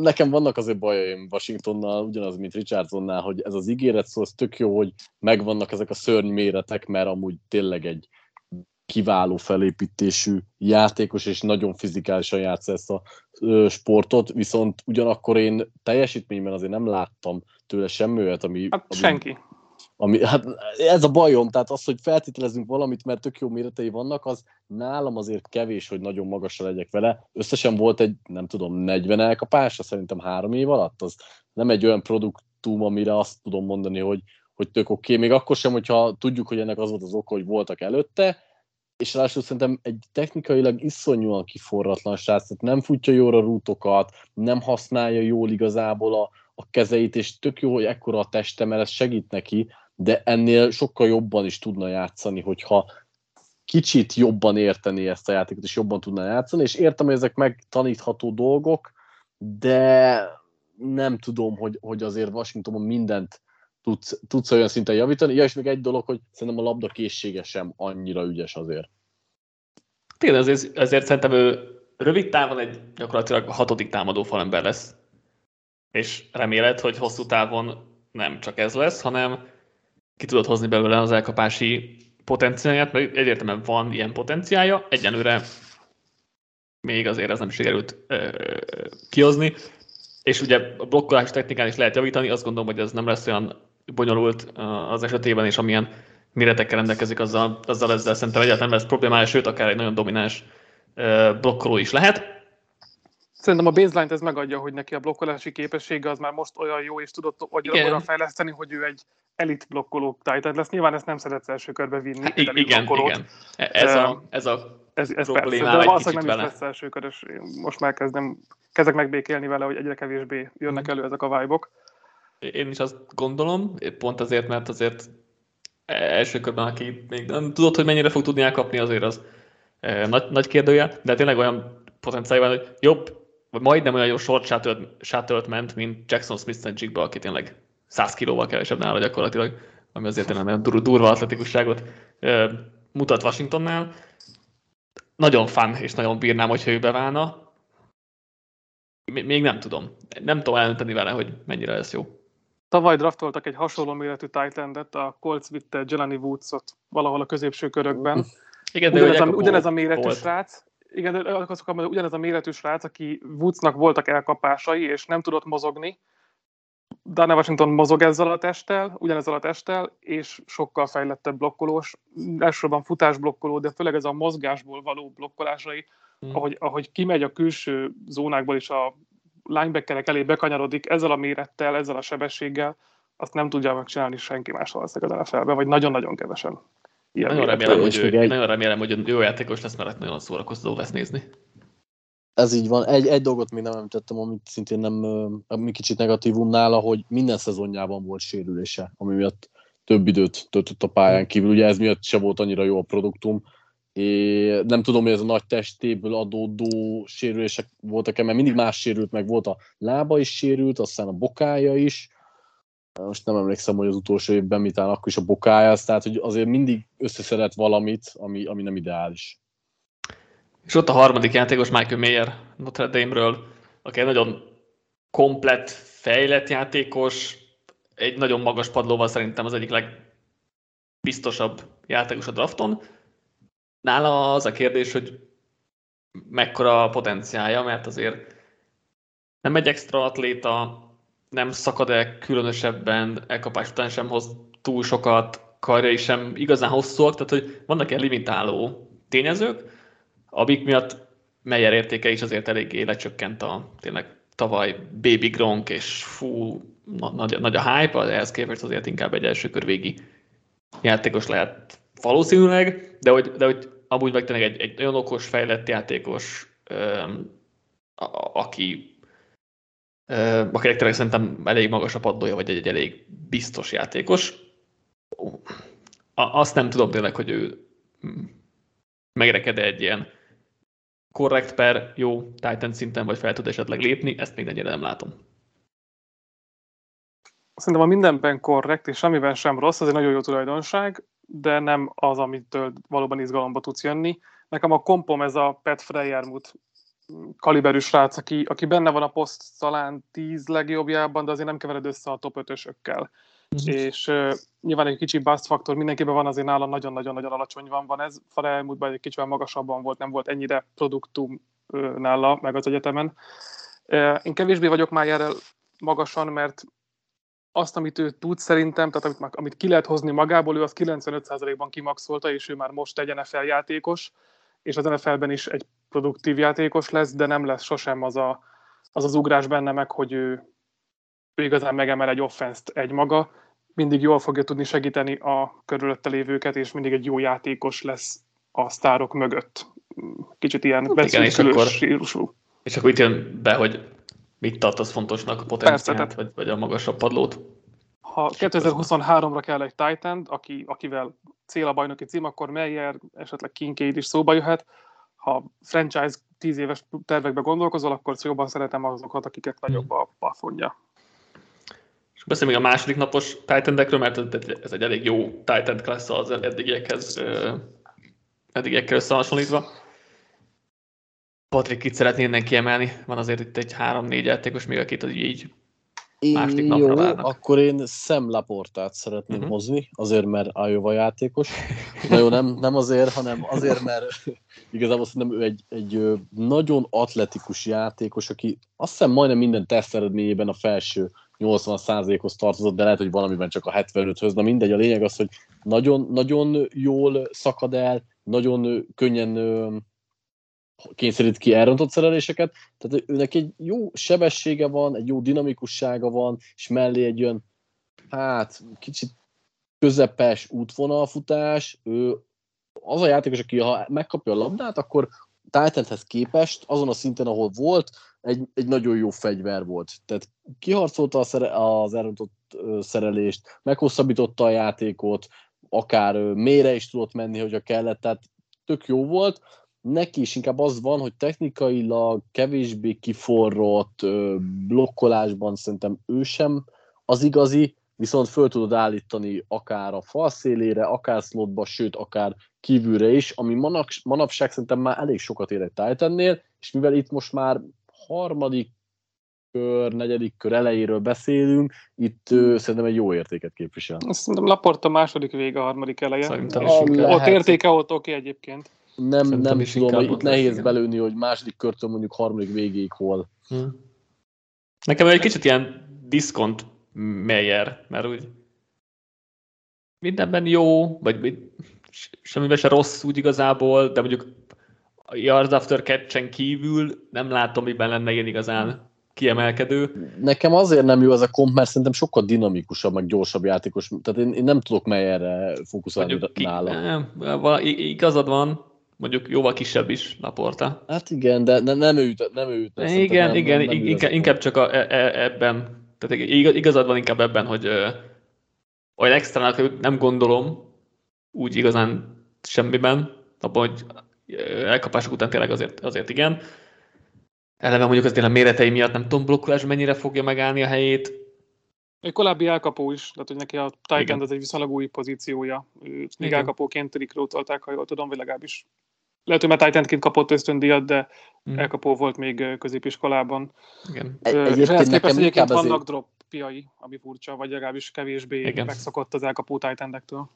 Nekem vannak azért bajaim Washingtonnal, ugyanaz, mint Richardsonnál, hogy ez az ígéret szó, az tök jó, hogy megvannak ezek a szörny méretek, mert amúgy tényleg egy kiváló felépítésű játékos, és nagyon fizikálisan játsz ezt a sportot, viszont ugyanakkor én teljesítményben azért nem láttam tőle semmi olyat, hát ez a bajom, tehát az, hogy feltételezünk valamit, mert tök jó méretei vannak, az nálam azért kevés, hogy nagyon magasra legyek vele. Összesen volt egy, 40 elkapása szerintem 3 év alatt, az nem egy olyan produktum, amire azt tudom mondani, hogy tök oké, még akkor sem, hogyha tudjuk, hogy ennek az volt az oka, hogy voltak előtte, és ráadásul szerintem egy technikailag iszonyúan kiforratlan srác, nem futja jól a rútokat, nem használja jól igazából a kezeit, és tök jó, hogy ekkora a teste, mert ez segít neki, de ennél sokkal jobban is tudna játszani, hogyha kicsit jobban értené ezt a játékot, és jobban tudna játszani, és értem, hogy ezek megtanítható dolgok, de nem tudom, hogy azért Washingtonban mindent tudsz olyan szinten javítani. Ja, és még egy dolog, hogy szerintem a labda készsége sem annyira ügyes azért. Tényleg ezért szerintem ő rövid távon egy gyakorlatilag 6. támadó falember lesz. és reméled, hogy hosszú távon nem csak ez lesz, hanem ki tudod hozni belőle az elkapási potenciáját, mert egyértelműen van ilyen potenciálja, egyenlőre még azért ez nem sikerült kihozni, és ugye a blokkolás technikán is lehet javítani, azt gondolom, hogy ez nem lesz olyan bonyolult az esetében, és amilyen méretekkel rendelkezik, azzal ezzel szerintem egyáltalán nem lesz problémája, sőt, akár egy nagyon domináns blokkoló is lehet. Szerintem a baseline-t ez megadja, hogy neki a blokkolási képessége az már most olyan jó, és tudott olyan fejleszteni, hogy ő egy elit blokkoló titan lesz. Nyilván ezt nem szeretsz első körbe vinni. Igen. Ez probléma persze, de valószínűleg nem is lesz első kör, és most már kezdek megbékélni vele, hogy egyre kevésbé jönnek elő ezek a vibe-ok. Én is azt gondolom, pont azért, mert azért első körben, aki még nem tudod, hogy mennyire fog tudni elkapni, azért az nagy kérdője, de tényleg olyan potenciálban, hogy jobb, vagy majdnem olyan jó short sátölt ment, mint Jaxon Smith-Njigba, aki tényleg 100 kilóval kevesebb nála gyakorlatilag, ami azért tényleg nagyon durva atletikusságot mutat Washingtonnál. Nagyon fun, és nagyon bírnám, hogyha ő beválna. Még nem tudom. Nem tudom elönteni vele, hogy mennyire lesz jó. Tavaly draftoltak egy hasonló méretű tight endet, a Colts vitte Jelani Woodsot valahol a középső körökben. Igen, de ugyanez a méretű srác. Igen, azt mondom, ugyanez a méretű srác, aki Woodsnak voltak elkapásai, és nem tudott mozogni. Darnell Washington mozog ugyanezzel a testtel, és sokkal fejlettebb blokkolós, elsősorban futásblokkoló, de főleg ez a mozgásból való blokkolásai, ahogy kimegy a külső zónákból és a linebackerek elé bekanyarodik, ezzel a mérettel, ezzel a sebességgel, azt nem tudja megcsinálni senki más valószínűleg az NFL-ben, vagy nagyon-nagyon kevesen. Nagyon remélem, hogy jó játékos lesz, mert nagyon szórakoztató lesz nézni. Ez így van. Egy dolgot még nem említettem, amit szintén nem, ami kicsit negatívum nála, hogy minden szezonjában volt sérülése, ami miatt több időt töltött a pályán kívül. Ugye ez miatt se volt annyira jó a produktum. É, nem tudom, hogy ez a nagy testéből adódó sérülések voltak-e, mert mindig más sérült, meg volt a lába is sérült, aztán a bokája is. Most nem emlékszem, hogy az utolsó évben mitán akkor is a bokája, tehát hogy azért mindig összeszedett valamit, ami nem ideális. És ott a harmadik játékos, Michael Mayer Notre Dame-ről, aki egy nagyon komplett, fejlett játékos, egy nagyon magas padlóval szerintem az egyik legbiztosabb játékos a drafton. Nála az a kérdés, hogy mekkora a potenciálja, mert azért nem egy extra atléta, nem szakad el különösebben, elkapás után sem hoz túl sokat, karjai sem igazán hosszúak, tehát hogy vannak ilyen limitáló tényezők, amik miatt Meyer értéke is azért eléggé lecsökkent a tényleg tavaly Baby Gronk, és nagy a hype, az ehhez képest azért inkább egy első kör végi játékos lehet valószínűleg, de hogy amúgy meg tényleg egy nagyon okos, fejlett játékos, aki tényleg szerintem elég magas a paddója, vagy egy elég biztos játékos. Azt nem tudom tényleg, hogy ő megreked egy ilyen korrekt per jó Titan szinten, vagy fel tud esetleg lépni, ezt még ennyire nem látom. Szerintem a mindenben korrekt, és semmiben sem rossz, az egy nagyon jó tulajdonság, de nem az, amitől valóban izgalomba tudsz jönni. Nekem a kompom ez a Pat Freiermuth kaliberű srác, aki benne van a poszt talán 10 legjobbjában, de azért nem kevered össze a top 5-ösökkel. És nyilván egy kicsi bust faktor mindenképpen van, azért nálam nagyon-nagyon-nagyon alacsony van ez. Elmúltban egy kicsivel magasabban volt, nem volt ennyire produktum nála, meg az egyetemen. Én kevésbé vagyok már erre magasan, mert azt, amit ő tud szerintem, tehát amit ki lehet hozni magából, ő az 95%-ban kimaxolta, és ő már most egy NFL játékos, és az NFL-ben is egy produktív játékos lesz, de nem lesz sosem az ugrás benne meg, hogy ő igazán megemel egy offenszt egymaga, mindig jól fogja tudni segíteni a körülötte lévőket, és mindig egy jó játékos lesz a sztárok mögött. Kicsit ilyen beszűkülős sírusú. És akkor itt jön be, hogy mit tartasz fontosnak, a potenciált, vagy a magasabb padlót? Ha 2023-ra kell egy tight end, akivel cél a bajnoki cím, akkor Meyer, esetleg Kincaid is szóba jöhet. Ha franchise 10 éves tervekbe gondolkozol, akkor jobban szeretem azokat, akiket nagyobb a plafonja. Beszéljünk még a második napos tight endekről, mert ez egy elég jó tight end class az eddigiekkel összehasonlítva. Patrik, itt szeretnél innen kiemelni? Van azért itt egy 3-4 játékos még, akit így másik napra jó, várnak. Akkor én Sam Laportát szeretném hozni, azért, mert Iowa játékos. Na jó, nem azért, hanem azért, mert igazából szerintem ő egy nagyon atletikus játékos, aki azt hiszem majdnem minden teszt eredményében a felső 80%-hoz tartozott, de lehet, hogy valamiben csak a 75-höz. Na mindegy, a lényeg az, hogy nagyon, nagyon jól szakad el, nagyon könnyen kényszerít ki elrontott szereléseket, tehát őnek egy jó sebessége van, egy jó dinamikussága van, és mellé egy olyan, kicsit közepes útvonalfutás. Ő az a játékos, aki ha megkapja a labdát, akkor Titanhez képest, azon a szinten, ahol volt, egy nagyon jó fegyver volt. Tehát kiharcolta az elrontott szerelést, meghosszabbította a játékot, akár mélyre is tudott menni, hogyha kellett, tehát tök jó volt. Neki is inkább az van, hogy technikailag kevésbé kiforrott blokkolásban szerintem ő sem az igazi, viszont föl tudod állítani akár a fal szélére, akár slotba, sőt, akár kívülre is, ami manapság szerintem már elég sokat ér egy Titannél, és mivel itt most már harmadik kör, negyedik kör elejéről beszélünk, itt szerintem egy jó értéket képvisel. Szerintem Laporta második vége, harmadik eleje. Ott értéke volt oké egyébként. Nem tudom, hogy itt nehéz belőni, hogy második körtől mondjuk harmadik végéig hol. Nekem egy kicsit ilyen diszkont Meyer, mert úgy mindenben jó, vagy semmiben se rossz úgy igazából, de mondjuk a yards after catch-en kívül nem látom, miben lenne ilyen igazán kiemelkedő. Nekem azért nem jó ez a komp, mert szerintem sokkal dinamikusabb, meg gyorsabb játékos. Tehát én nem tudok melyre fókuszálni nálam. Igazad van, mondjuk jóval kisebb is Laporta. Hát igen, de nem ő ütne. Igen, inkább csak ebben. Tehát igazad van inkább ebben, hogy olyan extrának nem gondolom úgy igazán semmiben, abban, hogy elkapások után tényleg azért igen. Eleve mondjuk az tényleg méretei miatt nem tudom, blokkolás mennyire fogja megállni a helyét. Egy korábbi elkapó is, tehát hogy neki a tight end az egy viszonylag új pozíciója. Őt még elkapóként Terikre utalták, ha jól tudom, vagy legalábbis. Lehet, hogy már tight endként kapott ösztöndíjat, de elkapó volt még középiskolában. Igen. És ehhez képest egyébként vannak droppjai, ami furcsa, vagy legalábbis kevésbé megszokott az elkapó tight endektől.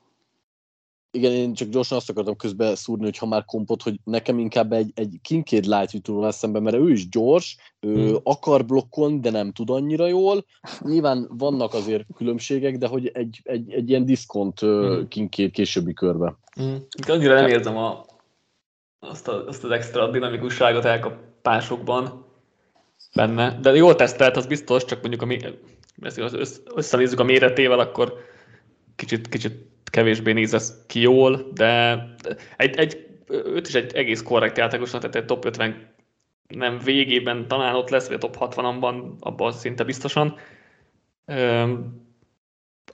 Igen, én csak gyorsan azt akartam közbe szúrni, hogy ha már kompot, hogy nekem inkább egy Kincaid light jutó lesz szemben, mert ő is gyors, ő akar blokkon, de nem tud annyira jól. Nyilván vannak azért különbségek, de hogy egy ilyen diszkont Kincaid későbbi körbe. Annyira nem érzem azt az extra dinamikusságot elkapásokban benne. De jól tesztelt, az biztos, csak mondjuk összenézzük a méretével, akkor kicsit kevésbé néz ki jól, de őt is egy egész korrekt játékosnak, tehát egy top 50 nem végében talán ott lesz, vagy a top 60-ban, abban szinte biztosan.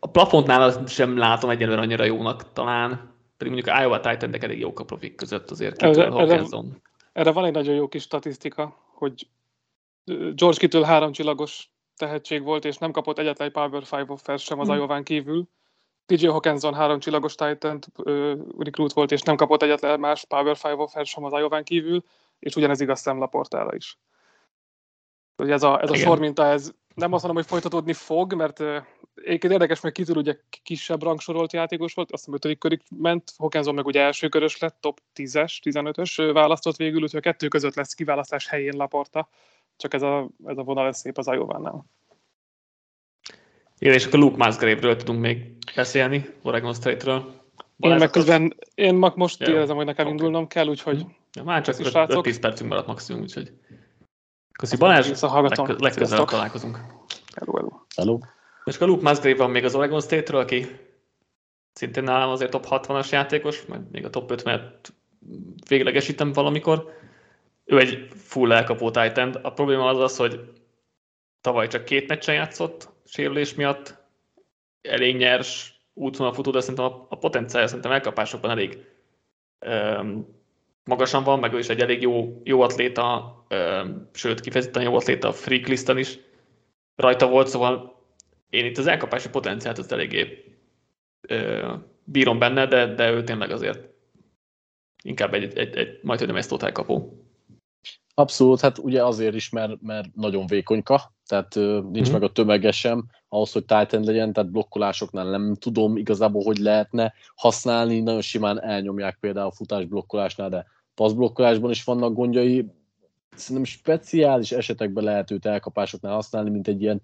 A plafontnál sem látom egyelőre annyira jónak talán, pedig mondjuk Iowa Titan-ek elég jók a profik között azért. Erre van egy nagyon jó kis statisztika, hogy George Kittle 3 csillagos tehetség volt, és nem kapott egyetlen Power 5 offer sem az Iowán kívül. TJ Hawkinson 3 csillagos Titan-t recruit volt, és nem kapott egyetlen más Power 5 offert sem az Iován kívül, és ugyanez igaz Sam Laportára is. Ugye ez a sor minta, ez nem azt mondom, hogy folytatódni fog, mert egyébként érdekes, mert Kittle ugye kisebb rangsorolt játékos volt, azt hiszem 5. körig ment, Hawkinson meg ugye első körös lett, top 10-es, 15-ös választott végül, úgyhogy a kettő között lesz kiválasztás helyén Laporta, csak ez a vonal lesz szép az Iovánál. Igen, és akkor Luke Musgrave-ről tudunk még beszélni, Oregon State-ről. Én meg most érzem, hogy nekem indulnom kell, úgyhogy... Már csak 5-10 percünk maradt maximum, úgyhogy... Köszi Balázs, legközelebb találkozunk. Hello. És akkor Luke Musgrave van még az Oregon State-ről, aki szintén nálam azért top 60-as játékos, majd még a top 50-et véglegesítem valamikor. Ő egy full elkapó tight end. A probléma az, hogy tavaly csak 2 meccsen játszott, sérülés miatt elég nyers útvonalfutó, de szerintem a potenciálja szerintem elkapásokban elég magasan van, meg ő is egy elég jó atléta, sőt kifejezetten jó atléta, a freak listen is rajta volt, szóval én itt az elkapási potenciált azt eléggé bírom benne, de ő tényleg azért inkább majdnem egy elkapó. Abszolút, hát ugye azért is, mert nagyon vékonyka, tehát nincs meg a tömege sem ahhoz, hogy tight end legyen, tehát blokkolásoknál nem tudom igazából, hogy lehetne használni, nagyon simán elnyomják például a futás blokkolásnál, de passzblokkolásban is vannak gondjai, szerintem speciális esetekben lehet őt elkapásoknál használni, mint egy ilyen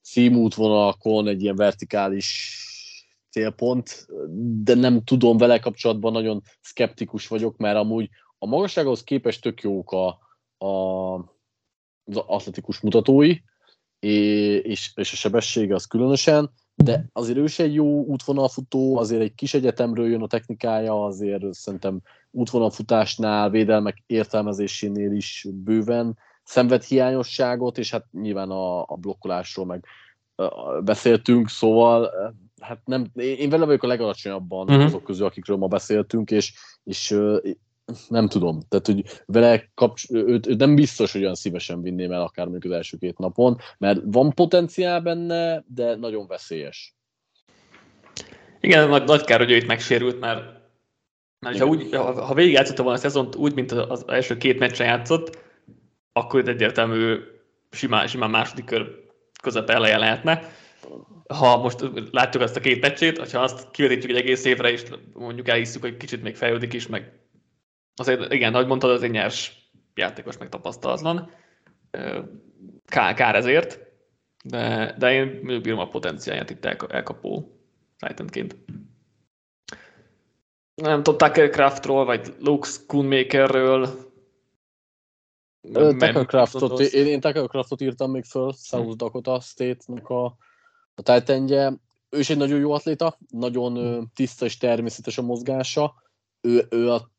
szímútvonalakon, egy ilyen vertikális célpont, de nem tudom, vele kapcsolatban nagyon szkeptikus vagyok, mert amúgy a magassághoz képest tök jók az atletikus mutatói, és a sebessége az különösen, de azért ő se egy jó útvonalfutó, azért egy kis egyetemről jön a technikája, azért szerintem útvonalfutásnál, védelmek értelmezésénél is bőven szenved hiányosságot, és hát nyilván a blokkolásról meg beszéltünk, szóval hát nem, én vele vagyok a legalacsonyabban azok közül, akikről ma beszéltünk, és nem tudom, tehát hogy vele őt nem biztos, hogy olyan szívesen vinném el akár mondjuk az első két napon, mert van potenciál benne, de nagyon veszélyes. Igen, nagy kár, hogy ő itt megsérült, mert ha végigjátszotta volna a szezont úgy, mint az első két meccsen játszott, akkor itt egyértelmű simán második kör között elején lehetne. Ha most látjuk ezt a két meccsét, ha azt kivetítjük egy egész évre, és mondjuk elhisszük, hogy kicsit még fejlődik is, meg azért, igen, ahogy mondtad, az egy nyers játékos, meg tapasztalatlan. Kár ezért, de én bírom a potenciáját itt elkapó tight-endként. Nem tudom, Tucker Craftról, vagy Lux Kuhnmakerről. Én Tucker Craftot írtam még föl, South Dakota State-nek a tight endje. Ő is egy nagyon jó atléta, nagyon tiszta és természetes a mozgása. Ő a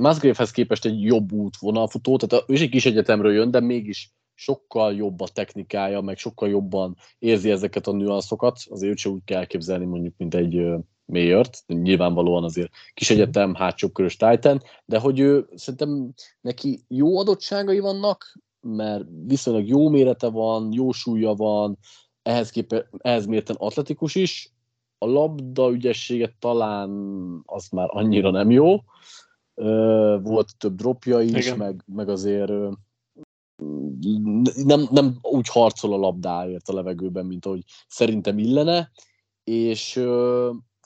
Musgravehez képest egy jobb útvonalfutó, tehát ő is egy kis egyetemről jön, de mégis sokkal jobb a technikája, meg sokkal jobban érzi ezeket a nüanszokat. Azért őt sem úgy kell elképzelni mondjuk, mint egy Mayert, nyilvánvalóan azért kis egyetem, hátsókörös tight end, de hogy ő, szerintem neki jó adottságai vannak, mert viszonylag jó mérete van, jó súlya van, ehhez mérten atletikus is, a labda ügyessége talán az már annyira nem jó, volt több dropja is, meg azért nem úgy harcol a labdáért a levegőben, mint ahogy szerintem illene, és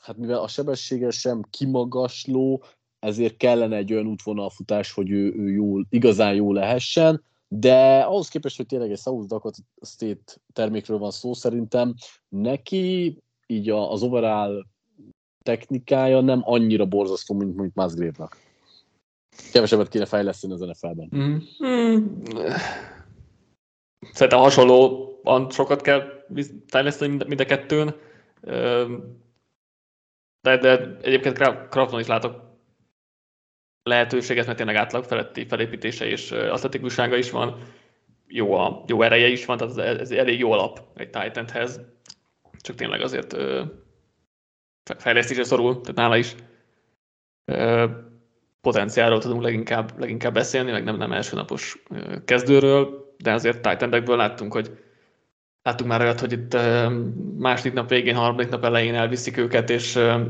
hát mivel a sebessége sem kimagasló, ezért kellene egy olyan útvonalfutás, hogy ő jól, igazán jó lehessen, de ahhoz képest, hogy tényleg egy South Dakota State termékről van szó, szerintem neki így az overall technikája nem annyira borzasztó, mint mondjuk Musgrave-nak. Kevesebbet kéne fejleszteni az NFL-ben. Szerintem hasonlóan sokat kell fejleszteni mind a kettőn. De egyébként Crafton is látok lehetőséget, mert tényleg átlag feletti felépítése és atletikussága is van, jó ereje is van, tehát ez elég jó alap egy tight endhez, csak tényleg azért fejlesztésre szorul, tehát nála is potenciálról tudunk leginkább beszélni, meg nem elsőnapos kezdőről, de azért tight endekből láttunk már olyat, hogy itt második nap végén, harmadik nap elején elviszik őket, és a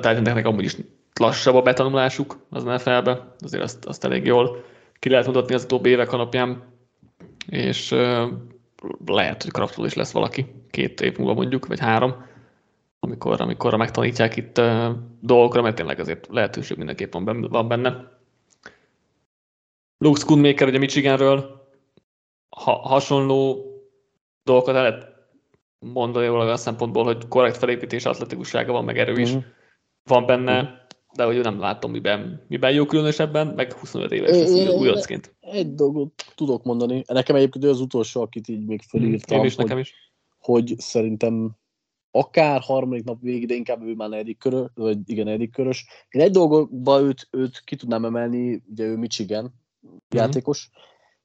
tight endeknek amúgy is lassabb a betanulásuk az NFL-be, azért azt elég jól ki lehet mutatni az utóbbi évek alapján, és lehet, hogy Kraftról is lesz valaki 2 év múlva mondjuk, vagy 3, amikor megtanítják itt dolgokra, mert tényleg azért lehetőség mindenképp van benne. Luke Schoonmaker ugye Michiganről hasonló dolgokat el lehet mondani olyan szempontból, hogy korrekt felépítés, atletikussága van, meg erő is van benne, de hogy nem látom, miben jó különösebben, meg 25 éves újoncként. Egy dolgot tudok mondani. Nekem egyébként az utolsó, akit így még felírtam, hogy szerintem akár harmadik nap végig, de inkább ő már negyedik körös. Én egy dolgokban őt ki tudnám emelni, ugye ő Michigan játékos.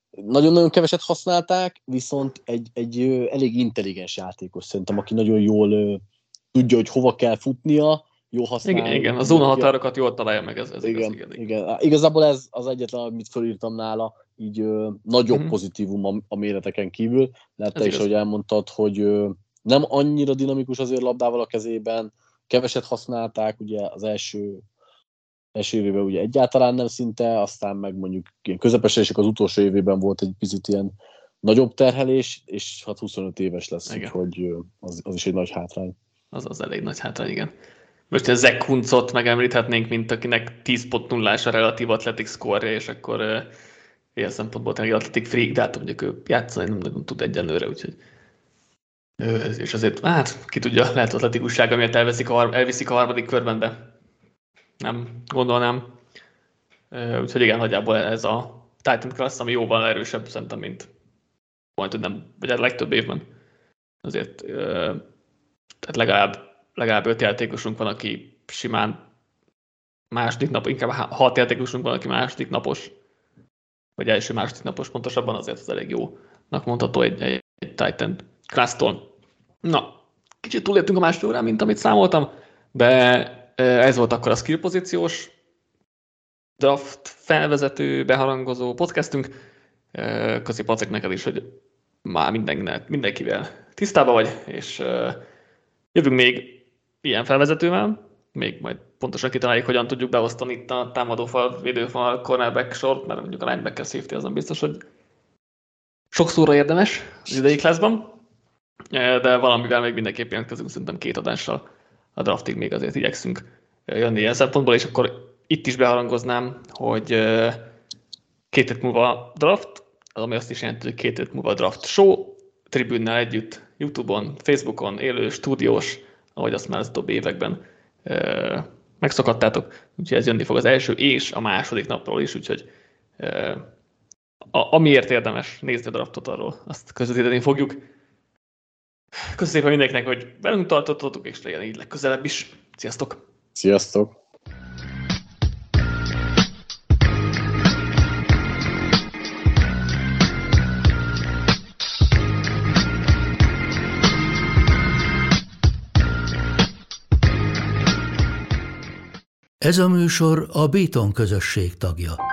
Nagyon-nagyon keveset használták, viszont egy elég intelligens játékos szerintem, aki nagyon jól tudja, hogy hova kell futnia, jó használni. Igen, a zóna határokat jól találja meg. Igen. Igazából ez az egyetlen, amit felírtam nála, így nagyobb pozitívum a méreteken kívül. Lehet te is, hogy elmondtad, hogy nem annyira dinamikus azért labdával a kezében, keveset használták, ugye az első évében ugye egyáltalán nem szinte, aztán meg mondjuk ilyen közepesen, és az utolsó évében volt egy picit ilyen nagyobb terhelés, és hát 25 éves lesz, úgyhogy az is egy nagy hátrány. Az elég nagy hátrány, igen. Most a Zach Kuncot megemlíthetnénk, mint akinek 10.0-as a relatív athletic score-ja, és akkor ilyen szempontból tényleg athletic freak, de hát mondjuk ő játszani nem nagyon tud egyenlőre, úgyhogy és azért, hát ki tudja, lehet atletikussága miatt elviszik a harmadik körben, de nem gondolnám. Úgyhogy igen, nagyjából ez a Titan Class, ami jóval erősebb szerintem, mint majd, nem, vagy a legtöbb évben. Azért tehát legalább 5 játékosunk van, aki simán második nap, inkább 6 játékosunk van, aki második napos, vagy első-második napos pontosabban, azért az elég jónak mondható egy Titan Class-tól. Na, kicsit túléptünk a másfél órán, mint amit számoltam, de ez volt akkor a skill pozíciós draft felvezető, beharangozó podcastünk. Köszi Patrik neked is, hogy már mindenkivel tisztában vagy, és jövünk még ilyen felvezetővel, még majd pontosan kitaláljuk, hogyan tudjuk beosztani itt a támadófal, védőfal, cornerback sort, mert mondjuk a linebacker safety az nem biztos, hogy sokszorra érdemes az idei classban, de valamivel még mindenképp jelentkezünk, szerintem 2 adással a draftig még azért igyekszünk jönni ilyen szempontból, és akkor itt is beharangoznám, hogy 2 hét múlva draft, ami azt is jelenti, hogy 2 hét múlva draft show, Tribünnel együtt, YouTube-on, Facebookon, élő, stúdiós, ahogy azt már az utóbbi években megszokhattátok, úgyhogy ez jönni fog az első és a második napról is, úgyhogy amiért érdemes nézni a draftot, arról azt közvetíteni fogjuk. Köszönöm szépen mindenkinek, hogy velünk tartottatok, és legyen így legközelebb is. Sziasztok! Sziasztok! Ez a műsor a Béton Közösség tagja.